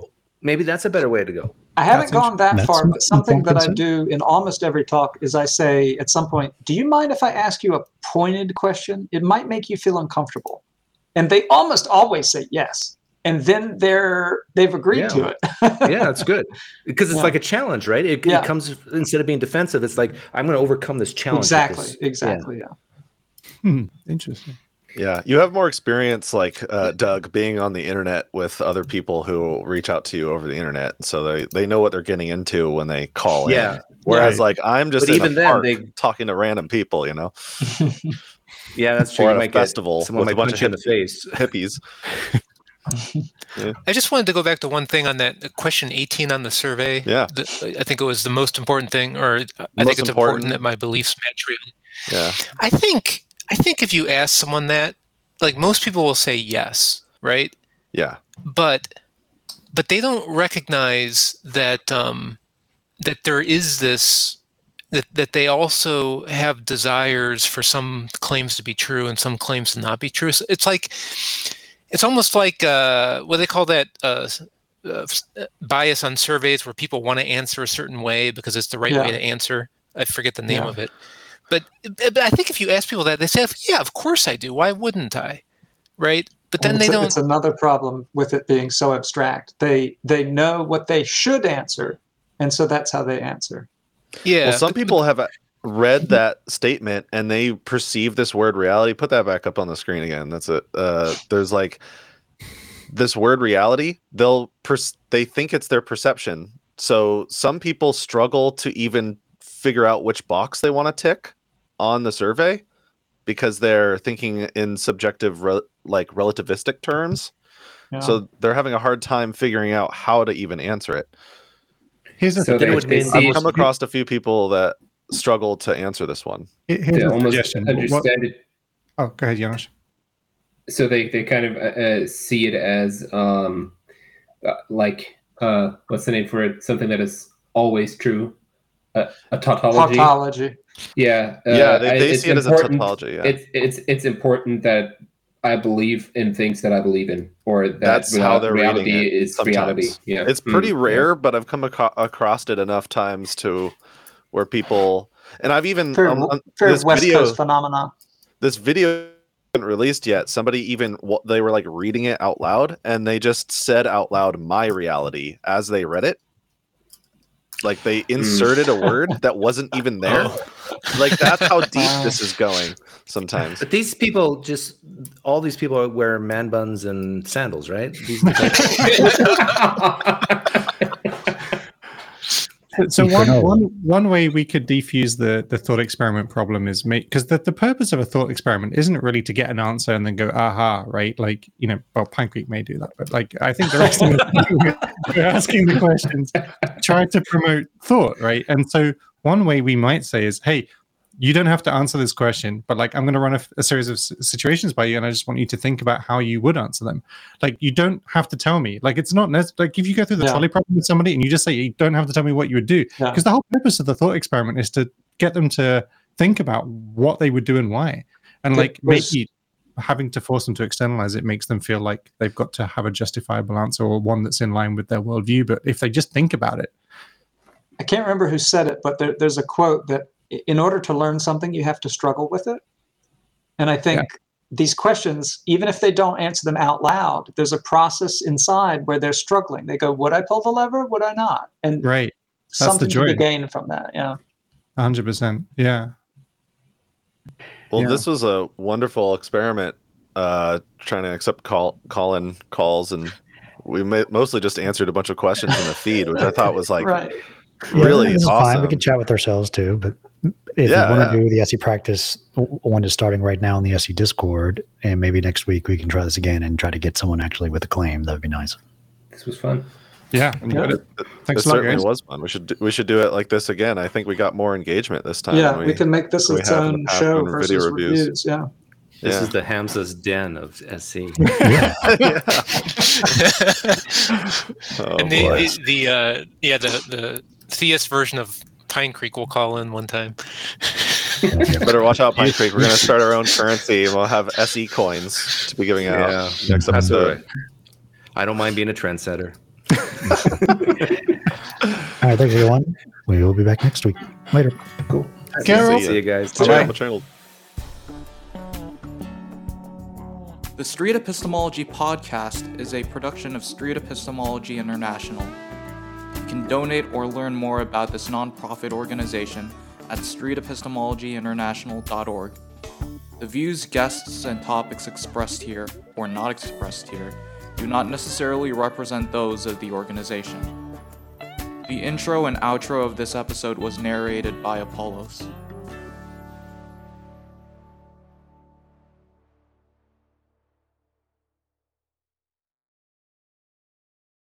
maybe that's a better way to go. I haven't that's gone that far, but something that I do in almost every talk is I say at some point, do you mind if I ask you a pointed question? It might make you feel uncomfortable. And they almost always say yes. And then they're they've agreed yeah. to it. Yeah, that's good, because it's yeah. like a challenge, right? It, yeah. it comes instead of being defensive. It's like, I'm going to overcome this challenge. Exactly. This. Exactly. Yeah. yeah. Hmm. Interesting. Yeah, you have more experience, like uh, Doug, being on the internet with other people who reach out to you over the internet, so they, they know what they're getting into when they call yeah. in. Whereas, right. like, I'm just but in even a then, park they... talking to random people, you know. Yeah, that's true. Or you at might a festival with a bunch of hip- in the face. hippies. Yeah. I just wanted to go back to one thing on that question eighteen on the survey. Yeah. The, I think it was the most important thing, or most I think it's important. important that my beliefs match reality. Yeah. I think I think if you ask someone that, like, most people will say yes, right? Yeah. But but they don't recognize that um, that there is this that that they also have desires for some claims to be true and some claims to not be true. So it's like it's almost like uh, what do they call that uh, uh, bias on surveys where people want to answer a certain way because it's the right yeah. way to answer. I forget the name yeah. of it. But, but I think if you ask people that, they say, yeah, of course I do. Why wouldn't I? Right? But then they don't. It's another problem with it being so abstract. They they know what they should answer, and so that's how they answer. Yeah. Well, some but, people have read that statement, and they perceive this word reality. Put that back up on the screen again. That's it. Uh, there's like this word reality. They'll per- they think it's their perception. So some people struggle to even figure out which box they want to tick on the survey because they're thinking in subjective re- like relativistic terms. Yeah. So they're having a hard time figuring out how to even answer it. Here's the so thing. I've come across a few people that struggle to answer this one. They almost understand what? It. Oh, go ahead, Janosch. So they, they kind of uh, see it as um, like, uh, what's the name for it? Something that is always true. A, a tautology. Tautology. Yeah. Uh, yeah, they, they I, see it as a tautology. Yeah. It's it's it's important that I believe in things that I believe in, or that that's real, how they're reality reading it is sometimes. Reality. Yeah, it's pretty mm-hmm. rare, but I've come ac- across it enough times to where people, and I've even for, um, for this West video, Coast phenomena. This video isn't released yet. Somebody even they were like reading it out loud, and they just said out loud "my reality" as they read it. Like they inserted a word that wasn't even there. Like that's how deep this is going sometimes. But these people just, all these people wear man buns and sandals, right? These so one, one, one way we could defuse the, the thought experiment problem is make, because the, the purpose of a thought experiment isn't really to get an answer and then go, aha, right? Like, you know, well, Pinecreek may do that, but like, I think the rest of us we're asking the questions, try to promote thought, right? And so one way we might say is, hey, you don't have to answer this question, but like, I'm going to run a, a series of s- situations by you. And I just want you to think about how you would answer them. Like, you don't have to tell me, like, it's not nec- like if you go through the yeah. trolley problem with somebody and you just say, you don't have to tell me what you would do. Because yeah. the whole purpose of the thought experiment is to get them to think about what they would do and why. And like, was- maybe having to force them to externalize it makes them feel like they've got to have a justifiable answer or one that's in line with their worldview. But if they just think about it. I can't remember who said it, but there, there's a quote that, in order to learn something, you have to struggle with it. And I think yeah. these questions, even if they don't answer them out loud, there's a process inside where they're struggling. They go, would I pull the lever? Would I not? And right. That's something the joy. To be gained from that. Yeah. one hundred percent. Yeah. Well, yeah. This was a wonderful experiment, uh, trying to accept call, call in calls. And we may, mostly just answered a bunch of questions in the feed, which I thought was like, right. really yeah, awesome. Fine. We can chat with ourselves too, but if yeah, you want to yeah. do the S E practice, one is starting right now in the S E Discord, and maybe next week we can try this again and try to get someone actually with a claim. That would be nice. This was fun. Yeah, yeah. It, it, Thanks it a lot, certainly guys. Was fun. We should do, we should do it like this again. I think we got more engagement this time. Yeah, we, we can make this its own show versus video reviews. reviews. Yeah. This yeah. is the Hamza's den of S C. Yeah. yeah. oh, and the boy. the, the uh, yeah the the theist version of Pinecreek will call in one time. Better watch out, Pinecreek. We're going to start our own currency, and we'll have S E coins to be giving out yeah. next episode. That's right. I don't mind being a trendsetter. All right, thanks everyone. We will be back next week. Later. Cool. Carol. See you guys. Bye. Bye. The Street Epistemology Podcast is a production of Street Epistemology International. You can donate or learn more about this nonprofit organization at street epistemology international dot org. The views, guests, and topics expressed here, or not expressed here, do not necessarily represent those of the organization. The intro and outro of this episode was narrated by Apollos.